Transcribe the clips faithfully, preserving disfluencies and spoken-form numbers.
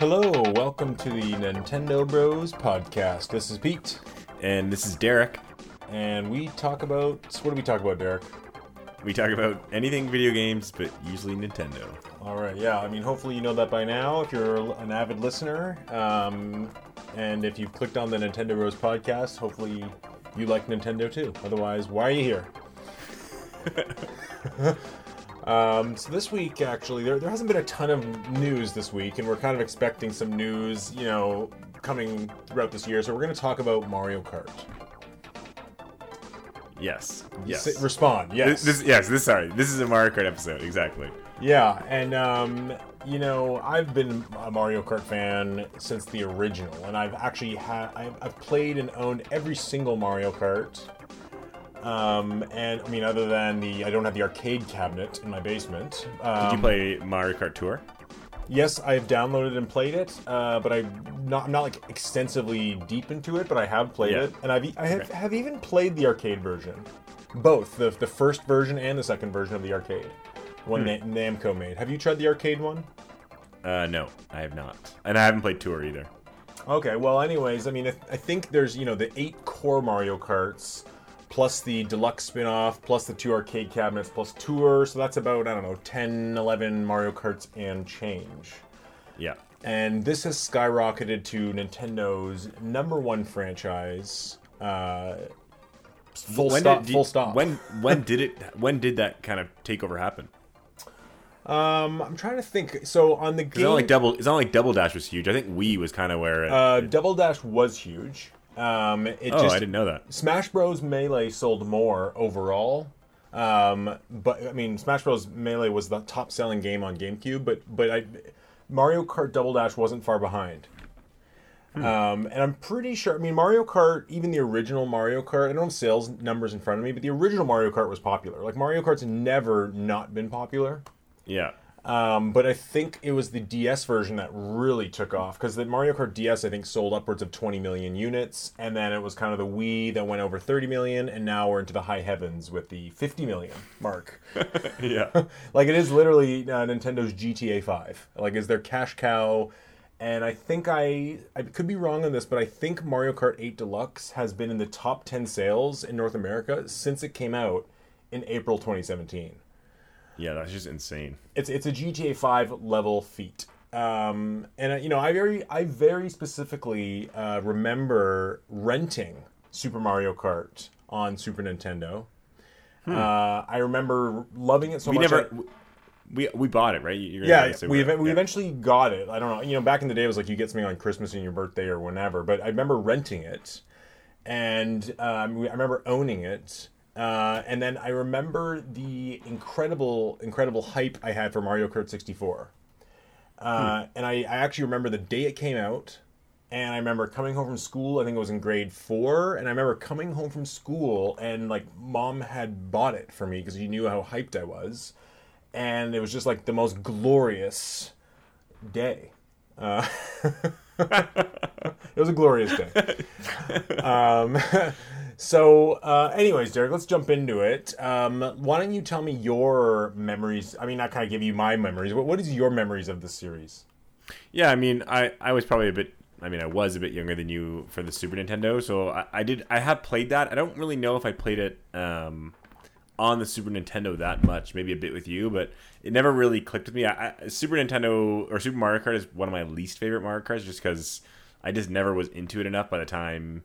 Hello, welcome to the Nintendo Bros Podcast. This is Pete. And this is Derek. And we talk about... What do we talk about, Derek? We talk about anything video games, but usually Nintendo. Alright, yeah. I mean, hopefully you know that by now if you're an avid listener. Um, and if you've clicked on the Nintendo Bros Podcast, hopefully you like Nintendo too. Otherwise, why are you here? Um, so this week, actually, there there hasn't been a ton of news this week, and we're kind of expecting some news, you know, coming throughout this year. So we're going to talk about Mario Kart. Yes. Yes. S- respond. Yes. This, this, yes. This. Sorry. This is a Mario Kart episode. Exactly. Yeah, and um, you know, I've been a Mario Kart fan since the original, and I've actually had I've, I've played and owned every single Mario Kart. Um, and I mean, other than the, I don't have the arcade cabinet in my basement. Um, Did you play Mario Kart Tour? Yes, I've downloaded and played it, uh, but I'm not, I'm not like extensively deep into it, but I have played yeah. it, and I've I have, okay. have even played the arcade version, both the the first version and the second version of the arcade, one hmm. Na- Namco made. Have you tried the arcade one? Uh, no, I have not, and I haven't played Tour either. Okay, well, anyways, I mean, I, I think there's you know the eight core Mario Karts. Plus the deluxe spin-off, plus the two arcade cabinets, plus Tour. So that's about, I don't know, ten, eleven Mario Karts and change. Yeah. And this has skyrocketed to Nintendo's number one franchise. Uh, full when stop. Did, full did, stop. When when did it? When did that kind of takeover happen? Um, I'm trying to think. So on the game, it's not like Double. It's not like Double Dash was huge. I think Wii was kind of where. It, uh, it, Double Dash was huge. Um, it oh, just, I didn't know that. Smash Bros. Melee sold more overall, um, but I mean, Smash Bros. Melee was the top-selling game on GameCube, but but I, Mario Kart Double Dash wasn't far behind. Hmm. Um, and I'm pretty sure. I mean, Mario Kart, even the original Mario Kart, I don't have sales numbers in front of me, but the original Mario Kart was popular. Like Mario Kart's never not been popular. Yeah. Um, but I think it was the D S version that really took off, because the Mario Kart D S, I think, sold upwards of twenty million units, and then it was kind of the Wii that went over thirty million, and now we're into the high heavens with the fifty million mark. Yeah. Like, it is literally uh, Nintendo's G T A five. Like, is their cash cow, and I think I... I could be wrong on this, but I think Mario Kart eight Deluxe has been in the top ten sales in North America since it came out in April twenty seventeen. Yeah, that's just insane. It's it's a G T A five level feat, um, and you know I very I very specifically uh, remember renting Super Mario Kart on Super Nintendo. Hmm. Uh, I remember loving it so we much. We never I, we we bought it, right? You're yeah, we ev- we yeah. eventually got it. I don't know. You know, back in the day, it was like you get something on Christmas and your birthday or whenever. But I remember renting it, and um, I remember owning it. Uh, and then I remember the incredible, incredible hype I had for Mario Kart sixty-four. Uh, hmm. And I, I actually remember the day it came out. And I remember coming home from school, I think it was in grade four. And I remember coming home from school and, like, Mom had bought it for me because she knew how hyped I was. And it was just, like, the most glorious day. Uh, it was a glorious day. Um... So, uh, anyways, Derek, let's jump into it. Um, why don't you tell me your memories? I mean, I kind of give you my memories. What, what is your memories of this series? Yeah, I mean, I, I was probably a bit... I mean, I was a bit younger than you for the Super Nintendo, so I, I did. I have played that. I don't really know if I played it um, on the Super Nintendo that much, maybe a bit with you, but it never really clicked with me. I, I, Super Nintendo or Super Mario Kart is one of my least favorite Mario Karts just because I just never was into it enough by the time...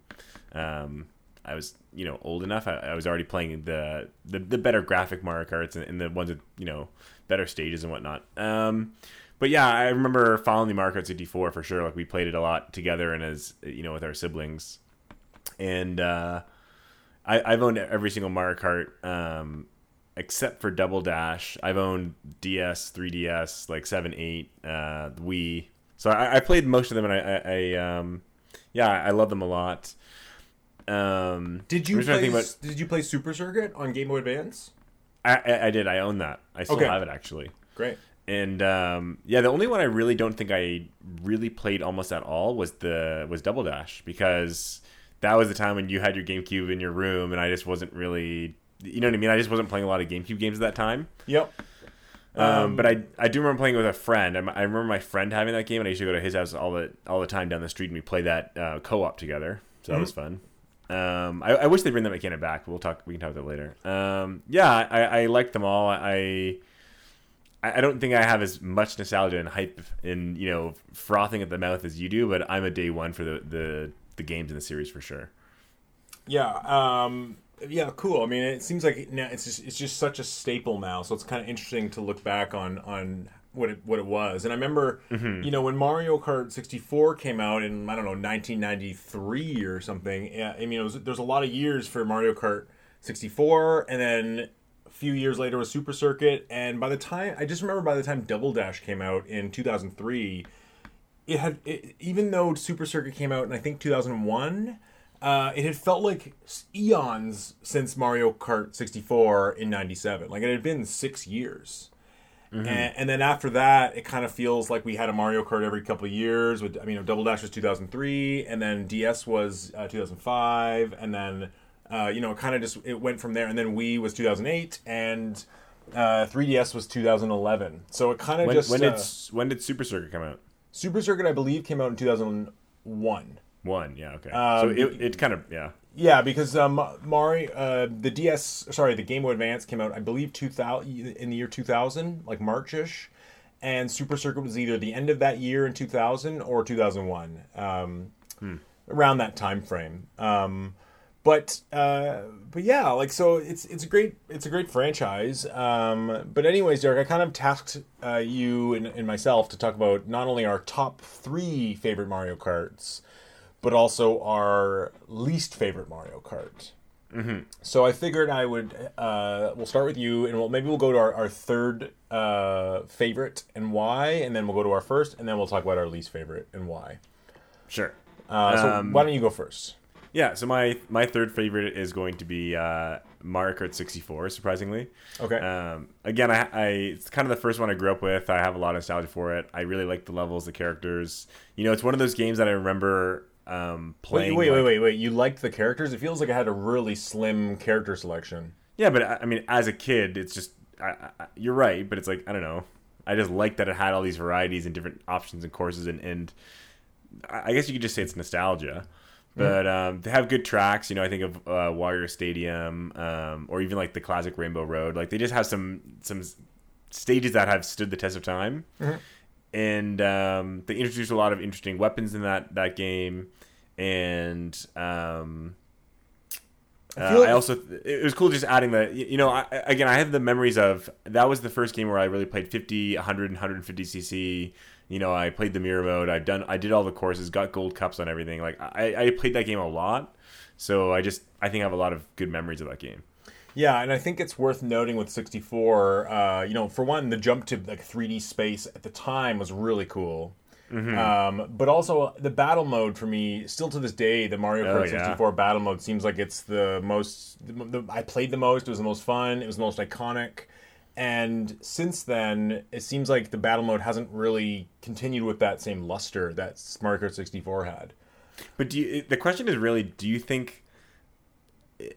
Um, I was, you know, old enough. I, I was already playing the, the, the better graphic Mario Karts and, and the ones with, you know, better stages and whatnot. Um, but yeah, I remember following the Mario Kart sixty-four for sure. Like we played it a lot together and as, you know, with our siblings. And uh, I, I've owned every single Mario Kart um, except for Double Dash. I've owned D S, three D S, like seven, eight, uh, Wii. So I, I played most of them and I, I, I um, yeah, I love them a lot. Um, did you play? About, did you play Super Circuit on Game Boy Advance? I, I, I did. I own that. I still okay. have it actually. Great. And um, yeah, the only one I really don't think I really played almost at all was the was Double Dash because that was the time when you had your GameCube in your room, and I just wasn't really, you know what I mean. I just wasn't playing a lot of GameCube games at that time. Yep. Um, but I I do remember playing it with a friend. I, I remember my friend having that game, and I used to go to his house all the all the time down the street, and we played that uh, co-op together. So mm-hmm. that was fun. Um, I, I wish they bring that mechanic back. We'll talk. We can talk about that later. Um, yeah, I, I liked them all. I I don't think I have as much nostalgia and hype and, you know, frothing at the mouth as you do, but I'm a day one for the the, the games in the series for sure. Yeah. Um, yeah. Cool. I mean, it seems like it, now it's just it's just such a staple now, so it's kind of interesting to look back on on what it what it was. And I remember, mm-hmm. you know, when Mario Kart sixty-four came out in, I don't know, nineteen ninety-three or something. Yeah, I mean, it was, there's a lot of years for Mario Kart sixty-four, and then a few years later was Super Circuit. And by the time I just remember, by the time Double Dash came out in two thousand three, it had it, even though Super Circuit came out in I think two thousand one. Uh, it had felt like eons since Mario Kart sixty-four in ninety-seven. Like, it had been six years. Mm-hmm. And, and then after that, it kind of feels like we had a Mario Kart every couple of years. With, I mean, Double Dash was two thousand three, and then D S was uh, two thousand five, and then, uh, you know, it kind of just it went from there. And then Wii was two thousand eight, and uh, three D S was two thousand eleven. So it kind of just... When did, uh, when did Super Circuit come out? Super Circuit, I believe, came out in two thousand one. One, yeah, okay. Um, so it it kind of, yeah. Yeah, because um, Mario, uh, the D S, sorry, the Game Boy Advance came out, I believe, two thousand, in the year two thousand, like March-ish. And Super Circuit was either the end of that year in two thousand or two thousand one, um, hmm. around that time frame. Um, but uh, but yeah, like so, it's it's a great it's a great franchise. Um, but anyways, Derek, I kind of tasked uh, you and, and myself to talk about not only our top three favorite Mario Karts, but also our least favorite Mario Kart. Mm-hmm. So I figured I would, uh, we'll start with you, and we'll maybe we'll go to our, our third uh, favorite and why, and then we'll go to our first, and then we'll talk about our least favorite and why. Sure. Uh, so um, why don't you go first? Yeah, so my, my third favorite is going to be uh, Mario Kart sixty-four, surprisingly. Okay. Um, again, I, I it's kind of the first one I grew up with. I have a lot of nostalgia for it. I really like the levels, the characters. You know, it's one of those games that I remember... Um, playing wait, wait, like, wait, wait, wait. You liked the characters? It feels like I had a really slim character selection. Yeah, but I mean, as a kid, it's just I, I, you're right. But it's like I don't know. I just liked that it had all these varieties and different options and courses, and, and I guess you could just say it's nostalgia. But mm. um, they have good tracks. You know, I think of uh, Warrior Stadium, um, or even like the classic Rainbow Road. Like they just have some some stages that have stood the test of time. Mm-hmm. And um, they introduced a lot of interesting weapons in that, that game. And um, uh, I, like I also... It was cool just adding the... You know, I, again, I have the memories of... That was the first game where I really played fifty, one hundred, and one fifty cc. You know, I played the mirror mode. I've done, I did all the courses, got gold cups on everything. Like, I, I played that game a lot. So I just... I think I have a lot of good memories of that game. Yeah, and I think it's worth noting with sixty-four, uh, you know, for one, the jump to like three D space at the time was really cool. Mm-hmm. Um, but also the battle mode for me, still to this day, the Mario Kart oh, sixty-four yeah. battle mode seems like it's the most, the, the, I played the most, it was the most fun, it was the most iconic. And since then, it seems like the battle mode hasn't really continued with that same luster that Mario Kart sixty-four had. But do you, the question is really, do you think...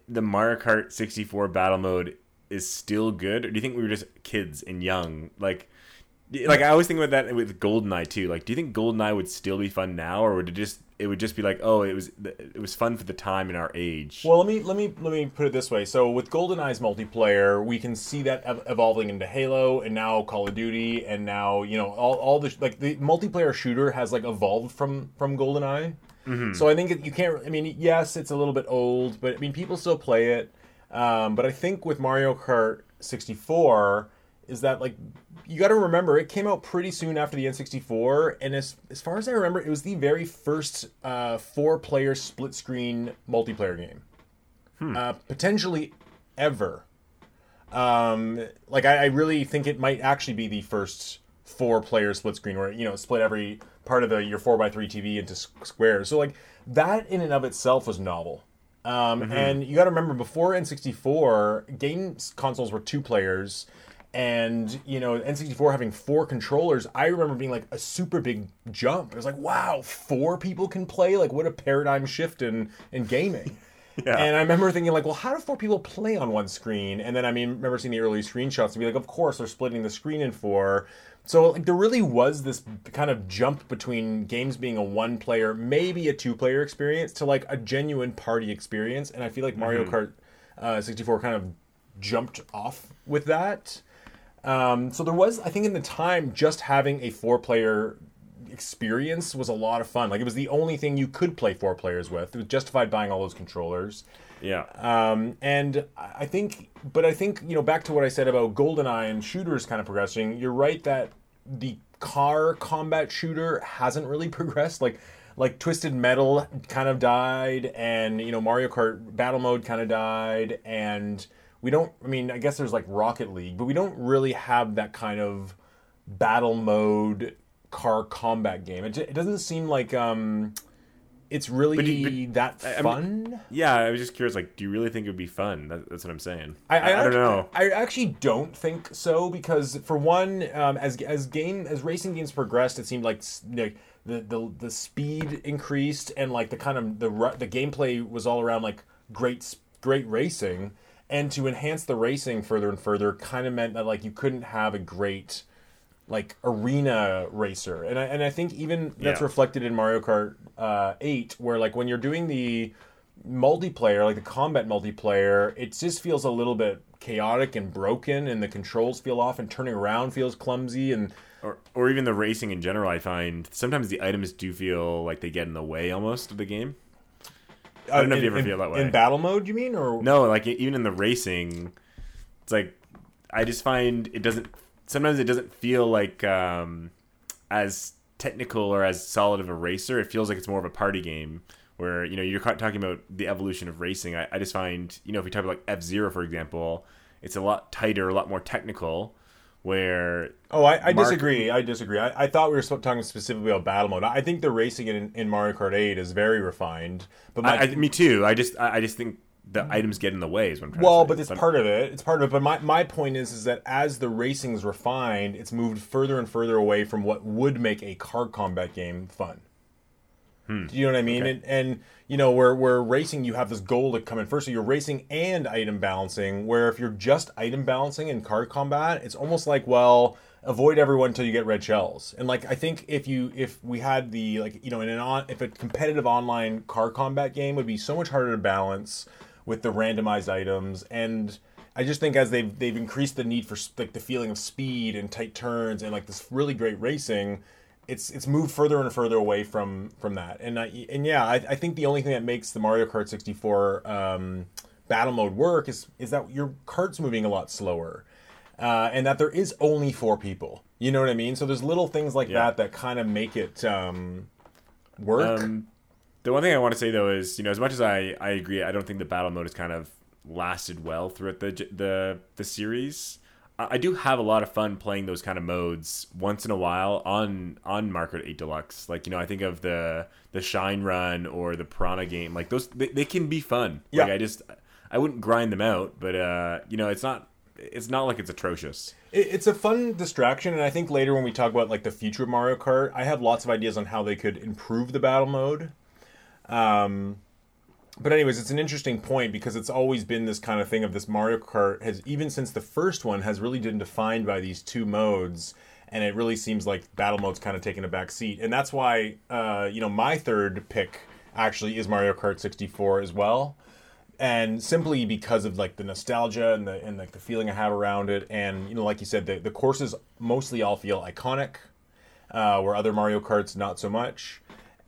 the Mario Kart sixty-four battle mode is still good, or do you think we were just kids and young? Like, like I always think about that with GoldenEye too. Like, do you think GoldenEye would still be fun now, or would it just it would just be like, oh, it was it was fun for the time and our age? Well, let me let me let me put it this way. So with GoldenEye's multiplayer, we can see that ev- evolving into Halo and now Call of Duty, and now you know all all the like the multiplayer shooter has like evolved from from GoldenEye. Mm-hmm. So I think you can't, I mean, yes, it's a little bit old, but I mean, people still play it. Um, but I think with Mario Kart sixty-four is that like, you got to remember it came out pretty soon after the N sixty-four. And as, as far as I remember, it was the very first uh, four player split screen multiplayer game, hmm. uh, potentially ever. Um, like I, I really think it might actually be the first four player split screen where, you know, split every part of the your four by three T V into squares. So like that in and of itself was novel. Um, mm-hmm. And you got to remember before N sixty-four, game consoles were two players, and you know N sixty-four having four controllers. I remember being like a super big jump. It was like wow, four people can play. Like what a paradigm shift in in gaming. Yeah. And I remember thinking, like, well, how do four people play on one screen? And then I mean, remember seeing the early screenshots and be like, of course, they're splitting the screen in four. So like, there really was this kind of jump between games being a one-player, maybe a two-player experience, to like a genuine party experience. And I feel like Mario mm-hmm. Kart uh, sixty-four kind of jumped off with that. Um, so there was, I think in the time, just having a four-player experience was a lot of fun. Like, it was the only thing you could play four players with. It was justified buying all those controllers. Yeah. Um, and I think, but I think, you know, back to what I said about GoldenEye and shooters kind of progressing, you're right that the car combat shooter hasn't really progressed. Like, like Twisted Metal kind of died, and, you know, Mario Kart Battle Mode kind of died, and we don't, I mean, I guess there's like Rocket League, but we don't really have that kind of battle mode car combat game. It, it doesn't seem like um, it's really but you, but, that fun. I mean, yeah, I was just curious, like, do you really think it would be fun? That, that's what I'm saying. I, I, I, I don't actually, know. I actually don't think so, because for one, um, as as game as racing games progressed, it seemed like like the, the the speed increased, and like the kind of the the gameplay was all around like great great racing. And to enhance the racing further and further kind of meant that, like, you couldn't have a great, like, arena racer. And I, and I think even that's yeah. reflected in Mario Kart uh, eight, where, like, when you're doing the multiplayer, like the combat multiplayer, it just feels a little bit chaotic and broken, and the controls feel off, and turning around feels clumsy, and... Or or even the racing in general, I find. Sometimes the items do feel like they get in the way, almost, of the game. I don't know uh, in, if you ever in, feel that way. In battle mode, you mean? Or no, like, even in the racing, it's like, I just find it doesn't, sometimes it doesn't feel like um, as technical or as solid of a racer. It feels like it's more of a party game where, you know, you're talking about the evolution of racing. I, I just find, you know, if you talk about like F-Zero, for example, it's a lot tighter, a lot more technical. Where oh, I, I Mark... disagree. I disagree. I, I thought we were talking specifically about battle mode. I think the racing in, in Mario Kart eight is very refined. But my... I, I, me too. I just I just think the items get in the way is what I'm trying well, to say. Well, but it's I'm... part of it. It's part of it. But my, my point is is that as the racing's refined, it's moved further and further away from what would make a car combat game fun. Hmm. Do you know what I mean? Okay. And, and you know, where where racing, you have this goal to come in first. So you're racing and item balancing, where if you're just item balancing in card combat, it's almost like, well, avoid everyone until you get red shells. And like, I think if you if we had the, like, you know, in an on, if a competitive online car combat game would be so much harder to balance with the randomized items. And I just think as they've they've increased the need for, like, the feeling of speed and tight turns and like this really great racing, It's it's moved further and further away from, from that. And I, and yeah, I, I think the only thing that makes the Mario Kart sixty-four um, battle mode work is is that your kart's moving a lot slower, uh, and that there is only four people. You know what I mean? So there's little things like yeah. that that kind of make it um, work. Um, the one thing I want to say, though, is, you know, as much as I, I agree, I don't think the battle mode has kind of lasted well throughout the the the series. I do have a lot of fun playing those kind of modes once in a while on on Mario Kart eight Deluxe. Like, you know, I think of the the Shine Run or the Piranha game. Like, those, they, they can be fun. Yeah. Like, I just, I wouldn't grind them out, but, uh, you know, it's not, it's not like it's atrocious. It, it's a fun distraction, and I think later when we talk about, like, the future of Mario Kart, I have lots of ideas on how they could improve the battle mode. Um... But anyways, it's an interesting point, because it's always been this kind of thing of this Mario Kart has, even since the first one, has really been defined by these two modes, and it really seems like battle mode's kind of taken a back seat. And that's why, uh, you know, my third pick actually is Mario Kart sixty-four as well, and simply because of, like, the nostalgia and the and like the feeling I have around it. And, you know, like you said, the, the courses mostly all feel iconic, uh, where other Mario Karts not so much.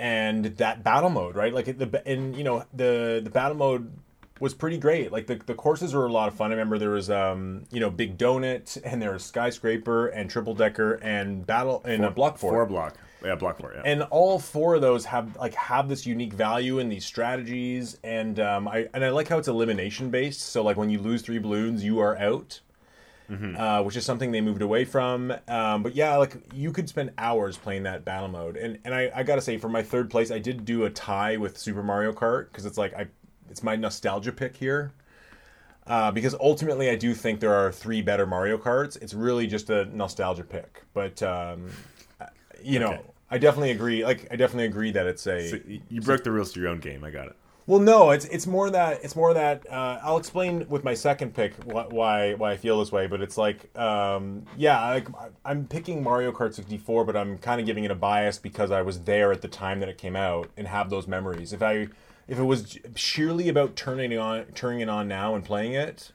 And that battle mode, right? Like, the and you know the the battle mode was pretty great. Like, the the courses were a lot of fun. I remember there was um you know Big Donut, and there was Skyscraper and Triple Decker and Battle and four, a Block Fort. Four block, yeah, Block Fort, yeah. And all four of those have like have this unique value in these strategies. And um I and I like how it's elimination based. So like when you lose three balloons, you are out. Mm-hmm. Uh, which is something they moved away from. Um, but yeah, like you could spend hours playing that battle mode. And and I, I gotta say, for my third place, I did do a tie with Super Mario Kart, because it's like I, it's my nostalgia pick here. Uh, because ultimately, I do think there are three better Mario Karts. It's really just a nostalgia pick. But um, you okay. know, I definitely agree. Like I definitely agree that it's a. So you broke the rules to your own game. I got it. Well, no, it's it's more that it's more that uh, I'll explain with my second pick wh- why why I feel this way. But it's like, um, yeah, like I'm picking Mario Kart sixty-four, but I'm kind of giving it a bias because I was there at the time that it came out and have those memories. If I if it was sheerly about turning it on turning it on now and playing it,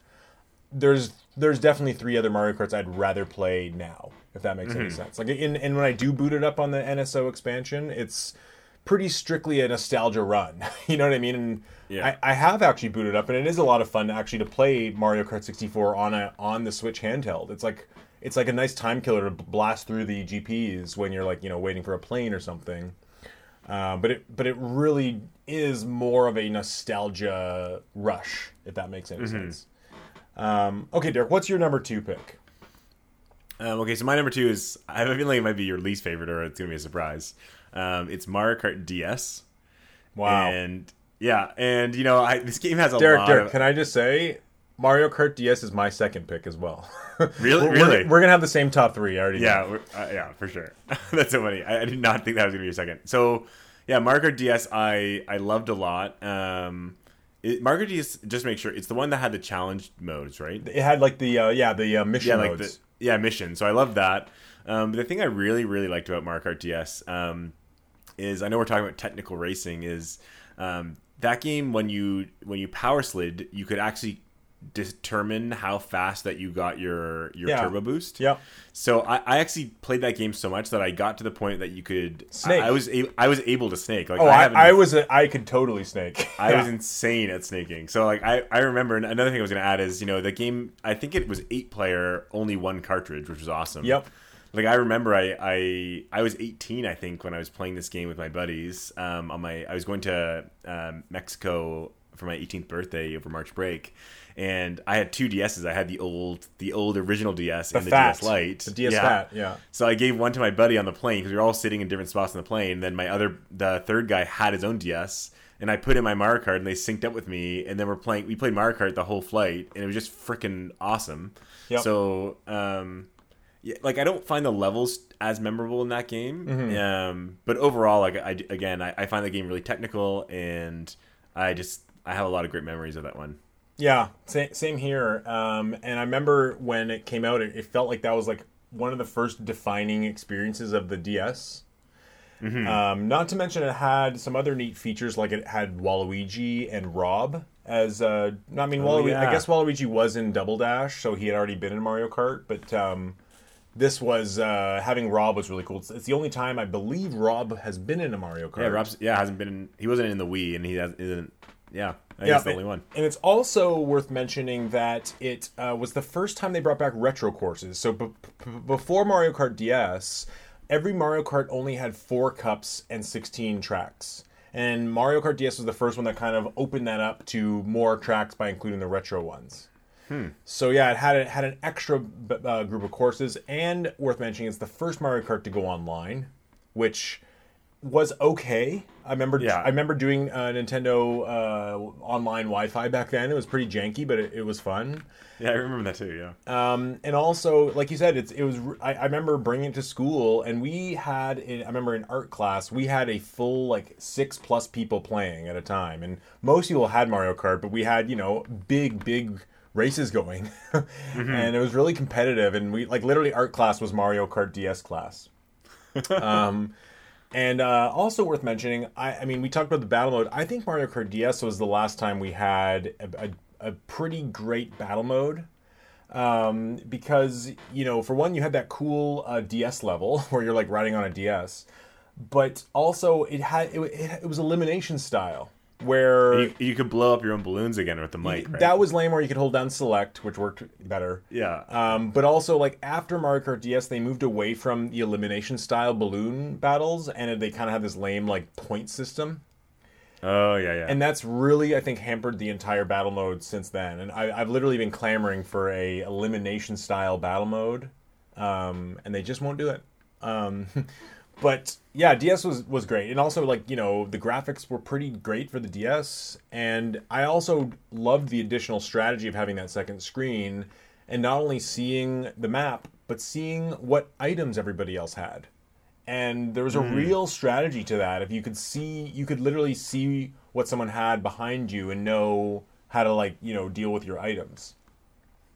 there's there's definitely three other Mario Karts I'd rather play now, if that makes mm-hmm. any sense. Like, in and when I do boot it up on the N S O expansion, it's pretty strictly a nostalgia run. You know what I mean? And yeah. I, I have actually booted up, and it is a lot of fun actually to play Mario Kart sixty-four on a on the Switch handheld. It's like it's like a nice time killer to blast through the G Ps when you're, like, you know, waiting for a plane or something. Uh, but it but it really is more of a nostalgia rush, if that makes any mm-hmm. sense. Um, okay, Derek, what's your number two pick? Um, okay, so my number two is, I have a feeling it might be your least favorite, or it's going to be a surprise. Um, it's Mario Kart D S. Wow. And yeah, and you know, I, this game has a Derek, lot Derek, of... can I just say, Mario Kart D S is my second pick as well. Really? we're, really? We're, we're going to have the same top three, I already Yeah, we're, uh, yeah, for sure. That's so funny. I, I did not think that was going to be your second. So yeah, Mario Kart D S, I, I loved a lot. Um, it, Mario Kart D S, just to make sure, it's the one that had the challenge modes, right? It had like the, uh, yeah, the uh, mission yeah, like modes. The, yeah, mission. So I loved that. Um, but the thing I really, really liked about Mario Kart D S, um, is, I know we're talking about technical racing, is um, that game, when you when you power slid, you could actually determine how fast that you got your your yeah. turbo boost. Yeah. So I, I actually played that game so much that I got to the point that you could snake. I, I was a, I was able to snake. Like, oh, I, I, I was a, I could totally snake. I yeah. was insane at snaking. So like I I remember, and another thing I was going to add is, you know, the game, I think it was eight player, only one cartridge, which was awesome. Yep. Like, I remember I, I I was eighteen, I think, when I was playing this game with my buddies. Um, on my I was going to um, Mexico for my eighteenth birthday over March break, and I had two D Ss. I had the old the old original D S the and the fat. D S Lite. The D S yeah. Fat, yeah. So I gave one to my buddy on the plane, because we were all sitting in different spots on the plane. And then my other the third guy had his own D S, and I put in my Mario Kart, and they synced up with me. And then we're playing. We played Mario Kart the whole flight, and it was just freaking awesome. Yep. So. Um, Yeah, like, I don't find the levels as memorable in that game, mm-hmm. um, but overall, like, I again, I, I find the game really technical, and I just I have a lot of great memories of that one. Yeah, same, same here. Um, and I remember when it came out, it, it felt like that was like one of the first defining experiences of the D S. Mm-hmm. Um, not to mention, it had some other neat features, like it had Waluigi and Rob as. Uh, I mean, Waluigi. Oh, yeah. I guess Waluigi was in Double Dash, so he had already been in Mario Kart, but. Um, This was, uh, having Rob was really cool. It's, it's the only time I believe Rob has been in a Mario Kart. Yeah, Rob's, yeah, hasn't been in, he wasn't in the Wii, and he hasn't, isn't, yeah, I think yeah, it's the only one. And it's also worth mentioning that it uh, was the first time they brought back retro courses. So b- b- before Mario Kart D S, every Mario Kart only had four cups and sixteen tracks. And Mario Kart D S was the first one that kind of opened that up to more tracks by including the retro ones. Hmm. So yeah, it had it had an extra uh, group of courses, and worth mentioning, it's the first Mario Kart to go online, which was okay. I remember yeah. I remember doing uh, Nintendo uh, online Wi-Fi back then. It was pretty janky, but it, it was fun. Yeah, I remember that too. Yeah. Um, and also, like you said, it's it was. I, I remember bringing it to school, and we had. In, I remember in art class, we had a full like six plus people playing at a time, and most people had Mario Kart, but we had, you know, big big. races going mm-hmm. and it was really competitive, and we like literally art class was Mario Kart D S class. um and uh also worth mentioning, I, I mean we talked about the battle mode. I think Mario Kart D S was the last time we had a, a, a pretty great battle mode, um because, you know, for one, you had that cool uh, D S level where you're like riding on a D S, but also it had it, it, it was elimination style where you, you could blow up your own balloons again with the mic, right? That was lame, where you could hold down select, which worked better. Yeah. Um, but also, like, after Mario Kart D S, they moved away from the elimination-style balloon battles, and they kind of had this lame, like, point system. Oh, yeah, yeah. And that's really, I think, hampered the entire battle mode since then. And I, I've literally been clamoring for a elimination-style battle mode, um, and they just won't do it. Um But yeah, D S was, was great. And also, like, you know, the graphics were pretty great for the D S. And I also loved the additional strategy of having that second screen and not only seeing the map, but seeing what items everybody else had. And there was a mm. real strategy to that. If you could see, you could literally see what someone had behind you and know how to, like, you know, deal with your items.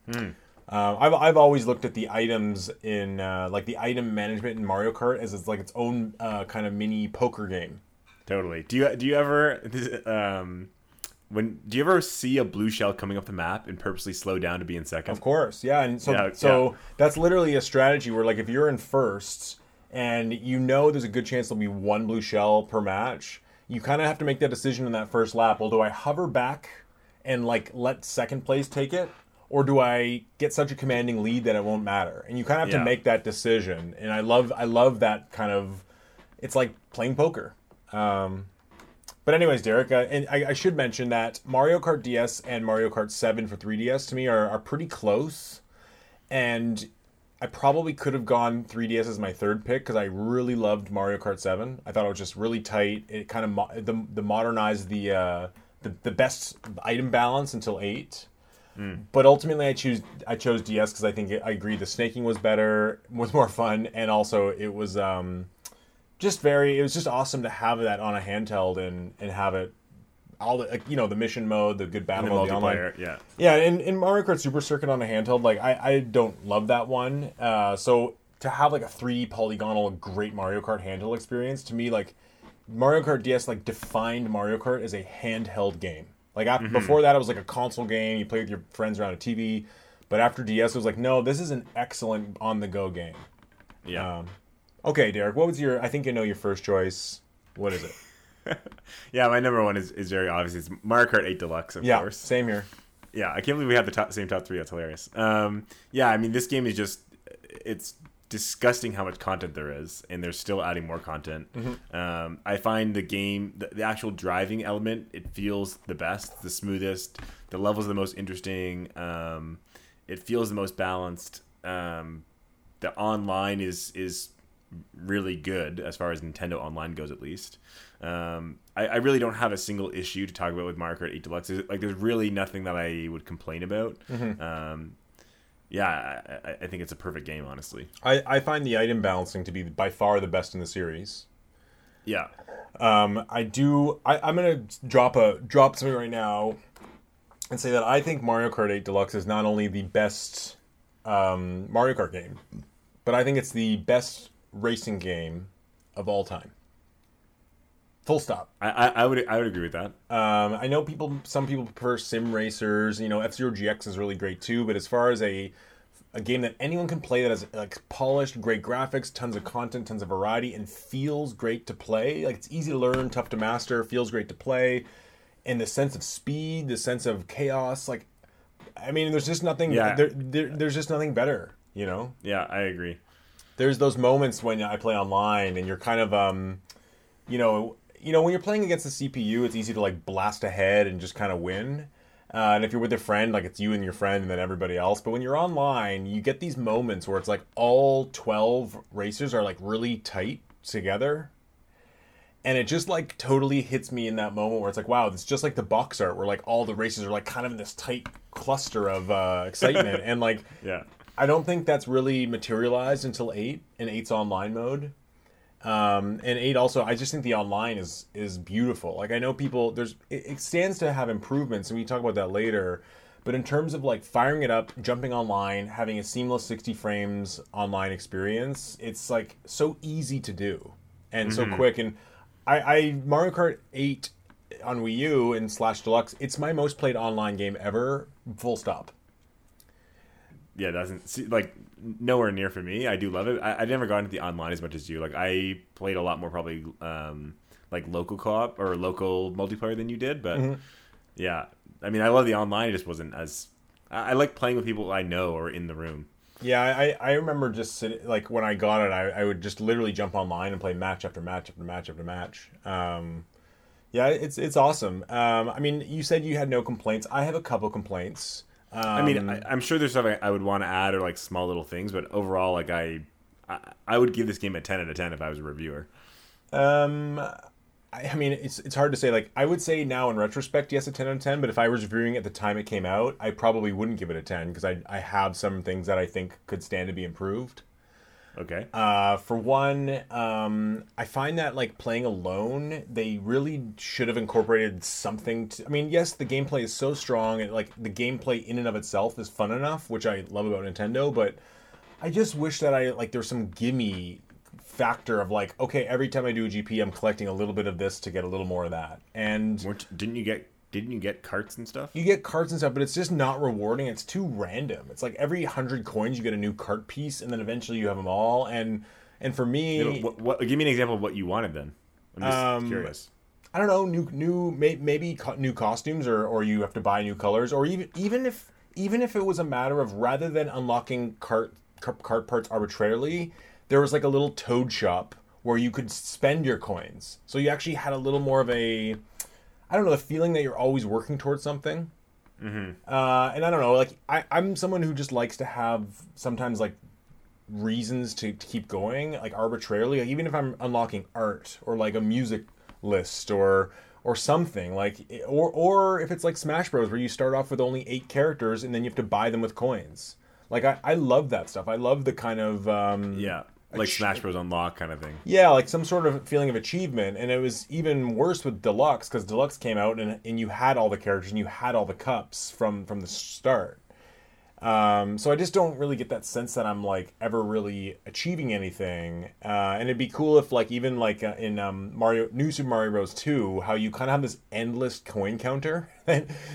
Mm. Uh, I've I've always looked at the items in uh, like the item management in Mario Kart as it's like its own uh, kind of mini poker game. Totally. Do you do you ever um, when do you ever see a blue shell coming up the map and purposely slow down to be in second? Of course, yeah. And so yeah, so yeah. that's literally a strategy where, like, if you're in first and you know there's a good chance there'll be one blue shell per match, you kind of have to make that decision in that first lap. Well, do I hover back and, like, let second place take it? Or do I get such a commanding lead that it won't matter? And you kind of have yeah. to make that decision. And I love I love that kind of... It's like playing poker. Um, but anyways, Derek, I, and I, I should mention that Mario Kart D S and Mario Kart seven for three D S to me are, are pretty close. And I probably could have gone three D S as my third pick because I really loved Mario Kart seven. I thought it was just really tight. It kind of mo- the, the modernized the, uh, the the best item balance until eight. Mm. But ultimately, I choose I chose D S because I think it, I agree the snaking was better, was more fun, and also it was um, just very. It was just awesome to have that on a handheld and, and have it all the, like, you know, the mission mode, the good battle mode, the online. Yeah, yeah. And in Mario Kart Super Circuit on a handheld, like I, I don't love that one. Uh, so to have like a three D polygonal great Mario Kart handheld experience to me, like Mario Kart D S, like defined Mario Kart as a handheld game. Like, I, mm-hmm. before that, it was like a console game. You play with your friends around a T V. But after D S, it was like, no, this is an excellent on-the-go game. Yeah. Um, okay, Derek, what was your... I think I know your first choice. What is it? yeah, my number one is, is very obvious. It's Mario Kart eight Deluxe, of yeah, course. Yeah, same here. Yeah, I can't believe we have the top, same top three. That's hilarious. Um, yeah, I mean, this game is just... It's disgusting how much content there is. And they're still adding more content. Mm-hmm. Um, I find the game... The, the actual driving element, it feels the best, the smoothest. The levels are the most interesting. Um, it feels the most balanced. Um, the online is is really good, as far as Nintendo Online goes, at least. Um, I, I really don't have a single issue to talk about with Mario Kart eight Deluxe. There's, like, there's really nothing that I would complain about. Mm-hmm. Um Yeah, I, I think it's a perfect game, honestly. I, I find the item balancing to be by far the best in the series. Yeah. Um, I do... I, I'm going to drop a drop something right now and say that I think Mario Kart eight Deluxe is not only the best um, Mario Kart game, but I think it's the best racing game of all time. Full stop. I, I, I would I would agree with that. Um, I know people. Some people prefer sim racers. You know, F-Zero G X is really great too. But as far as a a game that anyone can play that has, like, polished, great graphics, tons of content, tons of variety, and feels great to play. Like, it's easy to learn, tough to master, feels great to play, and the sense of speed, the sense of chaos. Like, I mean, there's just nothing. Yeah. There, there, there's just nothing better. You know. Yeah, I agree. There's those moments when I play online, and you're kind of, um, you know. You know, when you're playing against the C P U, it's easy to, like, blast ahead and just kind of win. Uh, and if you're with a friend, like, it's you and your friend and then everybody else. But when you're online, you get these moments where it's, like, all twelve racers are, like, really tight together. And it just, like, totally hits me in that moment where it's like, wow, it's just like the box art where, like, all the racers are, like, kind of in this tight cluster of uh, excitement. and, like, yeah. I don't think that's really materialized until eight and eight's online mode. Um, and eight also, I just think the online is, is beautiful. Like, I know people, there's, it, it stands to have improvements, and we can talk about that later, but in terms of, like, firing it up, jumping online, having a seamless sixty frames online experience, it's, like, so easy to do and mm-hmm. so quick. And I, I, Mario Kart eight on Wii U and slash Deluxe, it's my most played online game ever, full stop. Yeah, it doesn't see, like, nowhere near for me. I do love it. I, I've never gotten into the online as much as you. Like, I played a lot more probably um, like local co-op or local multiplayer than you did. But mm-hmm. yeah, I mean, I love the online. It just wasn't as I, I like playing with people I know or in the room. Yeah, I, I remember just sitting, like, when I got it, I, I would just literally jump online and play match after match after match after match. Um, yeah, it's it's awesome. Um, I mean, you said you had no complaints. I have a couple complaints. Um, I mean, I, I'm sure there's stuff I, I would want to add or, like, small little things, but overall, like, I, I, I would give this game a ten out of ten if I was a reviewer. Um, I, I mean, it's it's hard to say. Like, I would say now in retrospect, yes, a ten out of ten, but if I was reviewing at the time it came out, I probably wouldn't give it a ten because I I have some things that I think could stand to be improved. Okay. Uh, for one, um, I find that, like, playing alone, they really should have incorporated something to... I mean, yes, the gameplay is so strong, and, like, the gameplay in and of itself is fun enough, which I love about Nintendo, but I just wish that I, like, there's some gimme factor of, like, okay, every time I do a G P, I'm collecting a little bit of this to get a little more of that. And... Weren't, didn't you get... Didn't you get carts and stuff? You get carts and stuff, but it's just not rewarding. It's too random. It's like every one hundred coins, you get a new cart piece, and then eventually you have them all. And and for me... Yeah, what, what, give me an example of what you wanted then. I'm just um, curious. I don't know. New, new may, maybe co- new costumes, or, or you have to buy new colors. Or even even if even if it was a matter of, rather than unlocking cart cart, cart parts arbitrarily, there was like a little toad shop where you could spend your coins. So you actually had a little more of a... I don't know, the feeling that you're always working towards something. Mm-hmm. Uh, and I don't know, like, I, I'm someone who just likes to have sometimes, like, reasons to, to keep going, like, arbitrarily. Like, even if I'm unlocking art or, like, a music list or or something, like, or, or if it's like Smash Bros, where you start off with only eight characters and then you have to buy them with coins. Like, I, I love that stuff. I love the kind of... Um, yeah. Like Ach- Smash Bros. Unlock kind of thing. Yeah, like some sort of feeling of achievement. And it was even worse with Deluxe, because Deluxe came out and, and you had all the characters and you had all the cups from, from the start. Um, so I just don't really get that sense that I'm, like, ever really achieving anything. Uh, and it'd be cool if, like, even like uh, in um, Mario New Super Mario Bros. two, how you kind of have this endless coin counter.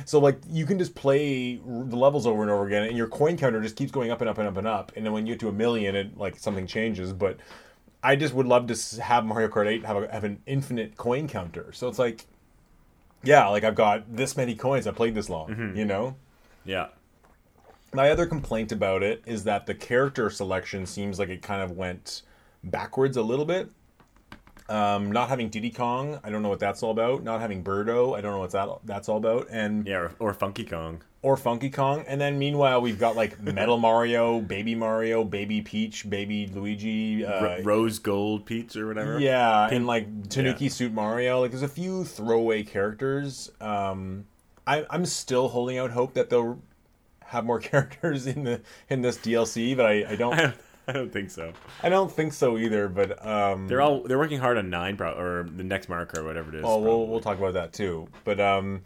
So, like, you can just play the levels over and over again, and your coin counter just keeps going up and up and up and up. And then when you get to a million, it, like, something changes. But I just would love to have Mario Kart eight have, a, have an infinite coin counter. So it's like, yeah, like, I've got this many coins. I played this long, mm-hmm. you know? Yeah. My other complaint about it is that the character selection seems like it kind of went backwards a little bit. Um, not having Diddy Kong, I don't know what that's all about. Not having Birdo, I don't know what that that's all about. And yeah, or, or Funky Kong. Or Funky Kong. And then meanwhile, we've got, like, Metal Mario, Baby Mario, Baby Peach, Baby Luigi. Uh, R- Rose Gold Peach or whatever. Yeah, Pink. And, like, Tanuki yeah. Suit Mario. Like, there's a few throwaway characters. Um, I, I'm still holding out hope that they'll... have more characters in the in this D L C, but I, I don't. I don't, I don't think so. I don't think so either. But um, they're all they're working hard on nine, pro- or the next Mario Kart, whatever it is. Oh, we'll, we'll talk about that too. But um,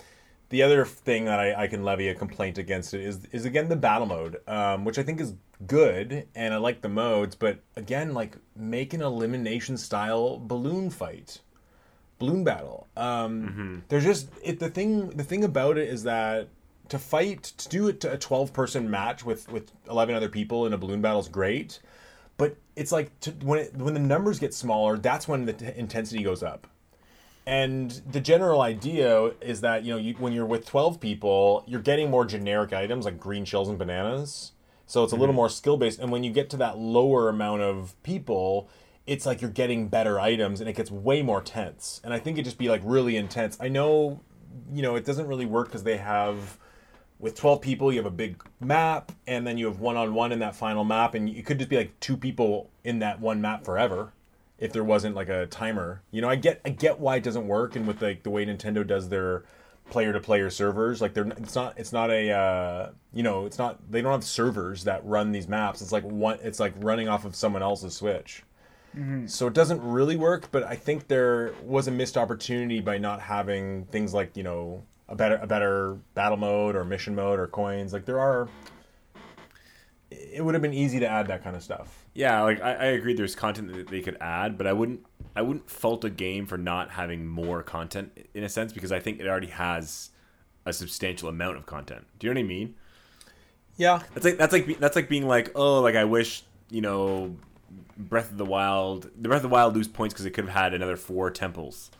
the other thing that I, I can levy a complaint against it is is again the battle mode, um, which I think is good, and I like the modes. But again, like, make an elimination style balloon fight, balloon battle. Um, mm-hmm. There's just it, the thing. The thing about it is that. To fight, to do it to a twelve-person match with, with eleven other people in a balloon battle is great, but it's like to, when it, when the numbers get smaller, that's when the t- intensity goes up. And the general idea is that, you know, you, when you're with twelve people, you're getting more generic items like green shells and bananas, so it's a mm-hmm. little more skill-based. And when you get to that lower amount of people, it's like you're getting better items, and it gets way more tense. And I think it'd just be, like, really intense. I know, you know, it doesn't really work because they have... With twelve people, you have a big map, and then you have one-on-one in that final map, and you could just be, like, two people in that one map forever if there wasn't, like, a timer. You know, I get I get why it doesn't work, and with, like, the way Nintendo does their player-to-player servers, like, they're it's not it's not a uh, you know, it's not they don't have servers that run these maps. It's like one it's like running off of someone else's Switch. Mm-hmm. So it doesn't really work, but I think there was a missed opportunity by not having things like, you know, A better, a better battle mode or mission mode or coins. Like, there are, it would have been easy to add that kind of stuff. Yeah, like I, I agree. There's content that they could add, but I wouldn't, I wouldn't fault a game for not having more content in a sense, because I think it already has a substantial amount of content. Do you know what I mean? Yeah, that's like that's like that's like being like, oh, like I wish, you know, Breath of the Wild, the Breath of the Wild lose points because it could have had another four temples.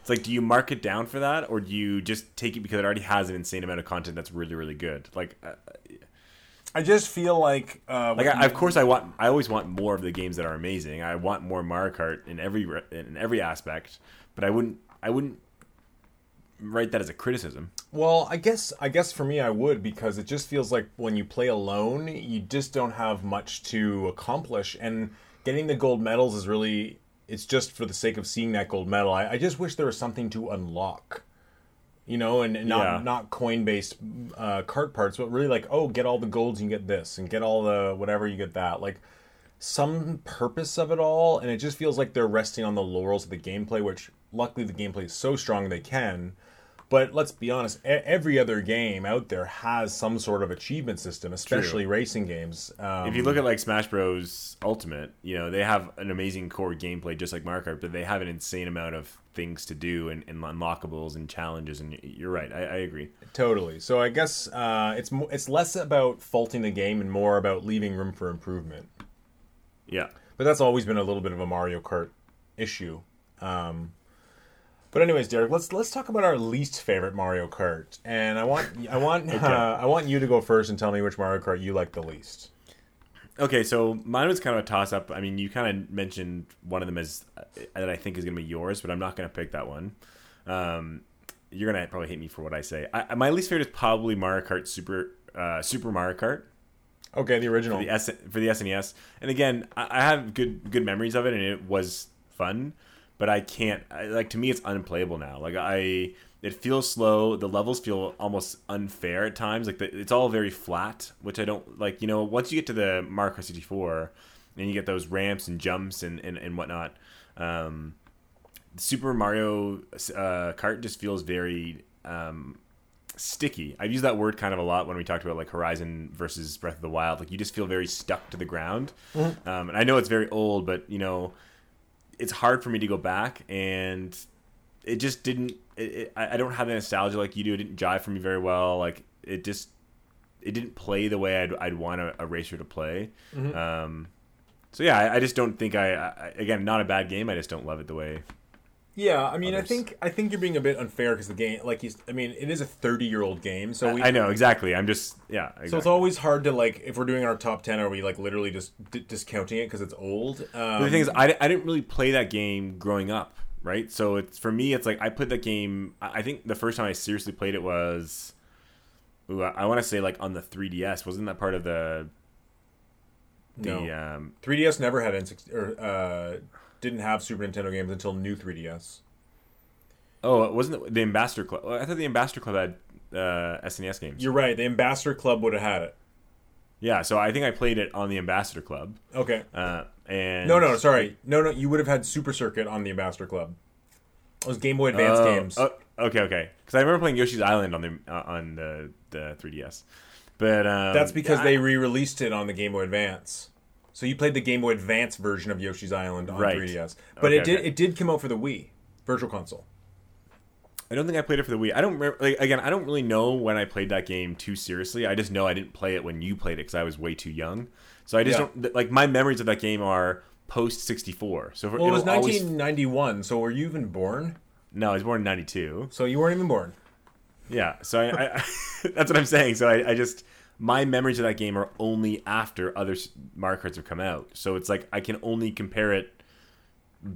It's like, do you mark it down for that, or do you just take it because it already has an insane amount of content that's really, really good? Like, uh, I just feel like, uh, like I, of course, I want, I always want more of the games that are amazing. I want more Mario Kart in every in every aspect, but I wouldn't, I wouldn't write that as a criticism. Well, I guess, I guess for me, I would, because it just feels like when you play alone, you just don't have much to accomplish, and getting the gold medals is really. It's just for the sake of seeing that gold medal. I, I just wish there was something to unlock, you know, and, and not yeah. not coin-based uh, cart parts, but really like, oh, get all the golds and you get this, and get all the whatever you get that. Like, some purpose of it all, and it just feels like they're resting on the laurels of the gameplay, which luckily the gameplay is so strong they can. But let's be honest, every other game out there has some sort of achievement system, especially True. racing games. Um, if you look at like Smash Bros. Ultimate, you know, they have an amazing core gameplay just like Mario Kart, but they have an insane amount of things to do and, and unlockables and challenges. And you're right, I, I agree. Totally. So I guess uh, it's mo- it's less about faulting the game and more about leaving room for improvement. Yeah. But that's always been a little bit of a Mario Kart issue. Um, but anyways, Derek, let's let's talk about our least favorite Mario Kart. And I want I want okay. uh, I want you to go first and tell me which Mario Kart you like the least. Okay, so mine was kind of a toss-up. I mean, you kind of mentioned one of them as uh, that I think is going to be yours, but I'm not going to pick that one. Um, you're going to probably hate me for what I say. I, my least favorite is probably Mario Kart Super uh, Super Mario Kart. Okay, the original. For the, S- for the S N E S. And again, I-, I have good good memories of it, and it was fun. But I can't... I, like, to me, it's unplayable now. Like, I... It feels slow. The levels feel almost unfair at times. Like, the, it's all very flat, which I don't... Like, you know, once you get to the Mario Kart sixty-four, and you get those ramps and jumps and, and, and whatnot, um, Super Mario uh, Kart just feels very... Um, sticky. I've used that word kind of a lot when we talked about like Horizon versus Breath of the Wild. Like you just feel very stuck to the ground. Mm-hmm. Um, and I know it's very old, but you know, it's hard for me to go back, and it just didn't. It, it, I don't have the nostalgia like you do. It didn't jive for me very well. Like it just, it didn't play the way I'd I'd want a, a racer to play. Mm-hmm. Um, so yeah, I, I just don't think I, I. Again, not a bad game. I just don't love it the way. Yeah, I mean, Others. I think I think you're being a bit unfair because the game, like, he's, I mean, it is a thirty-year-old game, so we, I know exactly. I'm just, yeah. Exactly. So it's always hard to like, if we're doing our top ten, are we like literally just d- discounting it because it's old? Um, but the thing is, I, I didn't really play that game growing up, right? So it's for me, it's like I played that game. I think the first time I seriously played it was, ooh, I, I want to say like on the three D S. Wasn't that part of the? the no, um, three D S never had N sixty or. Uh, Didn't have Super Nintendo games until new three D S. Oh, it wasn't the, the Ambassador Club. I thought the Ambassador Club had uh, S N E S games. You're right. The Ambassador Club would have had it. Yeah, so I think I played it on the Ambassador Club. Okay. Uh, and no, no, sorry. No, no, you would have had Super Circuit on the Ambassador Club. Those Game Boy Advance oh, games. Oh, okay, okay. Because I remember playing Yoshi's Island on the uh, on the, the three D S. But um, that's because yeah, they I... re-released it on the Game Boy Advance. So you played the Game Boy Advance version of Yoshi's Island on right. three D S. But okay, it did okay. it did come out for the Wii, Virtual Console. I don't think I played it for the Wii. I don't remember, like, again, I don't really know when I played that game too seriously. I just know I didn't play it when you played it because I was way too young. So I just yeah. don't, like, my memories of that game are post sixty-four. So well, it was nineteen ninety-one, always... so were you even born? No, I was born in ninety-two. So you weren't even born. Yeah, so I, I that's what I'm saying. So I, I just... My memories of that game are only after other Mario Karts have come out. So it's like I can only compare it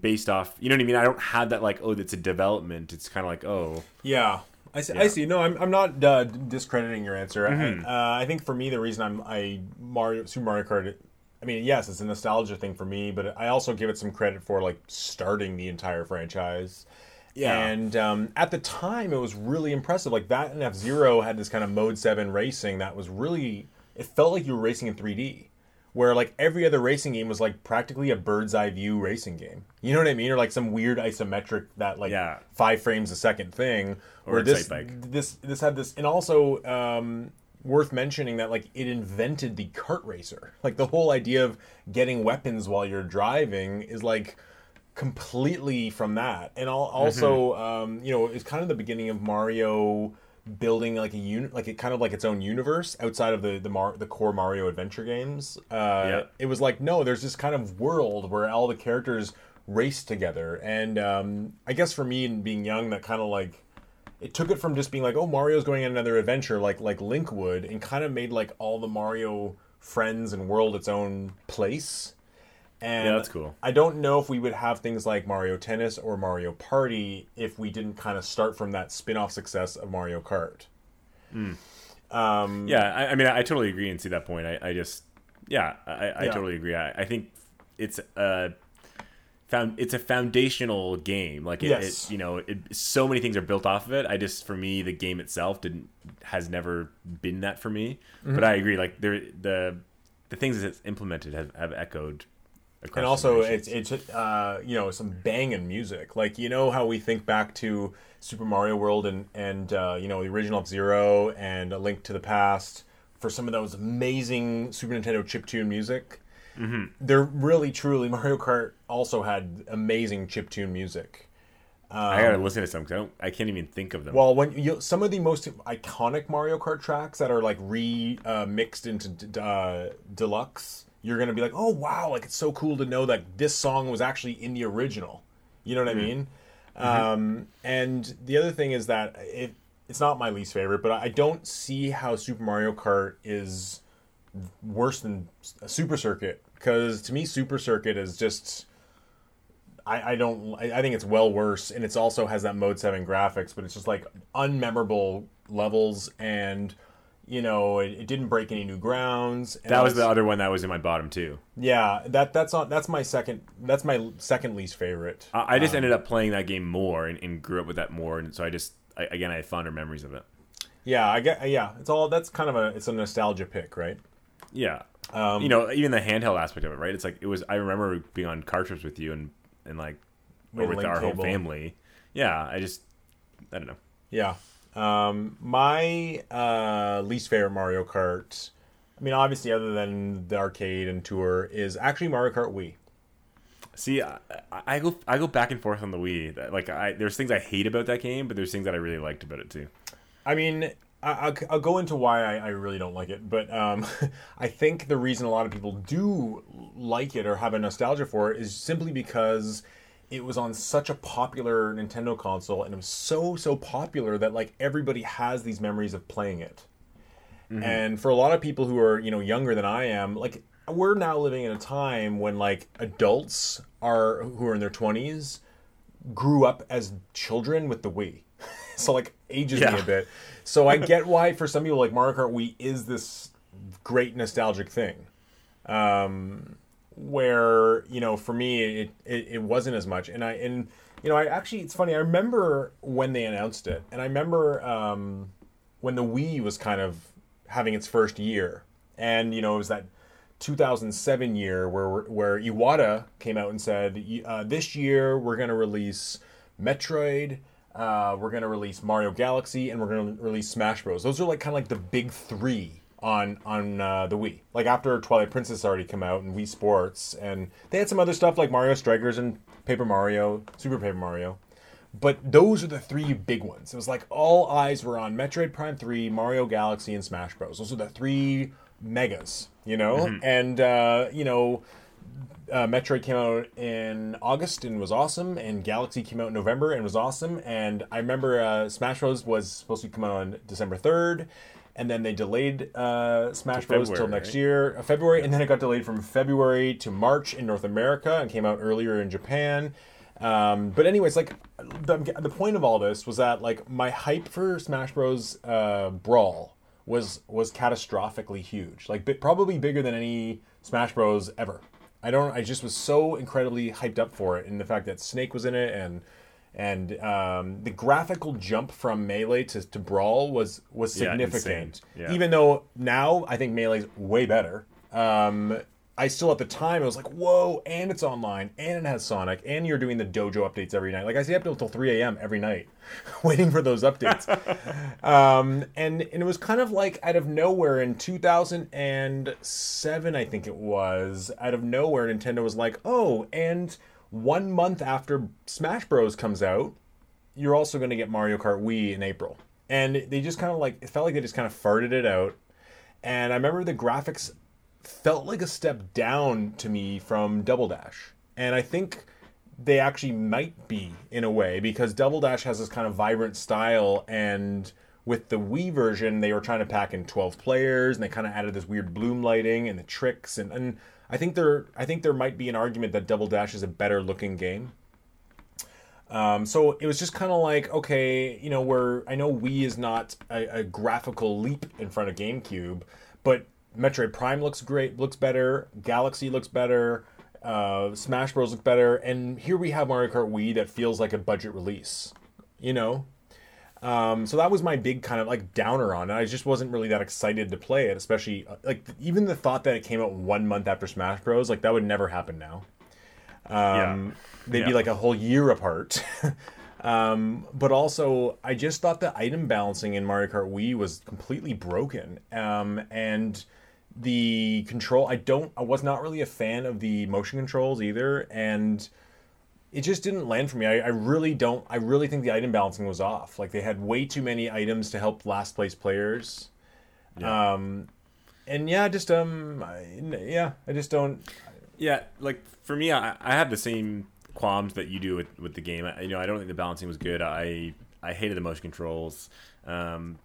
based off... You know what I mean? I don't have that like, oh, it's a development. It's kind of like, oh... Yeah, I see. Yeah. I see. No, I'm I'm not uh, discrediting your answer. Mm-hmm. I, uh, I think for me, the reason I'm I Mario Super Mario Kart... I mean, yes, it's a nostalgia thing for me, but I also give it some credit for like starting the entire franchise. Yeah. And um, at the time, it was really impressive. Like, that and F-Zero had this kind of Mode seven racing that was really... It felt like you were racing in three D, where, like, every other racing game was, like, practically a bird's-eye view racing game. You know what I mean? Or, like, some weird isometric, that, like, yeah. five frames a second thing. Or a sight bike. This, this had this... And also, um, worth mentioning that, like, it invented the kart racer. Like, the whole idea of getting weapons while you're driving is, like... completely from that. And also mm-hmm. um you know, it's kind of the beginning of Mario building like a unit, like it kind of like its own universe outside of the the, Mar- the core Mario adventure games. uh yep. It was like, no, there's this kind of world where all the characters race together, and um I guess for me, and being young, that kind of like it took it from just being like, oh, Mario's going on another adventure like like Link would, and kind of made like all the Mario friends and world its own place. And yeah, that's cool. I don't know if we would have things like Mario Tennis or Mario Party if we didn't kind of start from that spin-off success of Mario Kart. Mm. Um, yeah, I, I mean, I, I totally agree and see that point. I, I just, yeah, I, I yeah. totally agree. I, I think it's a, found, it's a foundational game. Like, it, yes. it you know, it, so many things are built off of it. I just, for me, the game itself didn't has never been that for me. Mm-hmm. But I agree. Like, there, the the things that it's implemented have, have echoed And also, it's it's uh, you know, some banging music. Like, you know how we think back to Super Mario World and and uh, you know, the original F-Zero and A Link to the Past for some of those amazing Super Nintendo chiptune music. Mm-hmm. They're really, truly, Mario Kart also had amazing chiptune music. Um, I gotta listen to some because I don't, I can't even think of them. Well, when you, some of the most iconic Mario Kart tracks that are like re uh, mixed into d- uh, deluxe, you're gonna be like, oh wow, like it's so cool to know that this song was actually in the original. You know what mm-hmm. I mean? Mm-hmm. Um, and the other thing is that it it's not my least favorite, but I don't see how Super Mario Kart is worse than Super Circuit, because to me, Super Circuit is just. I, I don't. I think it's well worse, and it also has that Mode seven graphics, but it's just like unmemorable levels, and you know it, it didn't break any new grounds. And that was the other one that was in my bottom too. Yeah, that that's on. That's my second. That's my second least favorite. I, I just um, ended up playing that game more and, and grew up with that more, and so I just I, again I have fonder memories of it. Yeah, I get. Yeah, it's all. That's kind of a. It's a nostalgia pick, right? Yeah. Um, you know, even the handheld aspect of it, right? It's like it was. I remember being on car trips with you and. And like or with our whole family. Yeah, I just I don't know. Yeah. Um my uh least favorite Mario Kart, I mean obviously other than the arcade and tour, is actually Mario Kart Wii. See, I, I go I go back and forth on the Wii. Like I there's things I hate about that game, but there's things that I really liked about it too. I mean, I, I'll, I'll go into why I, I really don't like it, but um, I think the reason a lot of people do like it or have a nostalgia for it is simply because it was on such a popular Nintendo console, and it was so, so popular that like everybody has these memories of playing it. Mm-hmm. And for a lot of people who are, you know, younger than I am, like we're now living in a time when like adults are who are in their twenties grew up as children with the Wii. So, like, ages yeah. me a bit. So I get why, for some people, like, Mario Kart Wii is this great nostalgic thing. Um, where, you know, for me, it, it, it wasn't as much. And, I and you know, I actually, it's funny. I remember when they announced it. And I remember um, when the Wii was kind of having its first year. And, you know, it was that two thousand seven year where, where Iwata came out and said, uh, this year we're going to release Metroid... Uh, we're going to release Mario Galaxy, and we're going to release Smash Bros. Those are like kind of like the big three on on uh, the Wii. Like after Twilight Princess already come out and Wii Sports, and they had some other stuff like Mario Strikers and Paper Mario, Super Paper Mario. But those are the three big ones. It was like all eyes were on Metroid Prime three, Mario Galaxy, and Smash Bros. Those are the three megas, you know? Mm-hmm. And, uh, you know... Uh, Metroid came out in August and was awesome, and Galaxy came out in November and was awesome, and I remember uh, Smash Bros. Was supposed to come out on December third, and then they delayed uh, Smash Bros. till next right? year, uh, February, yeah. and then it got delayed from February to March in North America, and came out earlier in Japan. Um, but anyways, like, the, the point of all this was that, like, my hype for Smash Bros. Uh, Brawl was, was catastrophically huge. Like, b- probably bigger than any Smash Bros. Ever. I don't. I just was so incredibly hyped up for it, and the fact that Snake was in it, and and um, the graphical jump from Melee to, to Brawl was was significant. Yeah, yeah. Even though now I think Melee's way better, um, I still at the time I was like, whoa! And it's online, and it has Sonic, and you're doing the dojo updates every night. Like I stay up until three a.m. every night, waiting for those updates. um, and and it was kind of like out of nowhere in two thousand seven, I think it was. Out of nowhere, Nintendo was like, oh, and one month after Smash Bros comes out, you're also going to get Mario Kart Wii in April. And they just kind of like it felt like they just kind of farted it out. And I remember the graphics. Felt like a step down to me from Double Dash. And I think they actually might be, in a way, because Double Dash has this kind of vibrant style, and with the Wii version, they were trying to pack in twelve players, and they kind of added this weird bloom lighting and the tricks, and, and I think there I think there might be an argument that Double Dash is a better-looking game. Um, so it was just kind of like, okay, you know, we're, I know Wii is not a, a graphical leap in front of GameCube, but Metroid Prime looks great, looks better. Galaxy looks better. Uh, Smash Bros. Looks better. And here we have Mario Kart Wii that feels like a budget release, you know? Um, so that was my big kind of like downer on it. I just wasn't really that excited to play it, especially like even the thought that it came out one month after Smash Bros. Like that would never happen now. Um, yeah. They'd yeah. be like a whole year apart. Um, but also, I just thought the item balancing in Mario Kart Wii was completely broken. Um, and the control, I don't, I was not really a fan of the motion controls either. And it just didn't land for me. I, I really don't, I really think the item balancing was off. Like, they had way too many items to help last place players. Yeah. Um, and yeah, just, um, I, yeah, I just don't. Yeah. Like for me, I, I have the same qualms that you do with, with the game. I, you know, I don't think the balancing was good. I I hated the motion controls. Um,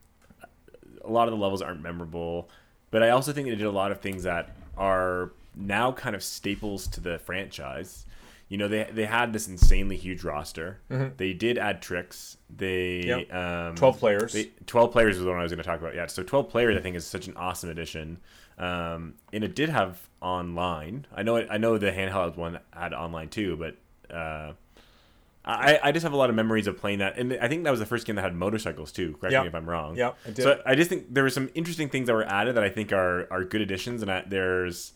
a lot of the levels aren't memorable, but I also think it did a lot of things that are now kind of staples to the franchise. You know, they they had this insanely huge roster. Mm-hmm. They did add tricks. They yep. um, twelve players. They, twelve players is the one I was going to talk about. Yeah, so twelve players I think is such an awesome addition. Um, and it did have online. I know it, I know the handheld one had online too, but Uh, I, I just have a lot of memories of playing that, and I think that was the first game that had motorcycles too. Correct yep. me if I'm wrong. Yeah, I did. So I just think there were some interesting things that were added that I think are, are good additions, and I, there's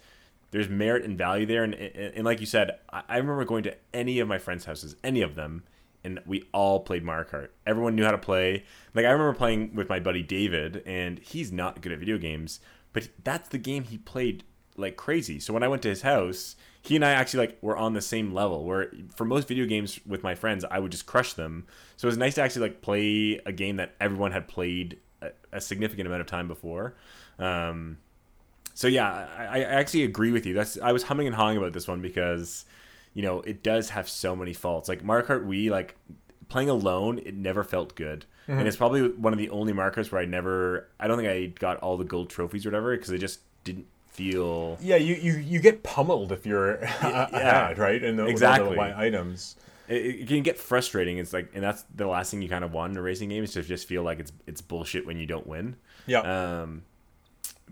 there's merit and value there. And and, and like you said, I, I remember going to any of my friends' houses, any of them, and we all played Mario Kart. Everyone knew how to play. Like I remember playing with my buddy David, and he's not good at video games, but that's the game he played like crazy. So when I went to his house, he and I actually like were on the same level, where for most video games with my friends, I would just crush them. So it was nice to actually like play a game that everyone had played a, a significant amount of time before. Um, so yeah, I, I actually agree with you. That's I was humming and hawing about this one because, you know, it does have so many faults. Like Mario Kart Wii, like playing alone, it never felt good. Mm-hmm. And it's probably one of the only Mario Karts where I never, I don't think I got all the gold trophies or whatever because they just didn't feel yeah you, you you get pummeled if you're yeah, ahead, right and the, exactly the items it, it can get frustrating. It's like, and that's the last thing you kind of want in a racing game, is to just feel like it's it's bullshit when you don't win. Yeah um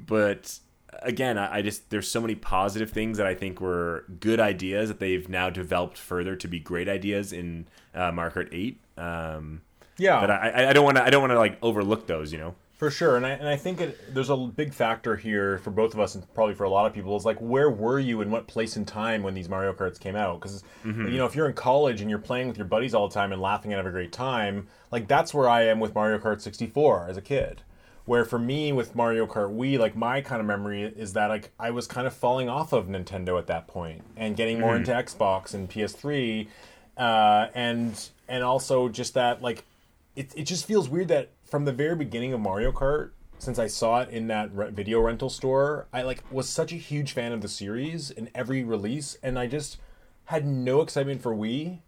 but again, I, I just there's so many positive things that I think were good ideas that they've now developed further to be great ideas in uh Mario Kart eight. um yeah but i i don't want to i don't want to like overlook those, you know. For sure, and I and I think it, there's a big factor here for both of us, and probably for a lot of people, is like, where were you in what place and time when these Mario Karts came out? Because mm-hmm. you know, if you're in college and you're playing with your buddies all the time and laughing and having a great time, like that's where I am with Mario Kart sixty-four as a kid. Where for me with Mario Kart Wii, like my kind of memory is that like I was kind of falling off of Nintendo at that point and getting more mm-hmm. into Xbox and P S three, uh, and and also just that like it it just feels weird that from the very beginning of Mario Kart, since I saw it in that re- video rental store, I like was such a huge fan of the series in every release, and I just had no excitement for Wii.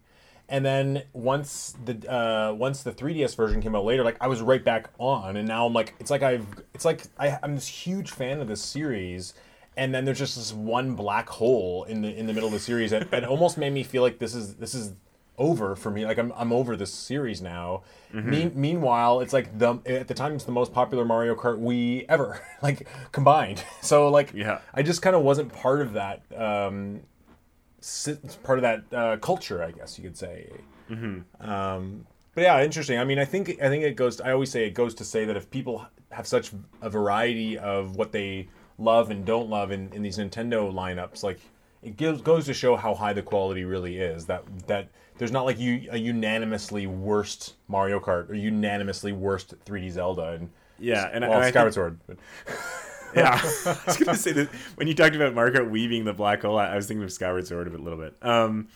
And then once the uh, once the three D S version came out later, like I was right back on, and now I'm like, it's like I've, it's like I, I'm this huge fan of this series, and then there's just this one black hole in the in the middle of the series that, that almost made me feel like this is this is. over for me. Like I'm I'm over this series now. Mm-hmm. Me- meanwhile, it's like the at the time it's the most popular Mario Kart Wii ever, like combined. So like yeah. I just kind of wasn't part of that um part of that uh, culture, I guess you could say. Mm-hmm. Um but yeah, interesting. I mean, I think I think it goes to, I always say it goes to say that if people have such a variety of what they love and don't love in, in these Nintendo lineups, like it gives, goes to show how high the quality really is. That that there's not like you a unanimously worst Mario Kart or unanimously worst three D Zelda and yeah, and, well, and Skyward I think, Sword. But. Yeah, I was gonna say this when you talked about Mario Kart weaving the black hole. I was thinking of Skyward Sword a little bit. Um,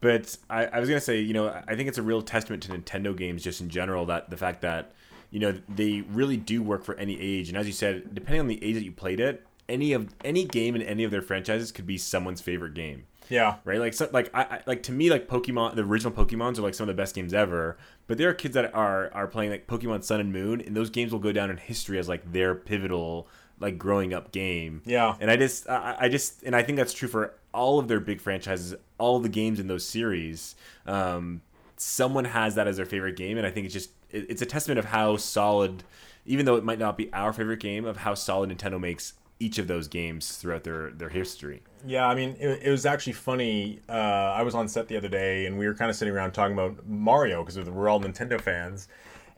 but I, I was gonna say, you know, I think it's a real testament to Nintendo games just in general, that the fact that, you know, they really do work for any age. And as you said, depending on the age that you played it, any of any game in any of their franchises could be someone's favorite game. Yeah. Right. Like, so, like, I, I, like to me, like Pokemon, the original Pokemons are like some of the best games ever. But there are kids that are are playing like Pokemon Sun and Moon, and those games will go down in history as like their pivotal, like growing up game. Yeah. And I just, I, I just, and I think that's true for all of their big franchises, all the games in those series. Um, someone has that as their favorite game, and I think it's just, it, it's a testament of how solid, even though it might not be our favorite game, of how solid Nintendo makes each of those games throughout their, their history. Yeah, I mean, it, it was actually funny. Uh, I was on set the other day, and we were kind of sitting around talking about Mario, because we're all Nintendo fans.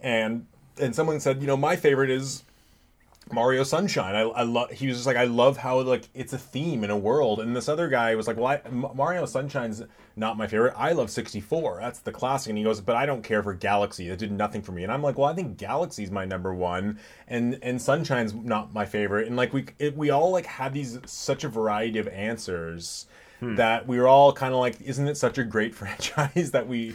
And and someone said, you know, my favorite is Mario Sunshine. I, I love. He was just like, I love how like it's a theme in a world. And this other guy was like, well, I, M- Mario Sunshine's not my favorite. I love sixty-four. That's the classic. And he goes, but I don't care for Galaxy. It did nothing for me. And I'm like, well, I think Galaxy's my number one, and and Sunshine's not my favorite. And like we it, we all like had these such a variety of answers hmm. that we were all kind of like, isn't it such a great franchise that we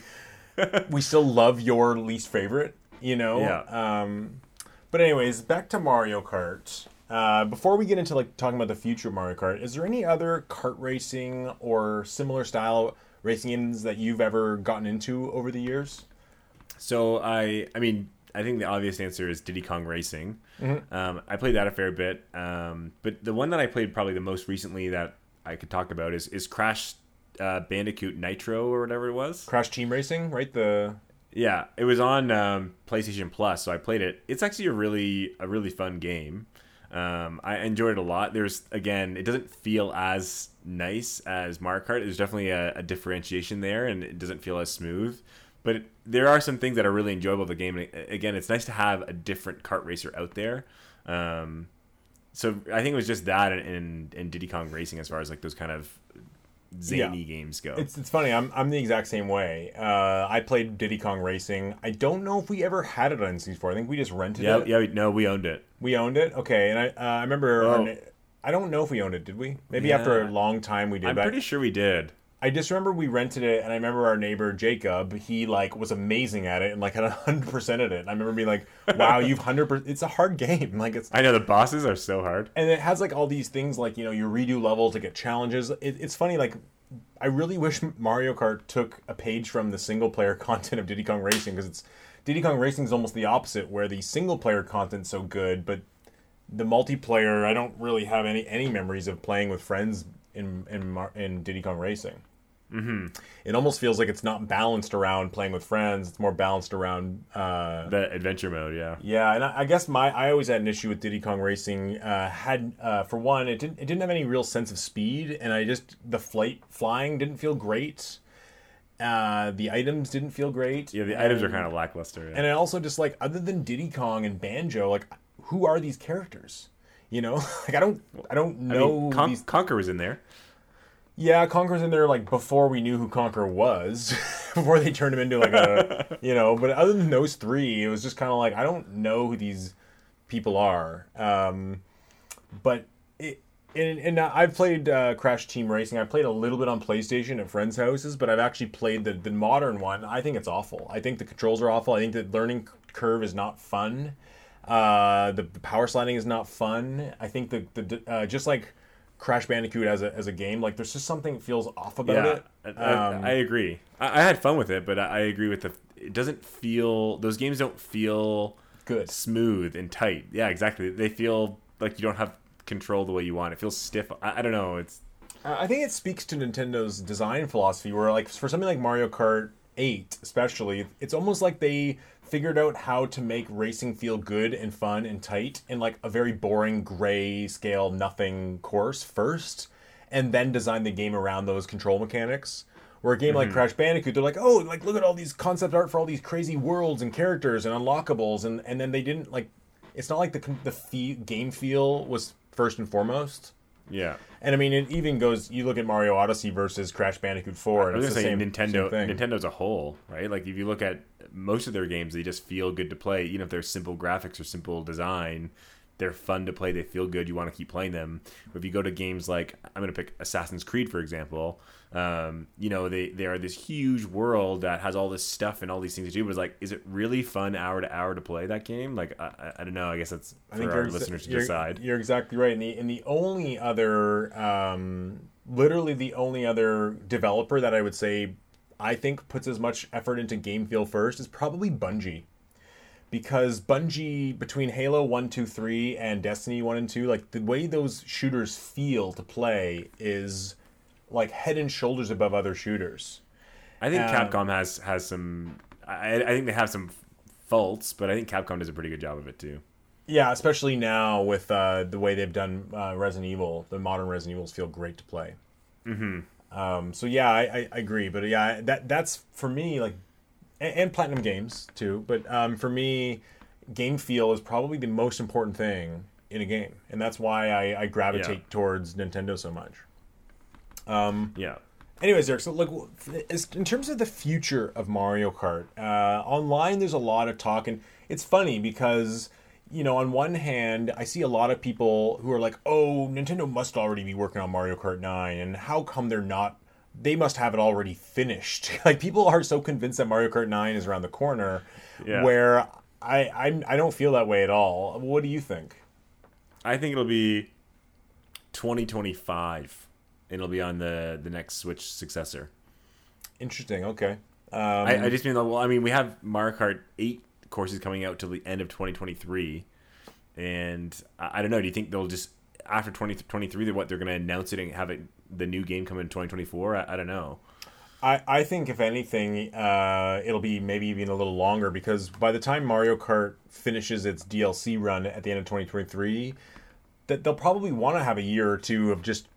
we still love your least favorite? You know. Yeah. Um, But anyways, back to Mario Kart. Uh, before we get into like talking about the future of Mario Kart, is there any other kart racing or similar style racing games that you've ever gotten into over the years? So I, I mean, I think the obvious answer is Diddy Kong Racing. Mm-hmm. Um, I played that a fair bit, um, but the one that I played probably the most recently that I could talk about is is Crash uh, Bandicoot Nitro or whatever it was. Crash Team Racing, right? The Yeah, it was on um, PlayStation Plus, so I played it. It's actually a really a really fun game. Um, I enjoyed it a lot. There's, again, it doesn't feel as nice as Mario Kart. There's definitely a, a differentiation there, and it doesn't feel as smooth. But it, there are some things that are really enjoyable of the game. And again, it's nice to have a different kart racer out there. Um, so I think it was just that and, and, and Diddy Kong Racing as far as like those kind of zany yeah. games go. It's it's funny. I'm I'm the exact same way. Uh, I played Diddy Kong Racing. I don't know if we ever had it on N sixty-four. I think we just rented yeah, it. Yeah, no, we owned it. We owned it. Okay, and I uh, I remember. Oh. Our, I don't know if we owned it. Did we? Maybe yeah. after a long time we did. I'm but pretty sure we did. I just remember we rented it, and I remember our neighbor Jacob. He like was amazing at it and like had a hundred percent at it. And I remember being like, "Wow, you've hundred percent." It's a hard game. Like it's. I know the bosses are so hard, and it has like all these things like you know you redo levels to get challenges. It, it's funny like. I really wish Mario Kart took a page from the single-player content of Diddy Kong Racing, because it's Diddy Kong Racing is almost the opposite, where the single-player content's so good, but the multiplayer, I don't really have any, any memories of playing with friends in in, in Diddy Kong Racing. Mm-hmm. It almost feels like it's not balanced around playing with friends. It's more balanced around uh, the adventure mode. Yeah, yeah. And I, I guess my I always had an issue with Diddy Kong Racing. Uh, had uh, for one, it didn't it didn't have any real sense of speed, and I just the flight flying didn't feel great. Uh, the items didn't feel great. Yeah, the and, items are kind of lackluster. Yeah. And I also just like other than Diddy Kong and Banjo, like who are these characters? You know, like I don't I don't know. I mean, Con- these... Conker was in there. Yeah, Conker's in there like before we knew who Conker was, before they turned him into like a, you know, but other than those three, it was just kind of like, I don't know who these people are. Um, but, it, and, and I've played uh, Crash Team Racing. I played a little bit on PlayStation at friends' houses, but I've actually played the, the modern one. I think it's awful. I think the controls are awful. I think the learning curve is not fun. Uh, the, the power sliding is not fun. I think the, the uh, just like... Crash Bandicoot as a as a game, like there's just something that feels off about yeah, it. Um, I, I agree. I, I had fun with it, but I, I agree with the. It doesn't feel those games don't feel good, smooth and tight. Yeah, exactly. They feel like you don't have control the way you want. It feels stiff. I, I don't know. It's. I think it speaks to Nintendo's design philosophy, where like for something like Mario Kart eight, especially, it's almost like they figured out how to make racing feel good and fun and tight in like a very boring gray scale nothing course first, and then design the game around those control mechanics. Where a game mm-hmm. like Crash Bandicoot, they're like, oh, like look at all these concept art for all these crazy worlds and characters and unlockables, and and then they didn't like. It's not like the the fee, game feel was first and foremost. Yeah, and I mean it even goes. You look at Mario Odyssey versus Crash Bandicoot four. I was going to say Nintendo. Nintendo's a whole right. Like if you look at most of their games, they just feel good to play. Even if they're simple graphics or simple design, they're fun to play. They feel good. You want to keep playing them. But if you go to games like I'm going to pick Assassin's Creed for example, um, you know they they are this huge world that has all this stuff and all these things to do. But it's like, is it really fun hour to hour to play that game? Like I, I don't know. I guess that's for I think our exa- listeners to you're, decide. You're exactly right. And the and the only other, um, literally the only other developer that I would say. I think puts as much effort into game feel first is probably Bungie, because Bungie between Halo one, two, three and Destiny one and two, like the way those shooters feel to play is like head and shoulders above other shooters. I think um, Capcom has, has some, I, I think they have some faults, but I think Capcom does a pretty good job of it too. Yeah. Especially now with uh, the way they've done uh, Resident Evil, the modern Resident Evils feel great to play. Mm-hmm. Um, so yeah, I, I, I agree, but yeah, that that's for me like, and, and Platinum Games too. But um, for me, game feel is probably the most important thing in a game, and that's why I, I gravitate yeah. towards Nintendo so much. Um, yeah. Anyways, Eric, so like, in terms of the future of Mario Kart, uh, online there's a lot of talk, and it's funny because, you know, on one hand, I see a lot of people who are like, oh, Nintendo must already be working on Mario Kart nine, and how come they're not, they must have it already finished. Like, people are so convinced that Mario Kart nine is around the corner, yeah. where I, I, I don't feel that way at all. What do you think? I think it'll be twenty twenty-five. It'll be on the, the next Switch successor. Interesting. Okay. Um, I, I just mean, well, I mean, we have Mario Kart eight courses coming out till the end of twenty twenty-three, and I, I don't know. Do you think they'll just after twenty twenty-three, they're what they're going to announce it and have it the new game come in twenty twenty-four? I, I don't know. I, I think if anything, uh, it'll be maybe even a little longer, because by the time Mario Kart finishes its D L C run at the end of twenty twenty-three, that they'll probably want to have a year or two of just,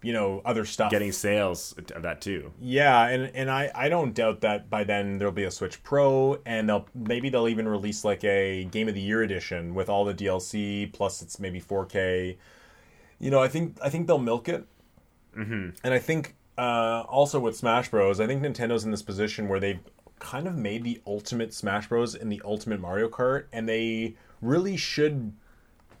you know, other stuff. Getting sales of that too. Yeah, and, and I, I don't doubt that by then there'll be a Switch Pro, and they'll maybe they'll even release like a Game of the Year edition with all the D L C, plus it's maybe four K. You know, I think I think they'll milk it. Mm-hmm. And I think uh, also with Smash Bros, I think Nintendo's in this position where they've kind of made the ultimate Smash Bros and the ultimate Mario Kart, and they really should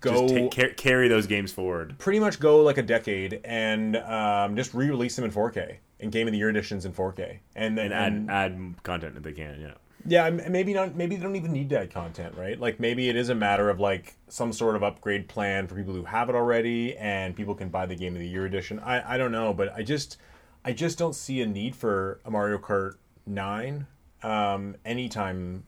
go just take, car- carry those games forward. Pretty much go like a decade and um, just re-release them in four K and Game of the Year editions in four K, and then and add and, add content that they can. Yeah, yeah. Maybe not. Maybe they don't even need to add content, right? Like maybe it is a matter of like some sort of upgrade plan for people who have it already, and people can buy the Game of the Year edition. I, I don't know, but I just I just don't see a need for a Mario Kart nine um, anytime.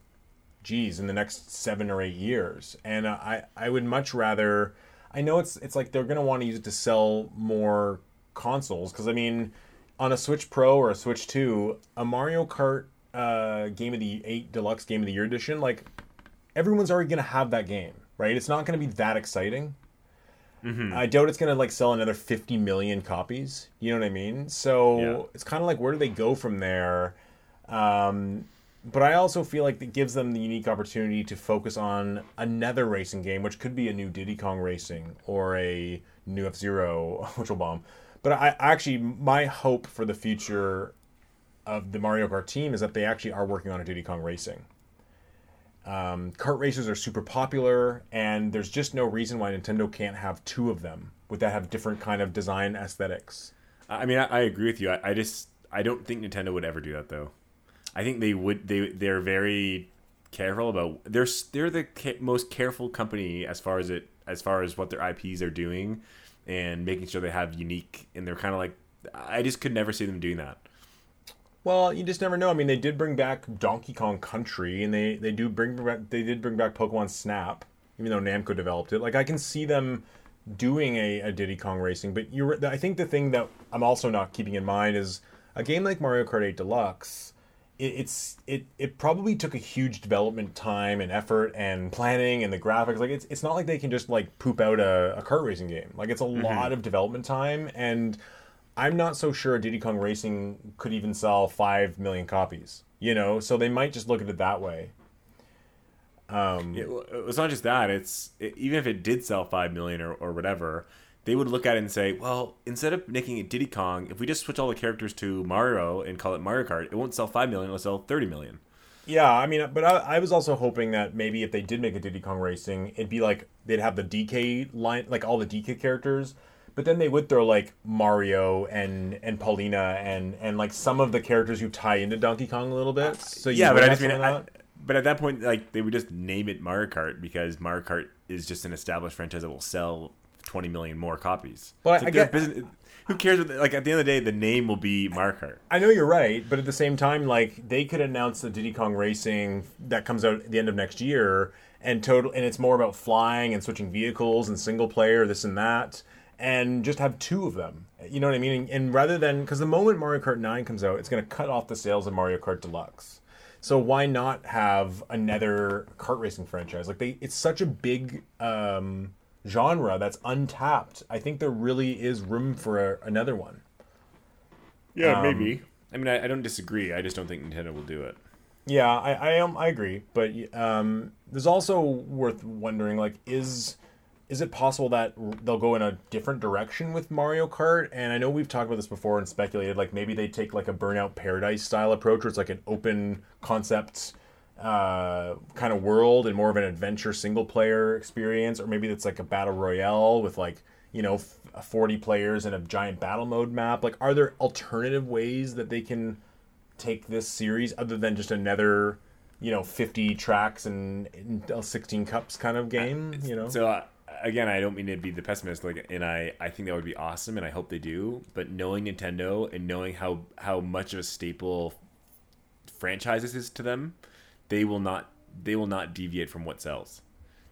Geez, in the next seven or eight years, and uh, I I would much rather. I know it's it's like they're gonna want to use it to sell more consoles, because I mean, on a Switch Pro or a Switch two, a Mario Kart uh, Game of the eight Deluxe Game of the Year edition, like everyone's already gonna have that game, right? It's not gonna be that exciting. Mm-hmm. I doubt it's gonna like sell another fifty million copies. You know what I mean? So yeah. It's kind of like, where do they go from there? Um, But I also feel like it gives them the unique opportunity to focus on another racing game, which could be a new Diddy Kong Racing or a new F-Zero, which will bomb. But I actually, my hope for the future of the Mario Kart team is that they actually are working on a Diddy Kong Racing. Um, kart races are super popular, and there's just no reason why Nintendo can't have two of them. Would that have different kind of design aesthetics? I mean, I, I agree with you. I, I just, I don't think Nintendo would ever do that, though. I think they would. They they're very careful about. They're they're the ca- most careful company as far as it as far as what their I Ps are doing, and making sure they have unique. And they're kind of like, I just could never see them doing that. Well, you just never know. I mean, they did bring back Donkey Kong Country, and they they do bring back, they did bring back Pokemon Snap, even though Namco developed it. Like, I can see them doing a, a Diddy Kong Racing. But you're, I think the thing that I'm also not keeping in mind is a game like Mario Kart eight Deluxe. It's it, it probably took a huge development time and effort and planning and the graphics. Like it's it's not like they can just like poop out a, a kart racing game. Like it's a mm-hmm. lot of development time, and I'm not so sure Diddy Kong Racing could even sell five million copies. You know, so they might just look at it that way. Um, it, it's not just that. It's it, even if it did sell five million or or whatever, they would look at it and say, well, instead of making it Diddy Kong, if we just switch all the characters to Mario and call it Mario Kart, it won't sell five million, it'll sell thirty million. Yeah, I mean, but I, I was also hoping that maybe if they did make a Diddy Kong Racing, it'd be like they'd have the D K line, like all the D K characters, but then they would throw like Mario and, and Paulina and, and like some of the characters who tie into Donkey Kong a little bit. So yeah, but I just mean, I, but at that point, like they would just name it Mario Kart, because Mario Kart is just an established franchise that will sell twenty million more copies. But like I guess, business, who cares what they, like at the end of the day the name will be Mario Kart. I know you're right, but at the same time, like they could announce the Diddy Kong Racing that comes out at the end of next year, and total and it's more about flying and switching vehicles and single player this and that, and just have two of them. You know what I mean? And, and rather than, because the moment Mario Kart nine comes out, it's going to cut off the sales of Mario Kart Deluxe. So why not have another kart racing franchise? Like they, it's such a big um genre that's untapped. I think there really is room for a, another one. Yeah, um, maybe. I mean, I, I don't disagree. I just don't think Nintendo will do it. Yeah, I I, um, I agree. But um, there's also worth wondering, like, is is it possible that they'll go in a different direction with Mario Kart? And I know we've talked about this before and speculated, like maybe they take like a Burnout Paradise style approach where it's like an open concept uh, kind of world and more of an adventure single player experience. Or maybe it's like a battle royale with like, you know, forty players and a giant battle mode map. Like, are there alternative ways that they can take this series other than just another, you know, fifty tracks and sixteen cups kind of game, you know? So uh, again, I don't mean to be the pessimist, like, and I, I think that would be awesome and I hope they do, but knowing Nintendo and knowing how, how much of a staple franchise this is to them, they will not, they will not deviate from what sells.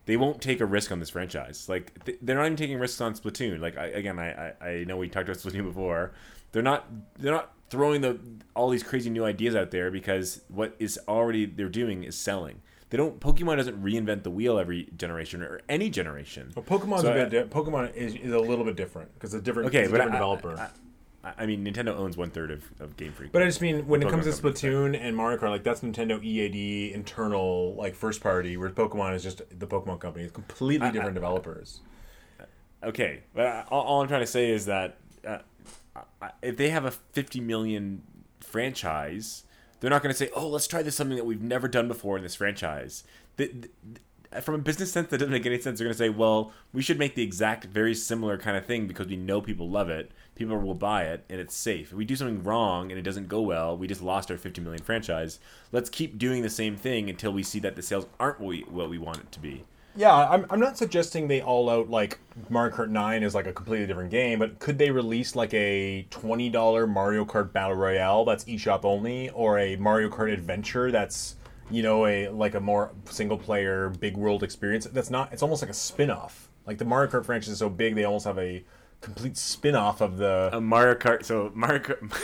They won't take a risk on this franchise. Like, th- they're not even taking risks on Splatoon. Like, I, again, I, I, I know we talked about Splatoon before. They're not, they're not throwing the all these crazy new ideas out there because what is already they're doing is selling. They don't. Pokemon doesn't reinvent the wheel every generation or any generation. Well, Pokemon's so, a bit. Di- Pokemon is, is a little bit different because it's a different. Okay, it's a but different I, developer. I, I, I mean, Nintendo owns one third of, of Game Freak. But I just mean when it comes to Splatoon and Mario Kart, like that's Nintendo E A D internal, like first party, where Pokemon is just the Pokemon company. It's completely different I, I, developers. Okay, but all, all I'm trying to say is that uh, if they have a fifty million franchise, they're not going to say, "Oh, let's try this something that we've never done before in this franchise." The, the, from a business sense, that doesn't make any sense. They're going to say, "Well, we should make the exact, very similar kind of thing because we know people love it." People will buy it, and it's safe. If we do something wrong and it doesn't go well, we just lost our fifty million franchise. Let's keep doing the same thing until we see that the sales aren't what we, what we want it to be. Yeah, I'm I'm not suggesting they all out, like, Mario Kart nine is, like, a completely different game, but could they release, like, a twenty dollars Mario Kart Battle Royale that's eShop only, or a Mario Kart Adventure that's, you know, a like a more single-player, big-world experience? That's not... It's almost like a spin-off. Like, the Mario Kart franchise is so big, they almost have a complete spin-off of the uh, Mario Kart. So Mario Kart,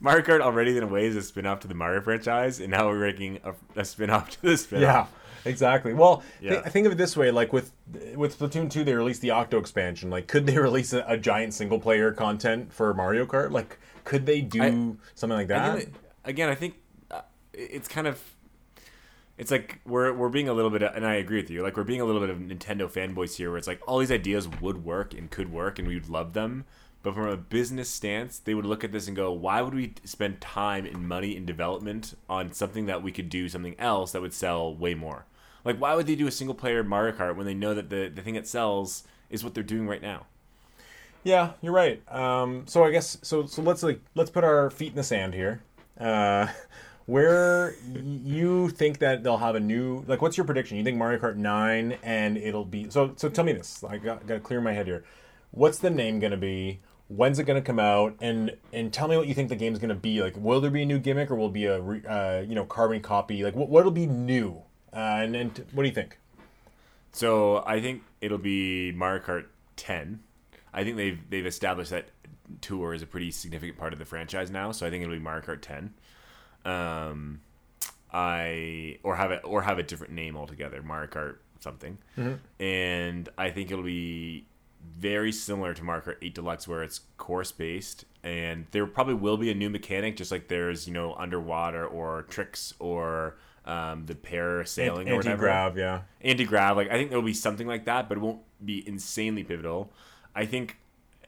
Mario Kart already in a way is a spin-off to the Mario franchise, and now we're making a, a spin-off to the spin-off. Yeah, exactly. Well, yeah. th- I think of it this way: like with with Splatoon two, they released the Octo Expansion. Like, could they release a, a giant single-player content for Mario Kart? Like, could they do I, something like that? I think, again, I think uh, it's kind of. It's like we're we're being a little bit, and I agree with you. Like we're being a little bit of Nintendo fanboys here, where it's like all these ideas would work and could work, and we'd love them. But from a business stance, they would look at this and go, "Why would we spend time and money in development on something that we could do something else that would sell way more? Like, why would they do a single player Mario Kart when they know that the the thing that sells is what they're doing right now?" Yeah, you're right. Um, so I guess so. So let's like let's put our feet in the sand here. Uh, Where you think that they'll have a new... Like, what's your prediction? You think Mario Kart nine and it'll be... So so tell me this. I got got to clear my head here. What's the name going to be? When's it going to come out? And and tell me what you think the game's going to be. Like, will there be a new gimmick or will it be a uh, you know carbon copy? Like, what, what'll be new? Uh, and, and what do you think? So I think it'll be Mario Kart ten. I think they've, they've established that Tour is a pretty significant part of the franchise now. So I think it'll be Mario Kart ten. Um, I or have it or have a different name altogether, Mario Kart something, mm-hmm. and I think it'll be very similar to Mario Kart eight Deluxe, where it's course based, and there probably will be a new mechanic, just like there's you know underwater or tricks or um the parasailing Ant- or whatever. Anti-grav, yeah, anti-grav. Like I think there'll be something like that, but it won't be insanely pivotal. I think,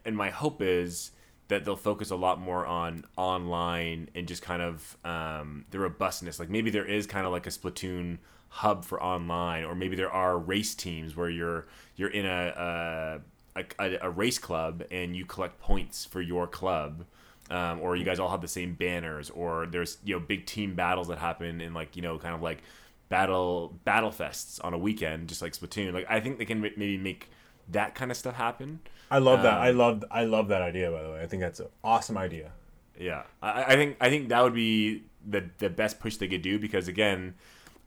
and my hope is that they'll focus a lot more on online and just kind of um, the robustness. Like maybe there is kind of like a Splatoon hub for online, or maybe there are race teams where you're you're in a a, a, a race club and you collect points for your club, um, or you guys all have the same banners, or there's you know big team battles that happen in like you know kind of like battle battle fests on a weekend, just like Splatoon. Like I think they can maybe make that kind of stuff happen. I love that. Um, I love I love that idea, by the way. I think that's an awesome idea. Yeah. I, I think I think that would be the the best push they could do because, again,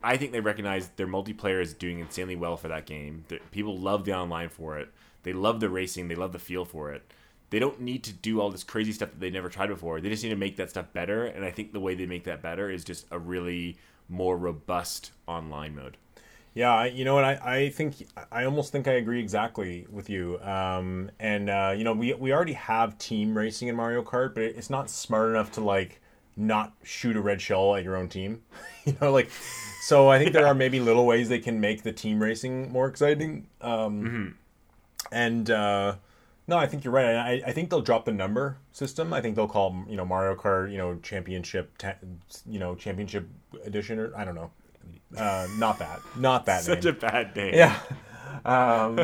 I think they recognize their multiplayer is doing insanely well for that game. The, people love the online for it. They love the racing. They love the feel for it. They don't need to do all this crazy stuff that they never tried before. They just need to make that stuff better, and I think the way they make that better is just a really more robust online mode. Yeah, you know what, I, I think, I almost think I agree exactly with you. Um, and, uh, you know, we we already have team racing in Mario Kart, but it's not smart enough to, like, not shoot a red shell at your own team. You know, like, so I think yeah. there are maybe little ways they can make the team racing more exciting. Um, mm-hmm. And uh, no, I think you're right. I, I think they'll drop the number system. I think they'll call, you know, Mario Kart, you know, championship, ta- you know, championship edition, or I don't know. Uh, not that, not that. Such name. a bad name. Yeah. Um,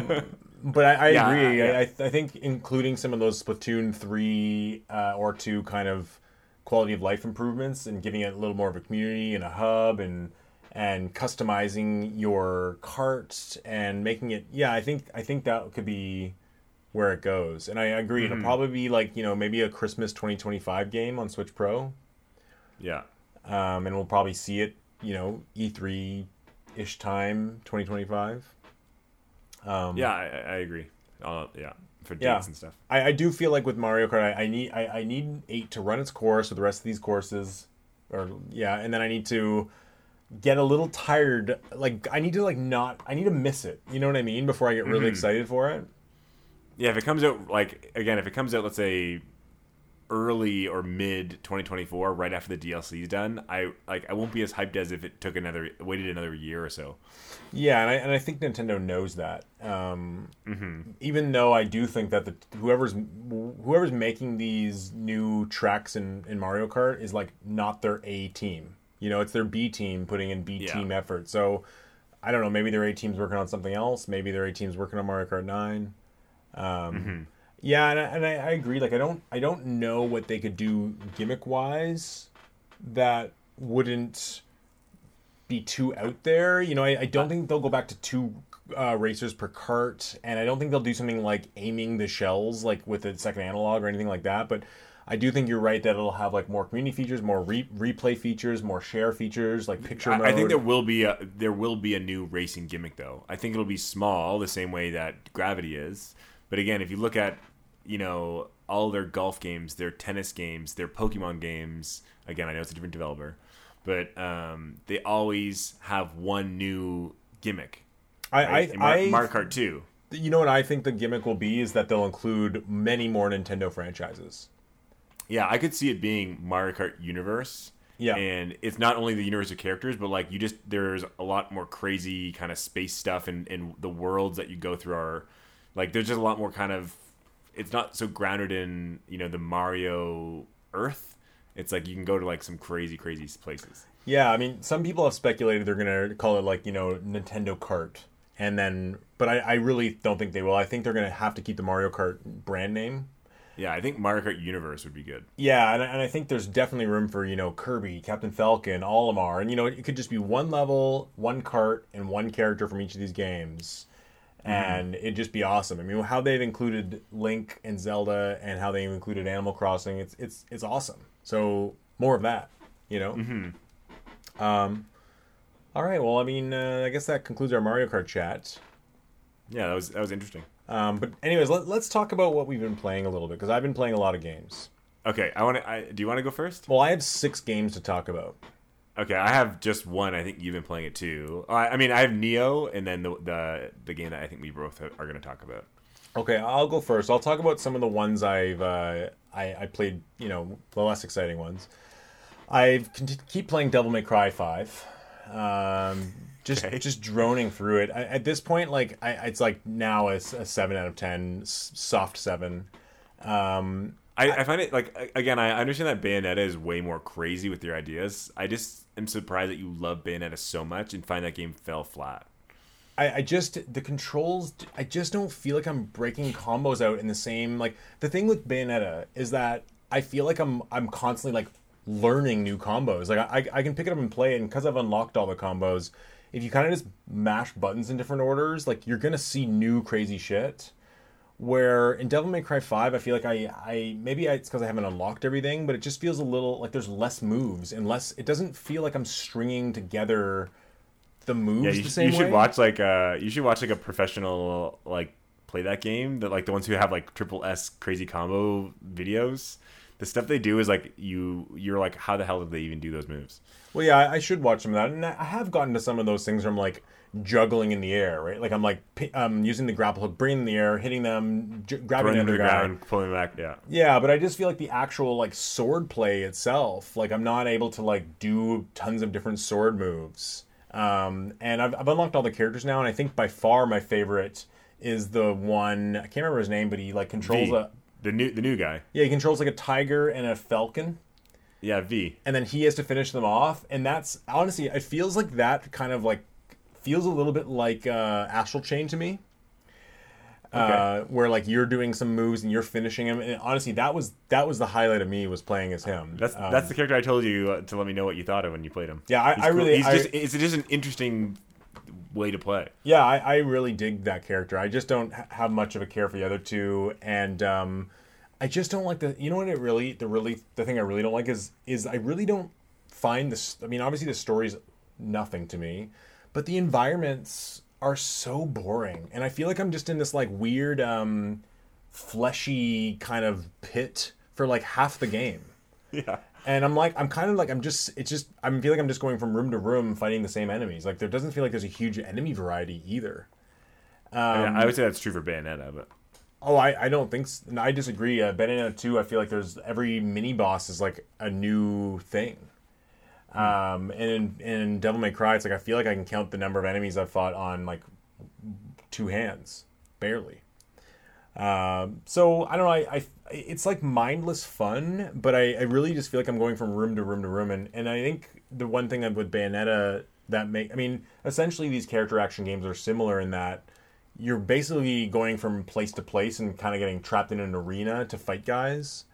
but I, I yeah, agree. Yeah. I, I think including some of those Splatoon three uh, or two kind of quality of life improvements and giving it a little more of a community and a hub and and customizing your cart and making it, yeah, I think I think that could be where it goes. And I agree, mm-hmm. it'll probably be like, you know, maybe a Christmas twenty twenty-five game on Switch Pro. Yeah. Um, and we'll probably see it, you know, E three-ish time, twenty twenty-five. Um, yeah, I, I agree. Uh, yeah. For dates yeah. and stuff. I, I do feel like with Mario Kart, I, I need I, I need eight to run its course with the rest of these courses, or yeah, and then I need to get a little tired. Like I need to like not I need to miss it. You know what I mean? Before I get really mm-hmm. excited for it. Yeah, if it comes out like again, if it comes out, let's say early or mid twenty twenty-four, right after the D L C is done, I like I won't be as hyped as if it took another waited another year or so. Yeah, and I and I think Nintendo knows that. Um, mm-hmm. Even though I do think that the whoever's whoever's making these new tracks in, in Mario Kart is like not their A team. You know, it's their B team putting in B yeah. team effort. So I don't know. Maybe their A team's working on something else. Maybe their A team's working on Mario Kart nine. Um, mm-hmm. Yeah, and I, and I, I agree. Like, I don't, I don't know what they could do gimmick-wise that wouldn't be too out there. You know, I, I don't think they'll go back to two uh, racers per cart, and I don't think they'll do something like aiming the shells, like with a second analog or anything like that. But I do think you're right that it'll have like more community features, more re- replay features, more share features, like picture I, mode. I think there will be a there will be a new racing gimmick, though. I think it'll be small, the same way that Gravity is. But again, if you look at, you know, all their golf games, their tennis games, their Pokemon games, again, I know it's a different developer, but um, they always have one new gimmick. I, right? I, Mar- I Mario Kart two. You know what I think the gimmick will be is that they'll include many more Nintendo franchises. Yeah, I could see it being Mario Kart Universe. Yeah, and it's not only the universe of characters, but like you just there's a lot more crazy kind of space stuff, and, and the worlds that you go through are. Like, there's just a lot more kind of... It's not so grounded in, you know, the Mario Earth. It's like you can go to, like, some crazy, crazy places. Yeah, I mean, some people have speculated they're going to call it, like, you know, Nintendo Kart. And then... But I, I really don't think they will. I think they're going to have to keep the Mario Kart brand name. Yeah, I think Mario Kart Universe would be good. Yeah, and, and I think there's definitely room for, you know, Kirby, Captain Falcon, Olimar. And, you know, it could just be one level, one kart, and one character from each of these games. And mm-hmm. it'd just be awesome. I mean, how they've included Link and Zelda, and how they've included Animal Crossing, it's it's it's awesome. So more of that, you know. Mm-hmm. Um, all right. Well, I mean, uh, I guess that concludes our Mario Kart chat. Yeah, that was that was interesting. Um, but anyways, let, let's talk about what we've been playing a little bit, because I've been playing a lot of games. Okay, I want to. I, do you want to go first? Well, I have six games to talk about. Okay, I have just one. I think you've been playing it too. I, I mean, I have Nioh, and then the, the the game that I think we both are going to talk about. Okay, I'll go first. I'll talk about some of the ones I've uh, I, I played. You know, the less exciting ones. I keep playing Devil May Cry five. Um, just okay. just droning through it. I, at this point, like I, it's like now it's a seven out of ten, soft seven. Um, I, I find it, like, again, I understand that Bayonetta is way more crazy with your ideas. I just am surprised that you love Bayonetta so much and find that game fell flat. I, I just, the controls, I just don't feel like I'm breaking combos out in the same, like, the thing with Bayonetta is that I feel like I'm I'm constantly, like, learning new combos. Like, I, I can pick it up and play it, and because I've unlocked all the combos, if you kind of just mash buttons in different orders, like, you're going to see new crazy shit. Where in Devil May Cry five, I feel like I, I maybe I, it's because I haven't unlocked everything, but it just feels a little like there's less moves and less. It doesn't feel like I'm stringing together the moves yeah, you, the same you way. You should watch like a you should watch like a professional like play that game that like the ones who have like triple S crazy combo videos. the stuff they do is like you you're like, how the hell did they even do those moves? Well, yeah, I, I should watch some of that, and I have gotten to some of those things where I'm like juggling in the air, right? Like I'm like um using the grapple hook, bringing in the air, hitting them, j- grabbing another guy, ground, pulling back. Yeah, yeah, but I just feel like the actual like sword play itself, like I'm not able to like do tons of different sword moves. Um, and I've, I've unlocked all the characters now, and I think by far my favorite is the one, I can't remember his name, but he like controls v, a the new the new guy. Yeah, he controls like a tiger and a falcon. Yeah, V. And then he has to finish them off, and that's honestly, it feels like that kind of like. Feels a little bit like uh, Astral Chain to me, okay. uh, where like you're doing some moves and you're finishing him. And honestly, that was that was the highlight of me, was playing as him. That's um, that's the character I told you uh, to let me know what you thought of when you played him. Yeah, I, he's I cool. really, he's I, just, it's just an interesting way to play. Yeah, I, I really dig that character. I just don't have much of a care for the other two, and um, I just don't like the. You know what? It really the really the thing I really don't like is is I really don't find this. I mean, obviously the story's nothing to me. But the environments are so boring. And I feel like I'm just in this like weird um, fleshy kind of pit for like half the game. Yeah. And I'm like, I'm kind of like, I'm just, it's just, I feel like I'm just going from room to room fighting the same enemies. Like there doesn't feel like there's a huge enemy variety either. Um, I, mean, I would say that's true for Bayonetta, but. Oh, I, I don't think, so. No, I disagree. Uh, Bayonetta two, I feel like there's, every mini boss is like a new thing. Um, and in, in Devil May Cry, it's like I feel like I can count the number of enemies I've fought on like two hands, barely. Um, so I don't know. I, I it's like mindless fun, but I, I really just feel like I'm going from room to room to room. And, and I think the one thing that with Bayonetta that make I mean essentially these character action games are similar in that you're basically going from place to place and kind of getting trapped in an arena to fight guys.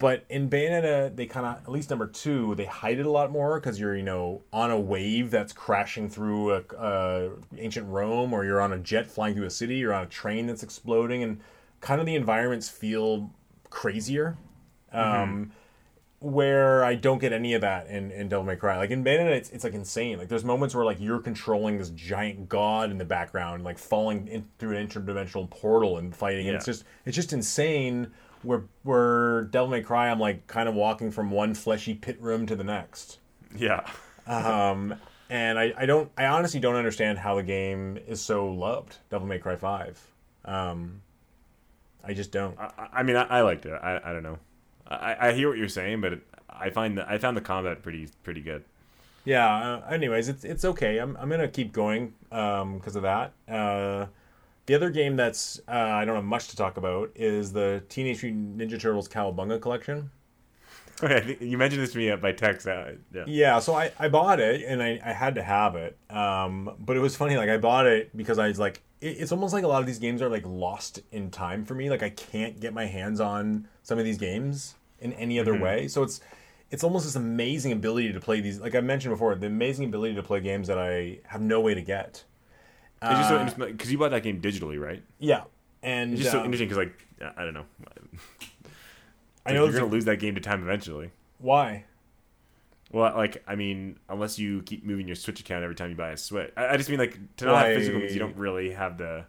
But in Bayonetta, they kind of, at least number two, they hide it a lot more because you're, you know, on a wave that's crashing through a, a ancient Rome, or you're on a jet flying through a city, you're on a train that's exploding, and kind of the environments feel crazier. Mm-hmm. Um, where I don't get any of that in, in Devil May Cry. Like in Bayonetta, it's, it's like insane. Like there's moments where like you're controlling this giant god in the background, like falling in, through an interdimensional portal and fighting, yeah. and it's just it's just insane. Where where Devil May Cry, I'm like kind of walking from one fleshy pit room to the next. Yeah. um, and I, I don't I honestly don't understand how the game is so loved. Devil May Cry five. Um, I just don't. I, I mean, I, I liked it. I, I don't know. I, I hear what you're saying, but it, I find the, I found the combat pretty pretty good. Yeah. Uh, anyways, it's it's okay. I'm I'm gonna keep going um because of that. Uh. The other game that's uh, I don't have much to talk about is the Teenage Mutant Ninja Turtles Cowabunga Collection. Okay, you mentioned this to me by text. Uh, yeah. yeah, so I, I bought it, and I, I had to have it. Um, but it was funny. Like I bought it because I was like, it, it's almost like a lot of these games are like lost in time for me. Like I can't get my hands on some of these games in any other mm-hmm. way. So it's it's almost this amazing ability to play these. Like I mentioned before, the amazing ability to play games that I have no way to get. It's just so because you bought that game digitally, right? Yeah, and it's just um, so interesting because, like, I don't know, I know you're gonna like, lose that game to time eventually. Why? Well, like, I mean, unless you keep moving your Switch account every time you buy a Switch, I, I just mean like to not I, have physical because you don't really have the.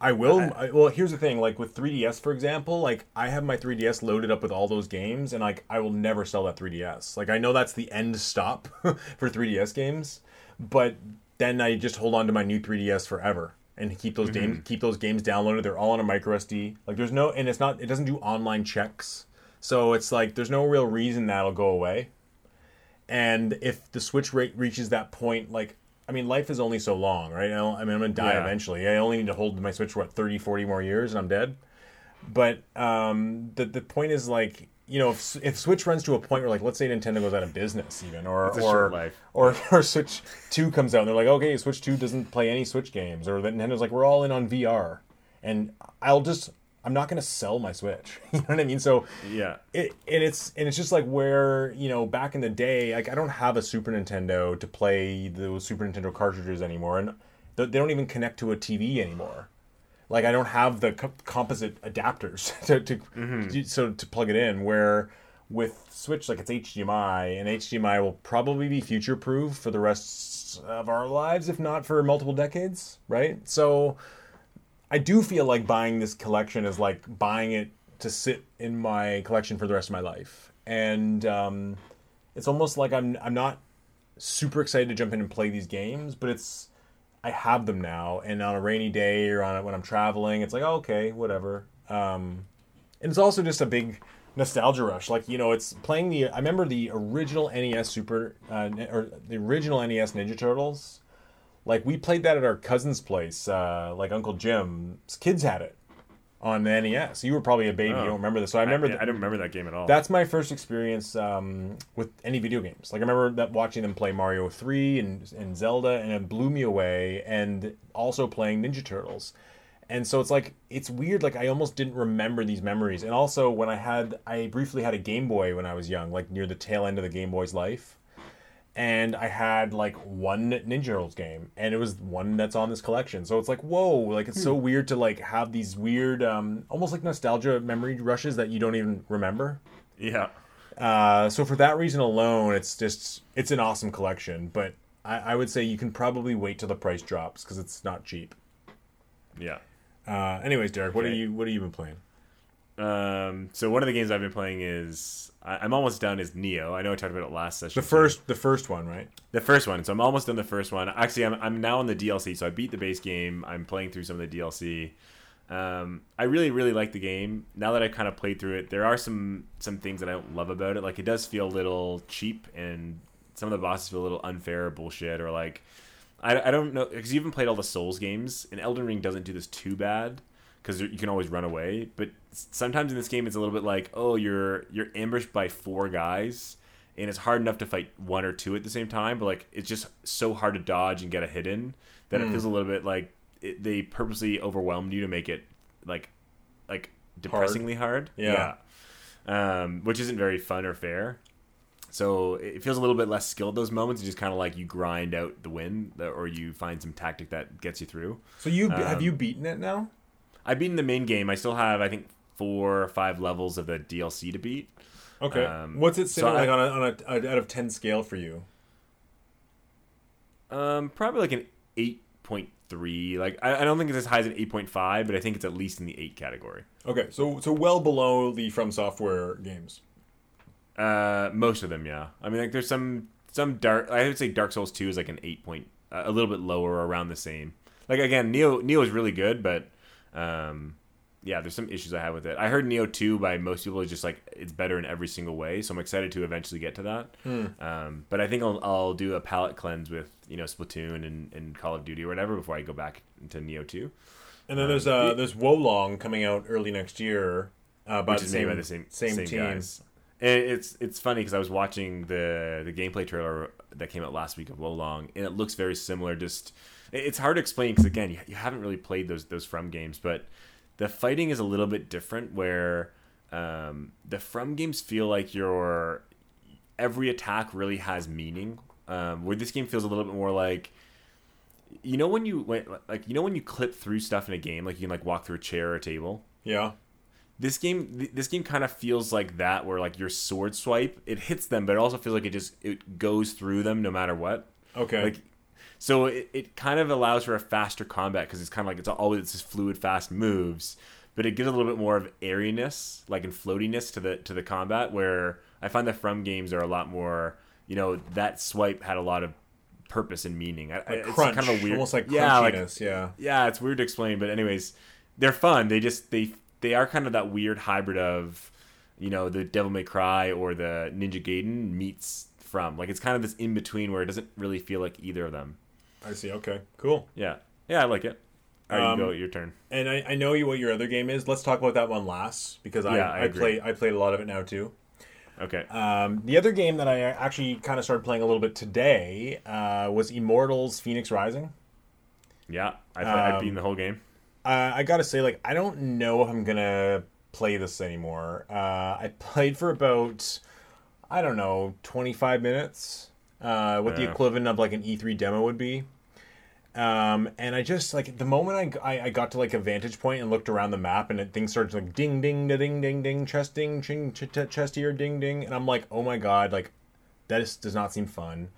I will. Uh, I, well, here's the thing. Like with three D S, for example, like I have my three D S loaded up with all those games, and like I will never sell that three D S. Like I know that's the end stop for three D S games, but. Then I just hold on to my new three D S forever and keep those mm-hmm. games keep those games downloaded. They're all on a micro S D. Like there's no, and it's not, it doesn't do online checks. So it's like there's no real reason that'll go away. And if the Switch rate reaches that point, like I mean, life is only so long, right? I, I mean, I'm gonna die yeah. eventually. I only need to hold my Switch for what thirty, forty more years, and I'm dead. But um, the the point is like. You know, if, if Switch runs to a point where, like, let's say Nintendo goes out of business, even, or or, life. or or Switch two comes out, and they're like, okay, Switch two doesn't play any Switch games, or that Nintendo's like, we're all in on V R, and I'll just, I'm not going to sell my Switch, you know what I mean? So yeah, it and it's and it's just like where you know back in the day, like I don't have a Super Nintendo to play those Super Nintendo cartridges anymore, and they don't even connect to a T V anymore. Like I don't have the co- composite adapters to, to, mm-hmm. to so to plug it in. Where with Switch, like it's H D M I, and H D M I will probably be future proof for the rest of our lives, if not for multiple decades, right? So I do feel like buying this collection is like buying it to sit in my collection for the rest of my life. And um, it's almost like I'm I'm not super excited to jump in and play these games, but it's I have them now. And on a rainy day or on when I'm traveling, it's like, oh, okay, whatever. Um, and it's also just a big nostalgia rush. Like, you know, it's playing the... I remember the original N E S Super... Uh, or the original N E S Ninja Turtles. Like, we played that at our cousin's place. Uh, like, Uncle Jim's kids had it on the N E S. You were probably a baby. Oh. You don't remember this. So I remember... I, th- I don't remember that game at all. That's my first experience um, with any video games. Like, I remember that watching them play Mario three and, and Zelda, and it blew me away. And also playing Ninja Turtles. And so it's like, it's weird, like I almost didn't remember these memories. And also when I had, I briefly had a Game Boy when I was young, like near the tail end of the Game Boy's life. And I had like one Ninja Turtles game, and it was one that's on this collection. So it's like, whoa, like it's so weird to like have these weird, um, almost like nostalgia memory rushes that you don't even remember. Yeah. Uh, so for that reason alone, it's just, it's an awesome collection. But I, I would say you can probably wait till the price drops because it's not cheap. Yeah. Uh, anyways, Derek, what okay. are you? What have you been playing? Um, so one of the games I've been playing is I, I'm almost done is Nioh. I know I talked about it last session. The first, the first one, right? The first one. So I'm almost done the first one. Actually, I'm I'm now on the D L C. So I beat the base game. I'm playing through some of the D L C. Um, I really really like the game. Now that I kind of played through it, there are some some things that I don't love about it. Like it does feel a little cheap, and some of the bosses feel a little unfair or bullshit, or like. I, I don't know, because you haven't played all the Souls games, and Elden Ring doesn't do this too bad, because you can always run away, but sometimes in this game it's a little bit like, oh, you're you're ambushed by four guys, and it's hard enough to fight one or two at the same time, but like it's just so hard to dodge and get a hit in, that mm. it feels a little bit like it, they purposely overwhelmed you to make it like like depressingly hard. hard. Yeah. yeah. Um, which isn't very fun or fair. So it feels a little bit less skilled those moments. It's just kind of like you grind out the win, or you find some tactic that gets you through. So you um, have you beaten it now? I've beaten the main game. I still have, I think, four or five levels of the D L C to beat. Okay. Um, What's it sitting so like I, on, a, on a, a out of ten scale for you? Um, probably like an eight point three. Like I, I don't think it's as high as an eight point five, but I think it's at least in the eight category. Okay, so so well below the From Software games. Uh, most of them, yeah. I mean, like there's some some dark. I would say Dark Souls two is like an eight point, uh, a little bit lower, around the same. Like again, Nioh Nioh is really good, but um, yeah, there's some issues I have with it. I heard Nioh two by most people is just like it's better in every single way, so I'm excited to eventually get to that. Mm. Um, but I think I'll I'll do a palate cleanse with you know Splatoon and, and Call of Duty or whatever before I go back to Nioh two. And then um, there's uh there's Wo Long coming out early next year uh, by, the same, by the same same same team. Guys. It's it's funny because I was watching the the gameplay trailer that came out last week of Wo Long, and it looks very similar. Just it's hard to explain because again, you, you haven't really played those those From games, but the fighting is a little bit different. Where um, the From games feel like your every attack really has meaning, um, where this game feels a little bit more like. You know when you when, like you know when you clip through stuff in a game, like you can like walk through a chair or a table. Yeah. This game, this game kind of feels like that, where like your sword swipe, it hits them, but it also feels like it just it goes through them no matter what. Okay. Like, so it, it kind of allows for a faster combat because it's kind of like it's always it's just fluid, fast moves, but it gives a little bit more of airiness, like and floatiness to the to the combat. Where I find the From games are a lot more, you know, that swipe had a lot of purpose and meaning. Like it's crunch, kind of a weird, almost like yeah, crunchiness. Like, yeah, yeah, it's weird to explain, but anyways, they're fun. They just they. They are kind of that weird hybrid of, you know, the Devil May Cry or the Ninja Gaiden meets From. Like, it's kind of this in-between where it doesn't really feel like either of them. I see. Okay. Cool. Yeah. Yeah, I like it. All right, um, you go. Your turn. And I, I know you what your other game is. Let's talk about that one last, because I, yeah, I, I, play, I played a lot of it now, too. Okay. Um, the other game that I actually kind of started playing a little bit today uh, was Immortals: Fenyx Rising. Yeah. I play, um, I've beaten the whole game. Uh, I gotta say, like, I don't know if I'm gonna play this anymore. Uh, I played for about, I don't know, twenty-five minutes, uh, what yeah. the equivalent of, like, an E three demo would be. Um, and I just, like, the moment I, I, I got to, like, a vantage point and looked around the map, and it, things started to, like, ding, ding, da, ding, ding, ding, chest, ding, ching, ch- ch- chest ear, ding, ding. And I'm like, oh my god, like, that is, does not seem fun.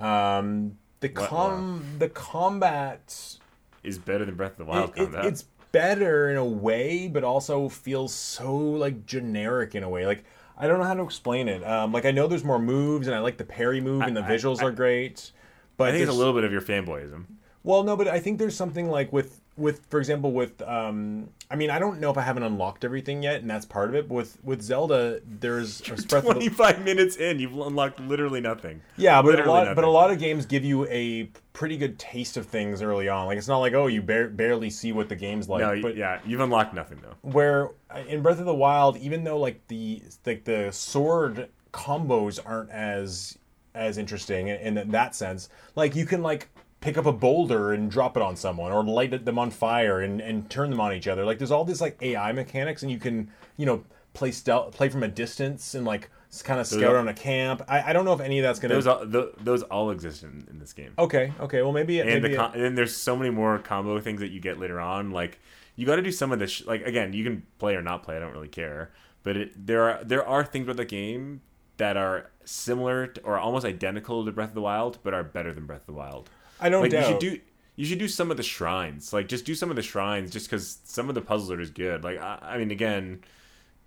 Um, the com- the combat... is better than Breath of the Wild it, combat. It, it's better in a way, but also feels so like generic in a way. Like, I don't know how to explain it. Um, like, I know there's more moves, and I like the parry move, and the I, visuals I, I, are great. But I think it's a little bit of your fanboyism. Well, no, but I think there's something like with, with for example, with... Um, I mean, I don't know if I haven't unlocked everything yet, and that's part of it. But with, with Zelda, there's... twenty-five the... minutes in, you've unlocked literally nothing. Yeah, but, literally a lot, nothing. But a lot of games give you a pretty good taste of things early on. Like, it's not like, oh, you bar- barely see what the game's like. No, but yeah, you've unlocked nothing, though. Where in Breath of the Wild, even though, like, the like the sword combos aren't as as interesting in, in that sense, like, you can, like... pick up a boulder and drop it on someone, or light them on fire and, and turn them on each other. Like, there's all these like A I mechanics, and you can, you know, play stealth, play from a distance, and like kind of scout on a camp. I, I don't know if any of that's gonna. Those all, the, those all exist in, in this game. Okay, okay. Well, maybe. And maybe the com- it... and then there's so many more combo things that you get later on. Like, you got to do some of this. Sh- like again, you can play or not play. I don't really care. But it, there are there are things about the game that are similar to, or almost identical to Breath of the Wild, but are better than Breath of the Wild. I don't like, doubt. You should do you should do some of the shrines. Like, just do some of the shrines just because some of the puzzles are just good. Like, I, I mean, again,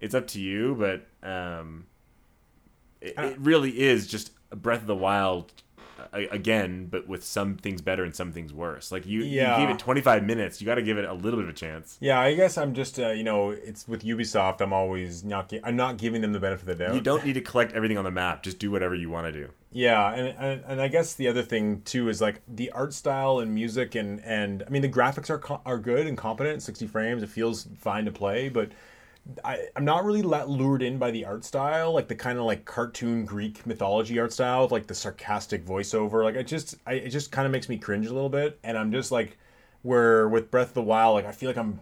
it's up to you, but um, it, it really is just Breath of the Wild uh, again, but with some things better and some things worse. Like, you, yeah. you gave it twenty-five minutes. You got to give it a little bit of a chance. Yeah, I guess I'm just, uh, you know, it's with Ubisoft, I'm always not, gi- I'm not giving them the benefit of the doubt. You don't need to collect everything on the map. Just do whatever you want to do. Yeah, and, and and I guess the other thing too is like the art style and music and, and I mean the graphics are co- are good and competent, sixty frames, it feels fine to play, but I, I'm not really let, lured in by the art style, like the kind of like cartoon Greek mythology art style, with like the sarcastic voiceover. Like I just I it just kind of makes me cringe a little bit, and I'm just like, where with Breath of the Wild, like I feel like I'm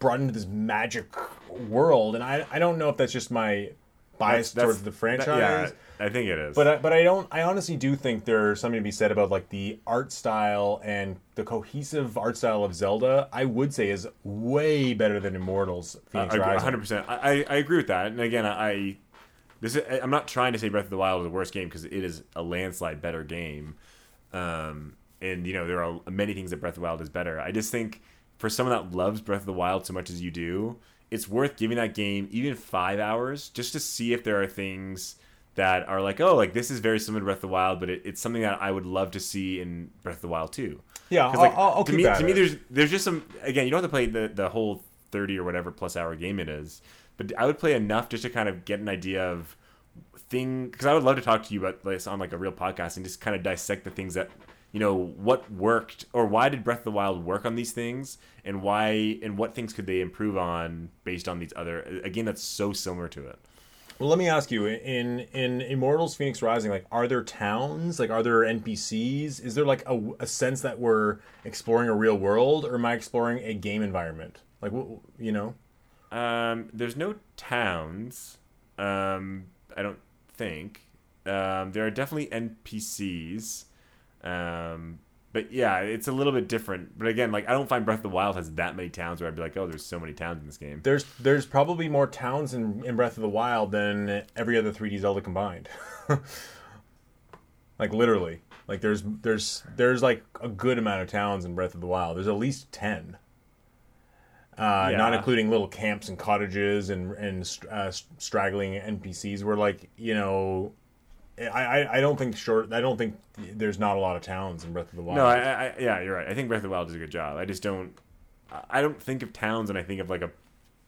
brought into this magic world, and I I don't know if that's just my bias that's, towards that's, the franchise. That, yeah. I think it is. But I, but I don't I honestly do think there's something to be said about like the art style, and the cohesive art style of Zelda, I would say is way better than Immortals Fenyx uh, Rising. one hundred percent. I, I agree with that. And again, I this is, I'm not trying to say Breath of the Wild is the worst game, because it is a landslide better game. Um, and you know, there are many things that Breath of the Wild is better. I just think for someone that loves Breath of the Wild so much as you do, it's worth giving that game even five hours, just to see if there are things that are like, oh, like this is very similar to Breath of the Wild, but it, it's something that I would love to see in Breath of the Wild too. Yeah, I'll, like, I'll, I'll to keep me, that. To me, there's there's just some, again, you don't have to play the, the whole thirty or whatever plus hour game it is, but I would play enough just to kind of get an idea of thing, because I would love to talk to you about this on like a real podcast and just kind of dissect the things that, you know, what worked, or why did Breath of the Wild work on these things, and why, and what things could they improve on based on these other, a game that's so similar to it. Well, let me ask you, in in Immortals Fenyx Rising, like, are there towns? Like, are there N P Cs? Is there, like, a, a sense that we're exploring a real world, or am I exploring a game environment? Like, you know? Um, there's no towns, um, I don't think. Um, there are definitely N P Cs, um, but, yeah, it's a little bit different. But, again, like, I don't find Breath of the Wild has that many towns where I'd be like, oh, there's so many towns in this game. There's there's probably more towns in, in Breath of the Wild than every other three D Zelda combined. Like, literally. Like, there's, there's, there's, like, a good amount of towns in Breath of the Wild. There's at least ten. Uh, yeah. Not including little camps and cottages and, and uh, straggling N P Cs where, like, you know... I, I don't think short. I don't think there's not a lot of towns in Breath of the Wild. No, I, I yeah, you're right. I think Breath of the Wild does a good job. I just don't. I don't think of towns, and I think of like a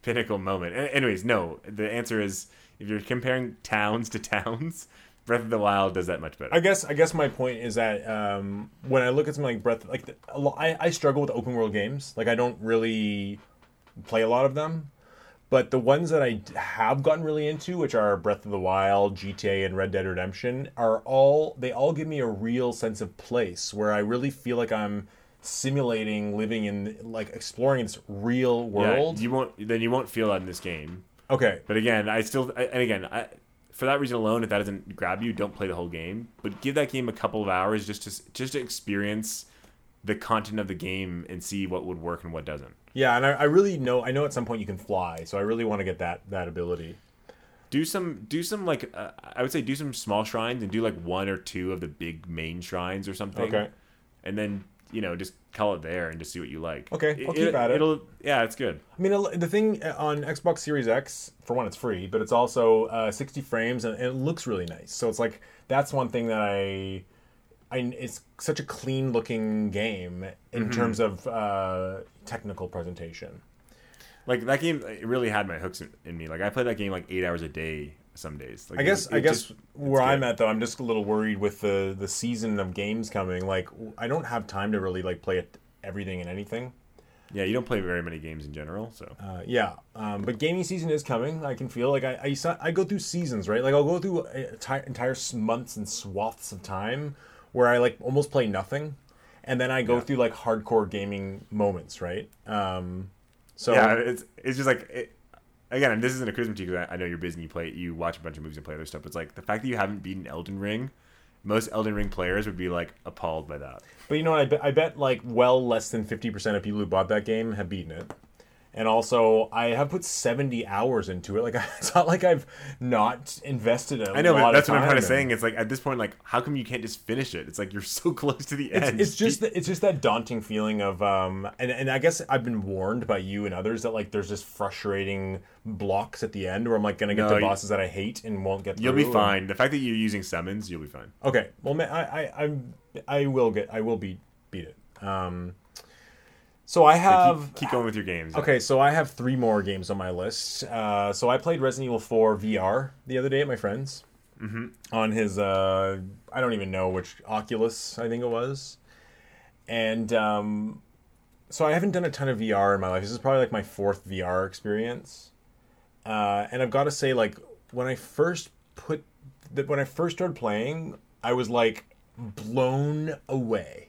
pinnacle moment. Anyways, no. The answer is, if you're comparing towns to towns, Breath of the Wild does that much better. I guess. I guess my point is that um, when I look at something like Breath, like the, I, I struggle with open world games. Like I don't really play a lot of them. But the ones that I have gotten really into, which are Breath of the Wild, G T A, and Red Dead Redemption, are all they all give me a real sense of place where I really feel like I'm simulating, living in, like exploring this real world. Yeah, you won't then you won't feel that in this game. Okay. But again, I still I, and again, I, for that reason alone, if that doesn't grab you, don't play the whole game. But give that game a couple of hours just to just to experience the content of the game and see what would work and what doesn't. Yeah, and I, I really know. I know at some point you can fly, so I really want to get that that ability. Do some, do some like uh, I would say, do some small shrines and do like one or two of the big main shrines or something. Okay. And then you know, just call it there and just see what you like. Okay, I'll keep it, at it. It'll, yeah, it's good. I mean, the thing on Xbox Series X, for one, it's free, but it's also uh, sixty frames, and it looks really nice. So it's like, that's one thing that I... I it's such a clean-looking game in mm-hmm. terms of uh, technical presentation. Like, that game, it really had my hooks in, in me. Like, I played that game, like, eight hours a day some days. Like, I guess, it, it I guess just, where I'm at, though, I'm just a little worried with the, the season of games coming. Like, I don't have time to really, like, play it, everything and anything. Yeah, you don't play very many games in general, so. Uh, yeah, um, but gaming season is coming. I can feel like I, I, I go through seasons, right? Like, I'll go through entire, entire months and swaths of time where I, like, almost play nothing. And then I go yeah. through, like, hardcore gaming moments, right? Um, so yeah, it's it's just, like... It, again, this isn't a criticism to you because I, I know you're busy and you, play, you watch a bunch of movies and play other stuff. But it's, like, the fact that you haven't beaten Elden Ring... Most Elden Ring players would be, like, appalled by that. But you know what? I bet, I bet like, well less than fifty percent of people who bought that game have beaten it. And also, I have put seventy hours into it. Like, it's not like I've not invested a I know, lot but that's of what I'm kind of saying. It's like, at this point, like, how come you can't just finish it? It's like, you're so close to the end. It's, it's just that, it's just that daunting feeling of... um, and, and I guess I've been warned by you and others that, like, there's this frustrating blocks at the end where I'm, like, going to get no, the bosses you, that I hate and won't get through. You'll be fine. And... The fact that you're using summons, you'll be fine. Okay. Well, man, I, I, I'm, I will get... I will beat, beat it. Um... So I have... So keep, keep going with your games. Yeah. Okay, so I have three more games on my list. Uh, so I played Resident Evil four V R the other day at my friend's. Mm-hmm. On his, uh, I don't even know which, Oculus, I think it was. And um, so I haven't done a ton of V R in my life. This is probably like my fourth V R experience. Uh, and I've got to say, like, when I first put... The, when I first started playing, I was, like, blown away.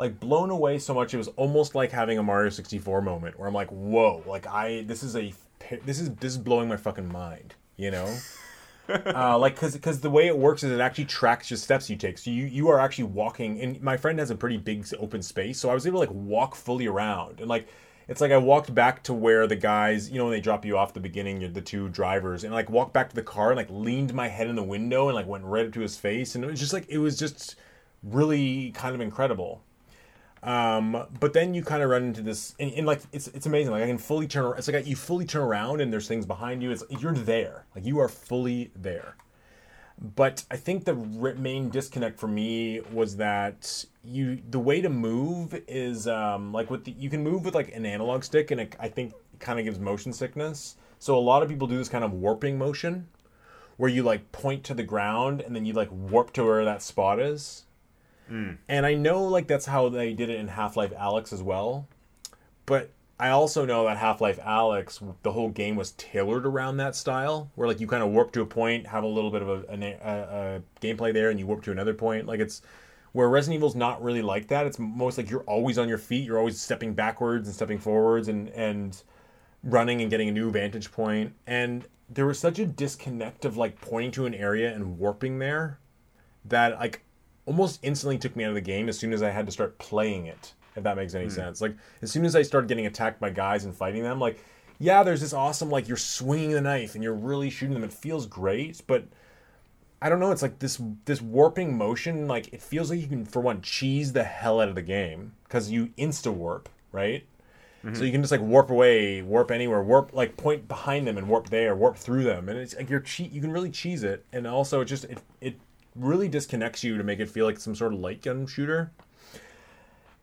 Like, blown away so much, it was almost like having a Mario sixty-four moment where I'm like, whoa, like, I, this is a, this is, this is blowing my fucking mind, you know? uh, like, because because the way it works is it actually tracks your steps you take. So you, you are actually walking, and my friend has a pretty big open space, so I was able to, like, walk fully around. And, like, it's like I walked back to where the guys, you know, when they drop you off at the beginning, the two drivers, and, like, walked back to the car and, like, leaned my head in the window and, like, went right up to his face. And it was just, like, it was just really kind of incredible. Um, but then you kind of run into this, and, and like, it's, it's amazing. Like, I can fully turn around. It's like, I, you fully turn around and there's things behind you. It's, you're there. Like, you are fully there. But I think the re- main disconnect for me was that you, the way to move is, um, like with the, you can move with like an analog stick, and it, I think it kind of gives motion sickness. So a lot of people do this kind of warping motion where you like point to the ground and then you like warp to where that spot is. Mm. And I know, like, that's how they did it in Half-Life Alyx as well. But I also know that Half-Life Alyx, the whole game was tailored around that style, where, like, you kind of warp to a point, have a little bit of a, a, a gameplay there, and you warp to another point. Like, it's where Resident Evil's not really like that. It's most like you're always on your feet. You're always stepping backwards and stepping forwards and, and running and getting a new vantage point. And there was such a disconnect of, like, pointing to an area and warping there that, like, almost instantly took me out of the game as soon as I had to start playing it, if that makes any mm. sense. Like, as soon as I started getting attacked by guys and fighting them, like, yeah, there's this awesome, like, you're swinging the knife and you're really shooting them. It feels great, but I don't know. It's like this this warping motion, like, it feels like you can, for one, cheese the hell out of the game because you insta-warp, right? Mm-hmm. So you can just, like, warp away, warp anywhere, warp, like, point behind them and warp there, warp through them. And it's like you're che- you can really cheese it. And also it just... it. it really disconnects you to make it feel like some sort of light gun shooter.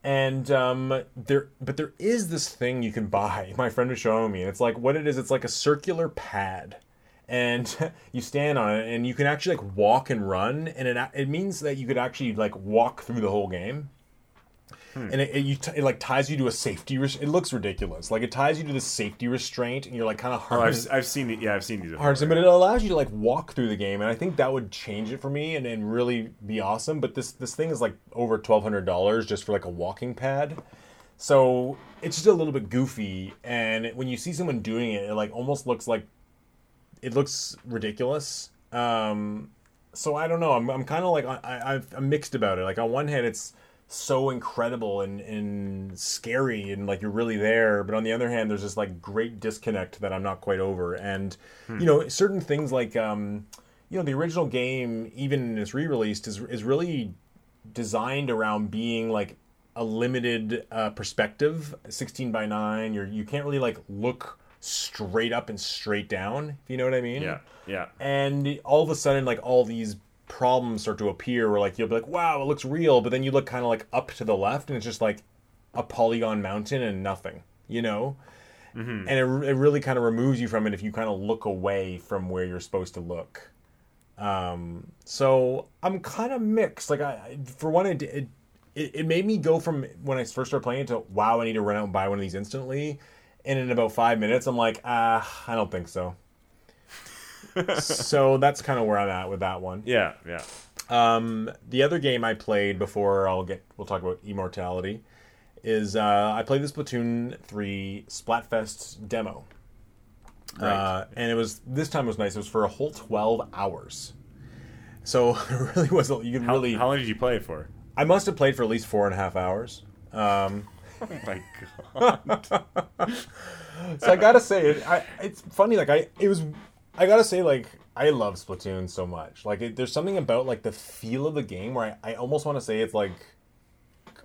And um, there, but there is this thing you can buy. My friend was showing me, and it's like what it is. It's like a circular pad, and you stand on it, and you can actually like walk and run, and it it means that you could actually like walk through the whole game. Hmm. And it, it, you t- it like ties you to a safety. Res- it looks ridiculous. Like it ties you to the safety restraint, and you're like kind of harnessed. Oh, I've, I've seen it. Yeah, I've seen these. Harnessed, but it allows you to like walk through the game, and I think that would change it for me and, and really be awesome. But this this thing is like over twelve hundred dollars just for like a walking pad, so it's just a little bit goofy. And it, when you see someone doing it, it like almost looks like it looks ridiculous. Um, so I don't know. I'm I'm kind of like I I've, I'm mixed about it. Like on one hand, it's so incredible and, and scary and like you're really there, but on the other hand there's this like great disconnect that I'm not quite over. And hmm. you know, certain things like um you know, the original game, even when it's re-released, is is really designed around being like a limited uh, perspective, sixteen by nine. You're you can't really like look straight up and straight down, if you know what I mean. Yeah, yeah. And all of a sudden, like all these problems start to appear where like you'll be like, wow, it looks real, but then you look kind of like up to the left and it's just like a polygon mountain and nothing, you know. Mm-hmm. And it, it really kind of removes you from it if you kind of look away from where you're supposed to look. Um, so I'm kind of mixed. Like I, for one, it, it it made me go from when I first started playing it to wow, I need to run out and buy one of these instantly. And in about five minutes, I'm like, ah, I don't think so. So that's kind of where I'm at with that one. Yeah, yeah. Um, the other game I played before I'll get we'll talk about Immortality is uh, I played the Splatoon three Splatfest demo. Right. Uh, and it was this time it was nice. It was for a whole twelve hours, so it really was. You could how, really. How long did you play it for? I must have played for at least four and a half hours. Um, oh my god! So I gotta say, it, I, it's funny. Like I, it was. I gotta say, like I love Splatoon so much. Like it, there's something about like the feel of the game where I, I almost want to say it's like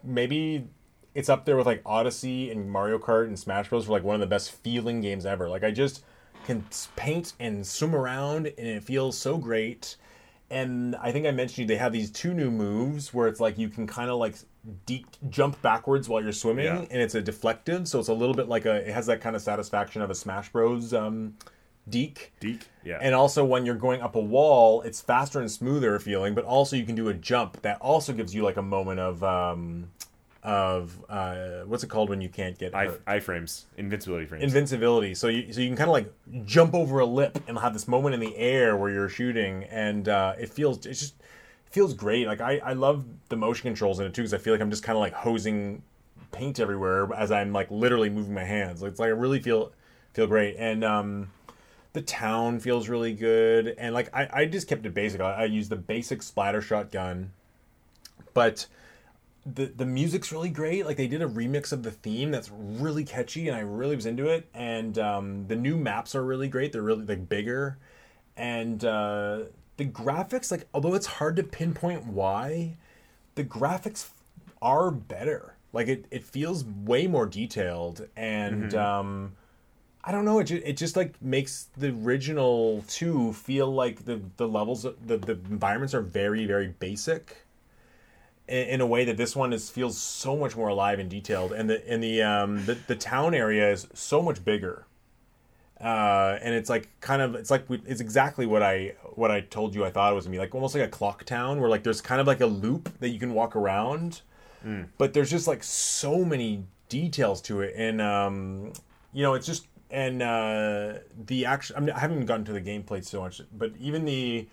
maybe. It's up there with like Odyssey and Mario Kart and Smash Bros for like one of the best feeling games ever. Like I just can paint and swim around and it feels so great. And I think I mentioned you, they have these two new moves where it's like you can kind of like de- jump backwards while you're swimming, yeah. And it's a deflective, so it's a little bit like a it has that kind of satisfaction of a Smash Bros um deke. Deke, yeah. And also when you're going up a wall, it's faster and smoother feeling, but also you can do a jump that also gives you like a moment of um of uh what's it called when you can't get hurt? I, iframes invincibility frames invincibility so you so you can kind of like jump over a lip and have this moment in the air where you're shooting, and uh it feels it just it feels great. Like I I love the motion controls in it too, because I feel like I'm just kind of like hosing paint everywhere as I'm like literally moving my hands. It's like I really feel feel great. And um the town feels really good, and like I I just kept it basic. I, I used the basic splatter shotgun, but The the music's really great. Like they did a remix of the theme that's really catchy, and I really was into it. And um, the new maps are really great. They're really like bigger, and uh, the graphics, like although it's hard to pinpoint why, the graphics are better. Like it, it feels way more detailed, and mm-hmm. um, I don't know. It just, it just like makes the original two feel like the the levels the the environments are very very basic. In a way that this one is feels so much more alive and detailed, and the and the um the, the town area is so much bigger, uh, and it's like kind of it's like we, it's exactly what I what I told you I thought it was gonna be, like almost like a clock town where like there's kind of like a loop that you can walk around, mm. but there's just like so many details to it, and um you know it's just and uh, the action I, mean, I haven't gotten to the gameplay so much, but even the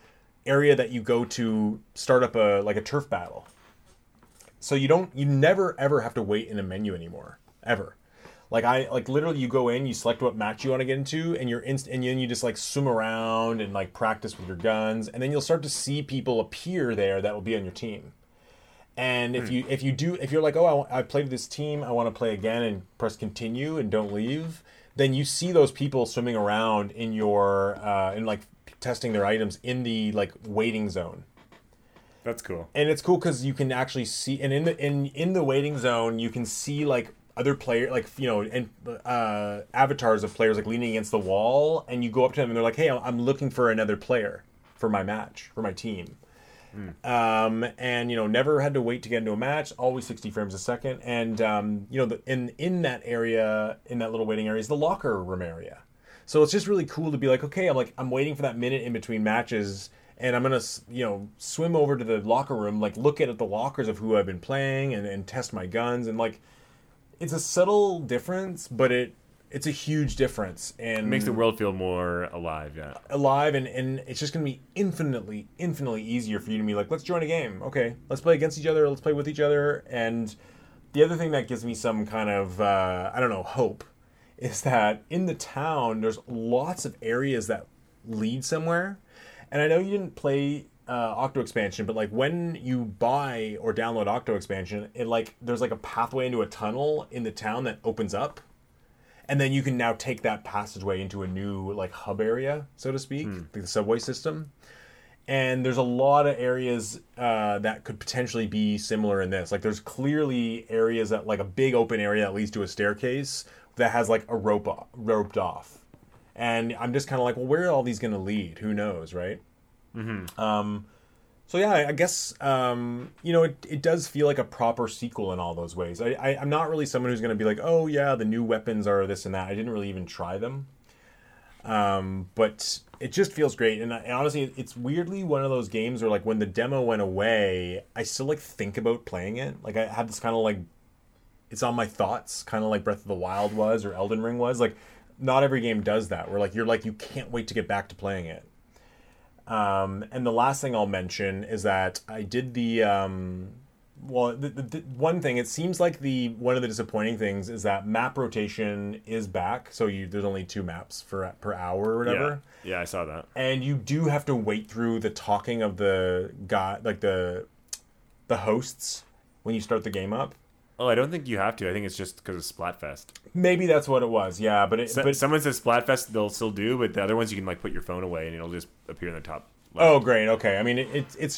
area that you go to start up a like a turf battle. So you don't, you never ever have to wait in a menu anymore, ever. Like I, like literally, you go in, you select what match you want to get into, and you're inst, and then you just like swim around and like practice with your guns, and then you'll start to see people appear there that will be on your team. And if you if you do if you're like, oh, I, w- I played this team, I want to play again, and press continue and don't leave, then you see those people swimming around in your uh, and like testing their items in the like waiting zone. That's cool. And it's cool because you can actually see, and in the in, in the waiting zone, you can see like other player, like you know, and uh, avatars of players like leaning against the wall, and you go up to them and they're like, "Hey, I'm looking for another player for my match, for my team." Mm. Um, and you know, never had to wait to get into a match. Always sixty frames a second. And um, you know, the, in in that area, in that little waiting area, is the locker room area. So it's just really cool to be like, okay, I'm like I'm waiting for that minute in between matches. And I'm going to, you know, swim over to the locker room, like look at the lockers of who I've been playing and, and test my guns. And like, it's a subtle difference, but it it's a huge difference. And it makes the world feel more alive. Yeah. Alive. And, and it's just going to be infinitely, infinitely easier for you to be like, let's join a game. Okay, let's play against each other. Let's play with each other. And the other thing that gives me some kind of, uh, I don't know, hope is that in the town, there's lots of areas that lead somewhere. And I know you didn't play uh, Octo Expansion, but like when you buy or download Octo Expansion, it like there's like a pathway into a tunnel in the town that opens up, and then you can now take that passageway into a new like hub area, so to speak, hmm. the subway system. And there's a lot of areas uh, that could potentially be similar in this. Like, there's clearly areas that, like, a big open area that leads to a staircase that has, like, a rope off, roped off. And I'm just kind of like, well, where are all these going to lead? Who knows, right? Mm-hmm. Um, so, yeah, I guess, um, you know, it, it does feel like a proper sequel in all those ways. I, I, I'm not really someone who's going to be like, oh, yeah, the new weapons are this and that. I didn't really even try them. Um, but... It just feels great, and, and honestly, it's weirdly one of those games where, like, when the demo went away, I still, like, think about playing it. Like, I have this kind of, like, it's on my thoughts, kind of like Breath of the Wild was or Elden Ring was. Like, not every game does that, where, like, you're like, you can't wait to get back to playing it. Um, and the last thing I'll mention is that I did the, um, well, the, the, the one thing, it seems like the one of the disappointing things is that map rotation is back, so you there's only two maps for, per hour or whatever. Yeah. Yeah, I saw that. And you do have to wait through the talking of the guy, like the the hosts when you start the game up. Oh, I don't think you have to. I think it's just because of Splatfest. Maybe that's what it was. Yeah, but it, so, but someone says Splatfest, they'll still do. But the other ones, you can like put your phone away and it'll just appear in the top left. Oh, great. Okay. I mean, it it, it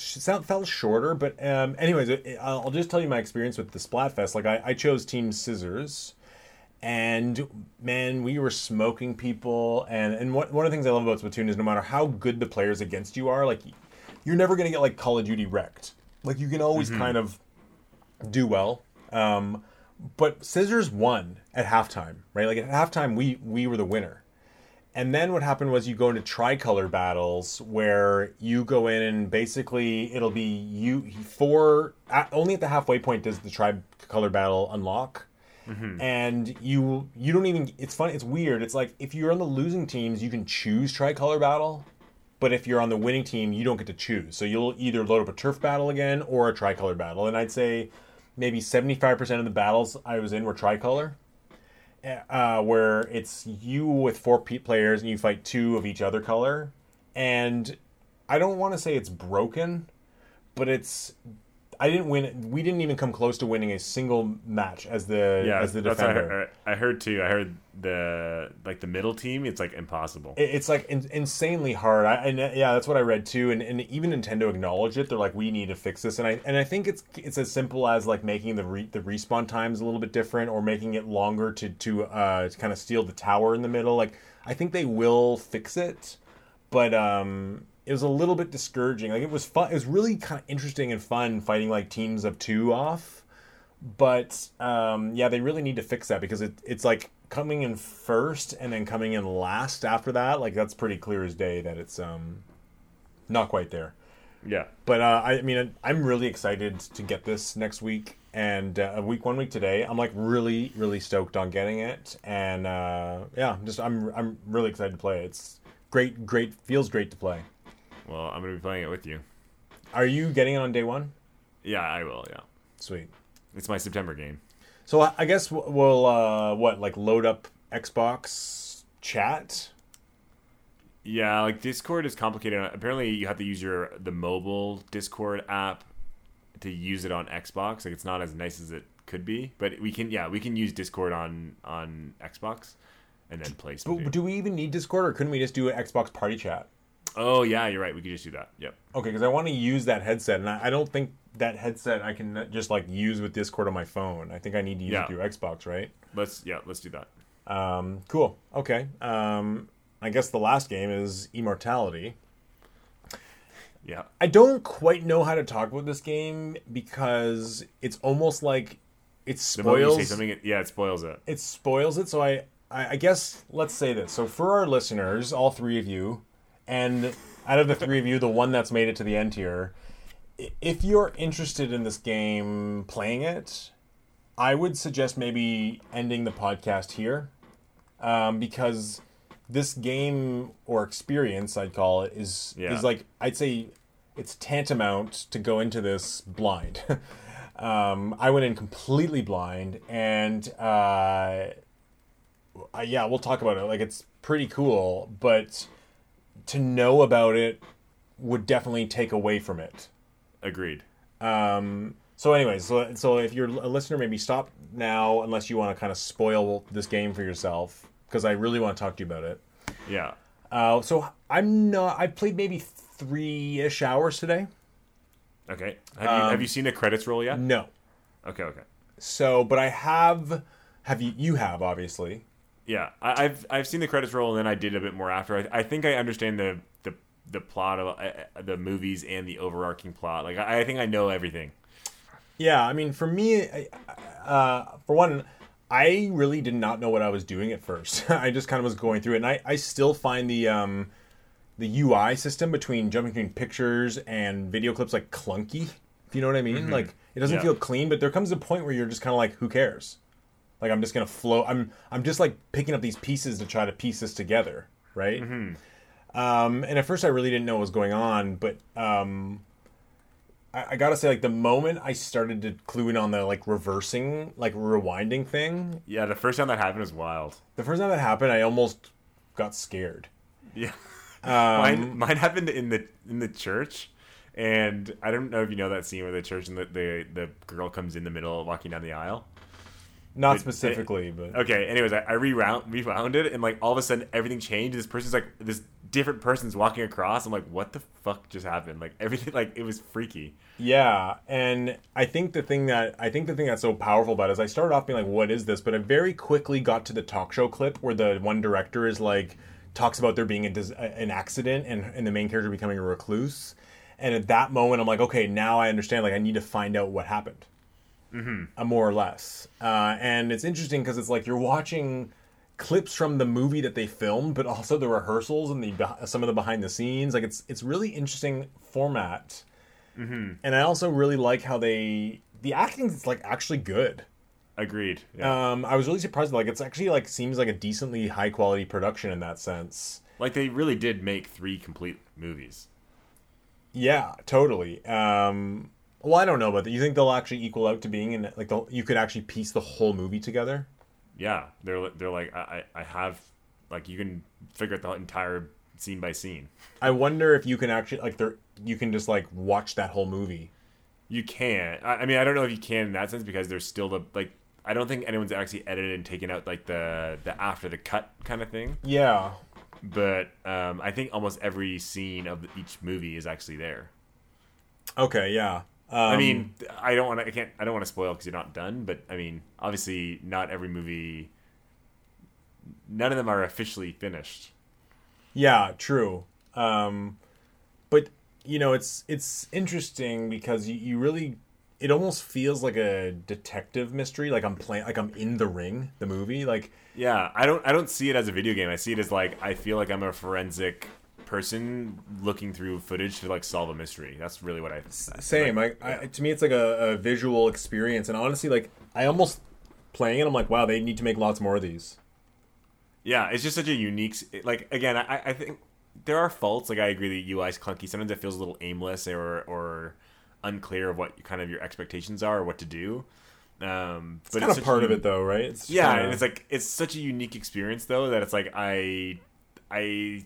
felt shorter, but um, anyways, it, I'll just tell you my experience with the Splatfest. Like, I, I chose Team Scissors. And, man, we were smoking people. And, and what, one of the things I love about Splatoon is no matter how good the players against you are, like, you're never going to get, like, Call of Duty wrecked. Like, you can always mm-hmm. kind of do well. Um, but Scissors won at halftime, right? Like, at halftime, we, we were the winner. And then what happened was you go into tricolor battles where you go in and basically it'll be you four... At, only at the halfway point does the tricolor battle unlock. Mm-hmm. And you you don't even... It's funny. It's weird. It's like, if you're on the losing teams, you can choose tricolor battle. But if you're on the winning team, you don't get to choose. So you'll either load up a turf battle again or a tricolor battle. And I'd say maybe seventy-five percent of the battles I was in were tricolor. Uh, where it's you with four players and you fight two of each other color. And I don't want to say it's broken, but it's... I didn't win. We didn't even come close to winning a single match as the yeah, as the defender. I heard, I heard too. I heard the like the middle team. It's like impossible. It's like in, insanely hard. I, and yeah, that's what I read too. And, and even Nintendo acknowledged it. They're like, we need to fix this. And I and I think it's it's as simple as like making the re, the respawn times a little bit different, or making it longer to to, uh, to kind of steal the tower in the middle. Like, I think they will fix it, but. Um, It was a little bit discouraging. Like, it was fun. It was really kind of interesting and fun fighting like teams of two off. But um, yeah, they really need to fix that because it, it's like coming in first and then coming in last after that. Like, that's pretty clear as day that it's um, not quite there. Yeah. But uh, I mean, I'm really excited to get this next week and uh, week one week today. I'm like really, really stoked on getting it. And uh, yeah, just I'm I'm really excited to play. It's great, great. Feels great to play. Well, I'm going to be playing it with you. Are you getting it on day one? Yeah, I will, yeah. Sweet. It's my September game. So I guess we'll, uh, what, like load up Xbox chat? Yeah, like Discord is complicated. Apparently you have to use your the mobile Discord app to use it on Xbox. Like, it's not as nice as it could be. But we can, yeah, we can use Discord on, on Xbox and then play Splatoon. But do we even need Discord, or couldn't we just do an Xbox party chat? Oh, yeah, you're right. We could just do that. Yep. Okay, because I want to use that headset, and I, I don't think that headset I can just, like, use with Discord on my phone. I think I need to use yeah. it through Xbox, right? Let's, yeah, let's do that. Um, cool. Okay. Um, I guess the last game is Immortality. Yeah. I don't quite know how to talk about this game because it's almost like it spoils... The something, it, yeah, it spoils it. It spoils it, so I, I, I guess let's say this. So for our listeners, all three of you... And out of the three of you, the one that's made it to the end here, if you're interested in this game playing it, I would suggest maybe ending the podcast here um, because this game or experience, I'd call it, is yeah. is like, I'd say it's tantamount to go into this blind. um, I went in completely blind and uh, I, yeah, we'll talk about it. Like, it's pretty cool, but... To know about it would definitely take away from it. Agreed. Um, so anyways, so, so if you're a listener, maybe stop now unless you want to kind of spoil this game for yourself, because I really want to talk to you about it. Yeah. Uh, so I'm not... I played maybe three-ish hours today. Okay. Have, um, you, have you seen the credits roll yet? No. Okay, okay. So, but I have... Have you... You have, obviously. Yeah. I, I've I've seen the credits roll, and then I did a bit more after. I, I think I understand the, the, the plot of uh, the movies and the overarching plot. Like, I, I think I know everything. Yeah, I mean, for me... I, uh, for one... I really did not know what I was doing at first. I just kind of was going through it. And I, I still find the um, the U I system between jumping between pictures and video clips like clunky, if you know what I mean. Mm-hmm. Like, it doesn't yeah. feel clean, but there comes a point where you're just kind of like, who cares? Like, I'm just going to flow. I'm I'm just like picking up these pieces to try to piece this together, right? Mm-hmm. Um, and at first I really didn't know what was going on, but... Um, I gotta say, like, the moment I started to clue in on the, like, reversing, like, rewinding thing. Yeah, the first time that happened was wild. The first time that happened, I almost got scared. Yeah. Um, mine, mine happened in the in the church, and I don't know if you know that scene where the church and the, the, the girl comes in the middle walking down the aisle. Not but, specifically, but... Okay, anyways, I, I rewound, rewound it, and, like, all of a sudden, everything changed. This person's, like, this... different person's walking across. I'm like, what the fuck just happened? Like, everything, like, it was freaky. Yeah, and I think the thing that I think the thing that's so powerful about it is I started off being like, what is this? But I very quickly got to the talk show clip where the one director is like, talks about there being a dis- an accident and, and the main character becoming a recluse. And at that moment, I'm like, okay, now I understand. Like, I need to find out what happened. Mm-hmm. Uh, more or less. Uh, and it's interesting because it's like you're watching... clips from the movie that they filmed, but also the rehearsals and the some of the behind the scenes. Like, it's it's really interesting format. Mm-hmm. And I also really like how they the acting is like actually good. Agreed. Yeah. Um, I was really surprised. Like, it's actually like seems like a decently high quality production in that sense. Like, they really did make three complete movies. Yeah, totally. Um, well, I don't know about that. You think they'll actually equal out to being in like the, you could actually piece the whole movie together? Yeah, they're they're like I, I have like you can figure out the entire scene by scene. I wonder if you can actually like there you can just like watch that whole movie. You can. I, I mean, I don't know if you can in that sense because there's still the like I don't think anyone's actually edited and taken out like the the after the cut kind of thing. Yeah. But um, I think almost every scene of each movie is actually there. Okay. Yeah. Um, I mean, I don't want to. I can't. I don't want to spoil because you're not done. But I mean, obviously, not every movie. None of them are officially finished. Yeah, true. Um, but you know, it's it's interesting because you, you really. It almost feels like a detective mystery. Like I'm playing. Like I'm in The Ring, the movie. Like yeah, I don't. I don't see it as a video game. I see it as like I feel like I'm a forensic person looking through footage to like solve a mystery. That's really what I same like, I, I to me it's like a, a visual experience, and honestly like I almost playing it I'm like, wow, they need to make lots more of these. Yeah, it's just such a unique like again I, I think there are faults. Like I agree the U I is clunky sometimes. It feels a little aimless or or unclear of what kind of your expectations are or what to do. Um, it's but kind it's of part a, of it though, right? It's yeah kinda... and it's like it's such a unique experience though that it's like I I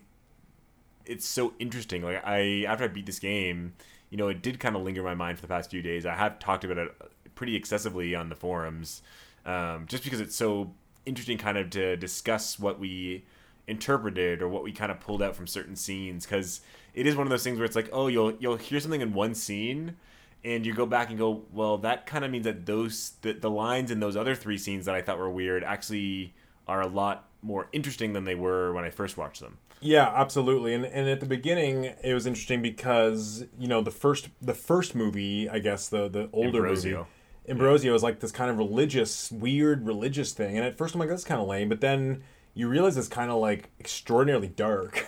it's so interesting. Like I, after I beat this game, you know, it did kind of linger in my mind for the past few days. I have talked about it pretty excessively on the forums, um, just because it's so interesting kind of to discuss what we interpreted or what we kind of pulled out from certain scenes. Cause it is one of those things where it's like, oh, you'll, you'll hear something in one scene and you go back and go, well, that kind of means that those, the, the lines in those other three scenes that I thought were weird actually are a lot more interesting than they were when I first watched them. Yeah, absolutely. And and at the beginning it was interesting because, you know, the first the first movie, I guess the the older Ambrosio. movie Ambrosio yeah. is like this kind of religious, weird religious thing. And at first I'm like, that's kind of lame, but then you realize it's kind of like extraordinarily dark.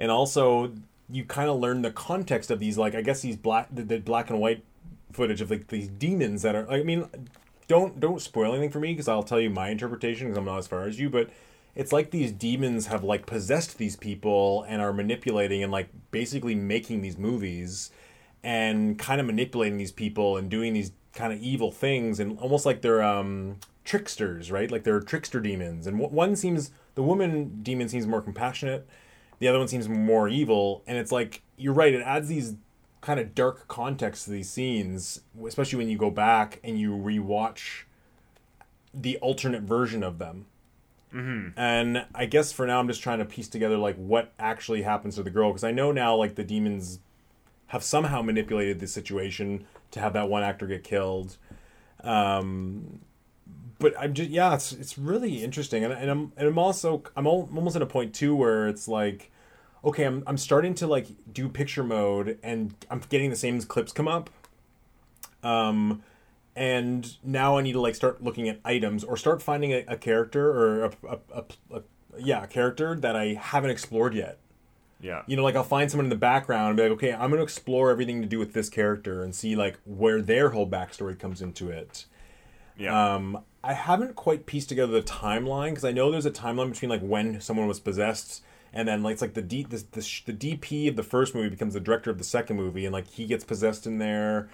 And also you kind of learn the context of these like I guess these black the, the black and white footage of like these demons that are I mean, don't don't spoil anything for me because I'll tell you my interpretation because I'm not as far as you, but it's like these demons have, like, possessed these people and are manipulating and, like, basically making these movies and kind of manipulating these people and doing these kind of evil things and almost like they're um, tricksters, right? Like, they're trickster demons. And one seems... The woman demon seems more compassionate. The other one seems more evil. And it's like, you're right, it adds these kind of dark contexts to these scenes, especially when you go back and you rewatch the alternate version of them. Mm-hmm. And I guess for now I'm just trying to piece together like what actually happens to the girl because I know now like the demons have somehow manipulated the situation to have that one actor get killed. Um, but I'm just, yeah, it's it's really interesting. And, and I'm and I'm also, I'm almost at a point too where it's like, okay, I'm I'm starting to like do picture mode and I'm getting the same clips come up. Um, and now I need to like start looking at items or start finding a, a character or a, a, a, a, yeah, a character that I haven't explored yet. Yeah. You know, like I'll find someone in the background and be like, okay, I'm going to explore everything to do with this character and see like where their whole backstory comes into it. Yeah. Um, I haven't quite pieced together the timeline because I know there's a timeline between like when someone was possessed and then like it's like the D, the, the, the D P of the first movie becomes the director of the second movie and like he gets possessed in there.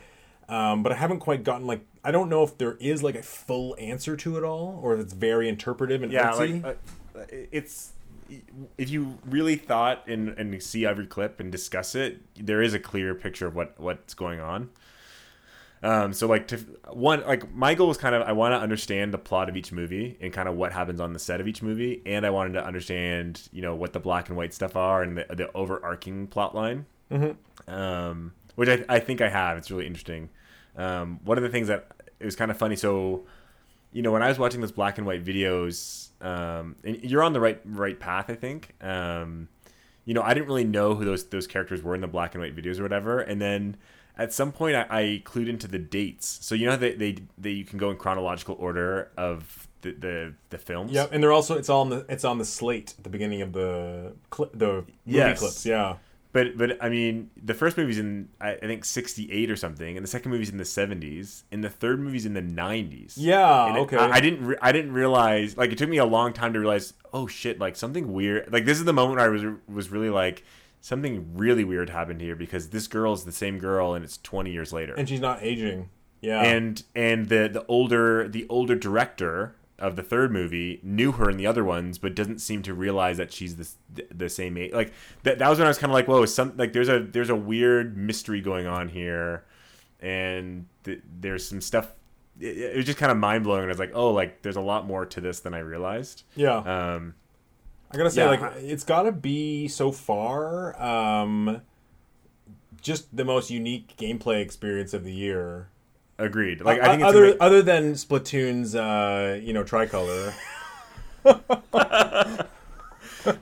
Um, but I haven't quite gotten like, I don't know if there is like a full answer to it all or if it's very interpretive and yeah, artsy. Like, uh, it's... if you really thought and, and see every clip and discuss it, there is a clear picture of what, what's going on. Um, so like to one, like my goal was kind of, I want to understand the plot of each movie and kind of what happens on the set of each movie. And I wanted to understand, you know, what the black and white stuff are and the, the overarching plot line, mm-hmm. um, which I, I think I have. It's really interesting. Um, one of the things that it was kind of funny. So, you know, when I was watching those black and white videos, um and you're on the right right path, I think. Um you know, I didn't really know who those those characters were in the black and white videos or whatever, and then at some point I, I clued into the dates. So you know how they, they they you can go in chronological order of the the, the films. Yeah, and they're also it's all on the it's on the slate at the beginning of the cli- the movie yes. clips. Yeah. But but I mean, the first movie's in I think sixty-eight or something, and the second movie's in the seventies, and the third movie's in the nineties. Yeah, and okay. It, I, I didn't re- I didn't realize, like it took me a long time to realize, oh shit, like something weird. Like this is the moment where I was was really like, something really weird happened here because this girl's the same girl and it's twenty years later. And she's not aging. Yeah. And and the the older the older director of the third movie knew her in the other ones, but doesn't seem to realize that she's this, the same age. Like that, that was when I was kind of like, whoa, some like there's a, there's a weird mystery going on here. And th- there's some stuff. It, it was just kind of mind blowing. And I was like, oh, like there's a lot more to this than I realized. Yeah. Um, I gotta say yeah. like, it's gotta be so far, um, just the most unique gameplay experience of the year. Agreed. Like uh, I think it's other, amazing. Other than Splatoon's, uh, you know, tricolor.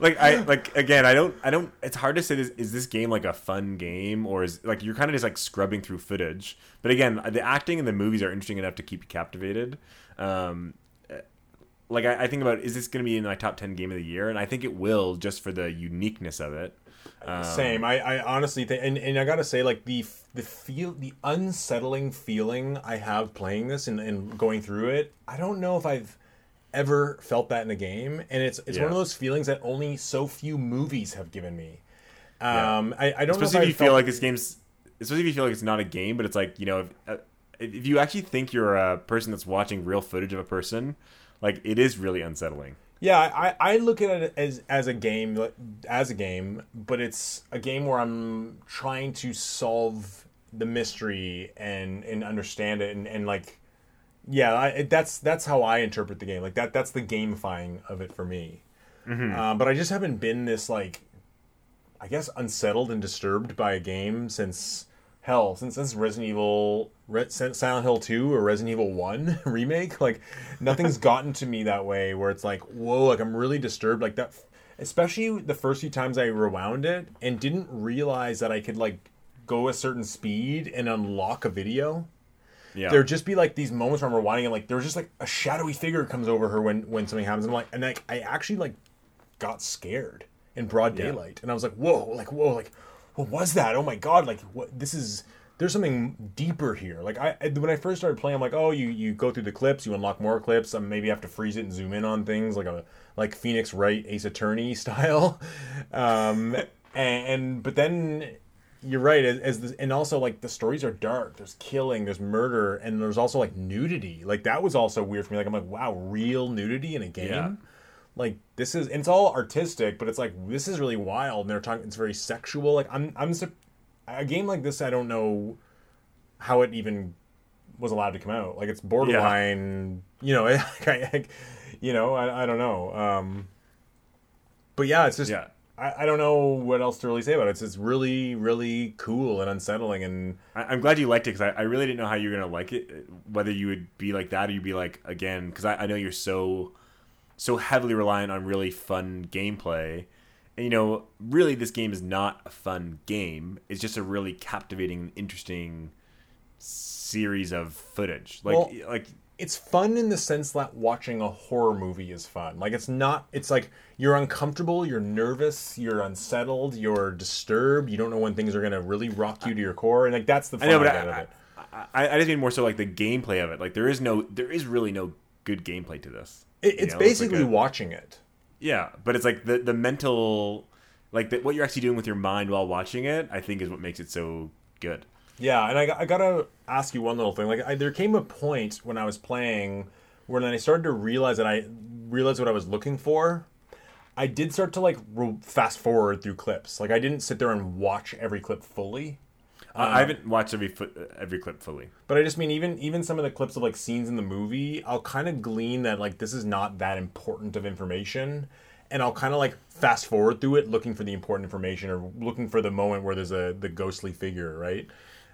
like I like again. I don't. I don't. It's hard to say. This, is this game like a fun game, or is like you're kind of just like scrubbing through footage? But again, the acting and the movies are interesting enough to keep you captivated. Um, like I, I think about, is this going to be in my top ten game of the year? And I think it will, just for the uniqueness of it. Um, Same. I, I honestly think, and, and I gotta say, like the the feel, the unsettling feeling I have playing this and, and going through it. I don't know if I've ever felt that in a game, and it's it's yeah. one of those feelings that only so few movies have given me. Um, yeah. I, I don't. Especially know if, if you felt... feel like this game's. Especially if you feel like it's not a game, but it's like, you know, if, if you actually think you're a person that's watching real footage of a person, like it is really unsettling. Yeah, I, I look at it as, as a game, as a game, but it's a game where I'm trying to solve the mystery and, and understand it and, and like, yeah, I, that's that's how I interpret the game. Like that that's the gamifying of it for me. Mm-hmm. Uh, but I just haven't been this like, I guess unsettled and disturbed by a game since hell, since since Resident Evil, Silent Hill two or Resident Evil one remake, like nothing's gotten to me that way where it's like, whoa, like I'm really disturbed like that. Especially the first few times I rewound it and didn't realize that I could like go a certain speed and unlock a video. Yeah. There'd just be like these moments where I'm rewinding and like there's just like a shadowy figure comes over her when, when something happens. And I'm like, and like I actually like got scared in broad daylight, yeah. and I was like, whoa, like whoa, like. What was that? Oh my god! Like, what? This is. There's something deeper here. Like, I when I first started playing, I'm like, oh, you, you go through the clips, you unlock more clips. Um, maybe you have to freeze it and zoom in on things, like a like Phoenix Wright Ace Attorney style. Um, and, and but then you're right. As, as the, and also like the stories are dark. There's killing. There's murder. And there's also like nudity. Like that was also weird for me. Like I'm like, wow, real nudity in a game. Yeah. Like this is, and it's all artistic, but it's like this is really wild. And they're talking, it's very sexual. Like I'm, I'm a game like this. I don't know how it even was allowed to come out. Like it's borderline, yeah. you know. Like I, like, you know, I, I don't know. Um, but yeah, it's just yeah. I, I don't know what else to really say about it. It's it's really, really cool and unsettling. And I, I'm glad you liked it, because I, I really didn't know how you were going to like it, whether you would be like that or you'd be like, again, because I, I know you're so so heavily reliant on really fun gameplay. And, you know, really this game is not a fun game. It's just a really captivating, interesting series of footage. Like, well, like it's fun in the sense that watching a horror movie is fun. Like, it's not, it's like you're uncomfortable, you're nervous, you're unsettled, you're disturbed. You don't know when things are going to really rock you to your core. And like, that's the fun I know, but I, of it. I, I, I just mean more so like the gameplay of it. Like there is no, there is really no good gameplay to this. It, it's know? basically it's like a, watching it. Yeah, but it's like the, the mental, like the, what you're actually doing with your mind while watching it, I think is what makes it so good. Yeah, and I, I gotta ask you one little thing. Like, I, there came a point when I was playing where then I started to realize that I realized what I was looking for. I did start to like re- fast forward through clips. Like, I didn't sit there and watch every clip fully. Uh, I haven't watched every fo- every clip fully. But I just mean even even some of the clips of like scenes in the movie, I'll kind of glean that like this is not that important of information, and I'll kind of like fast forward through it looking for the important information or looking for the moment where there's a the ghostly figure, right?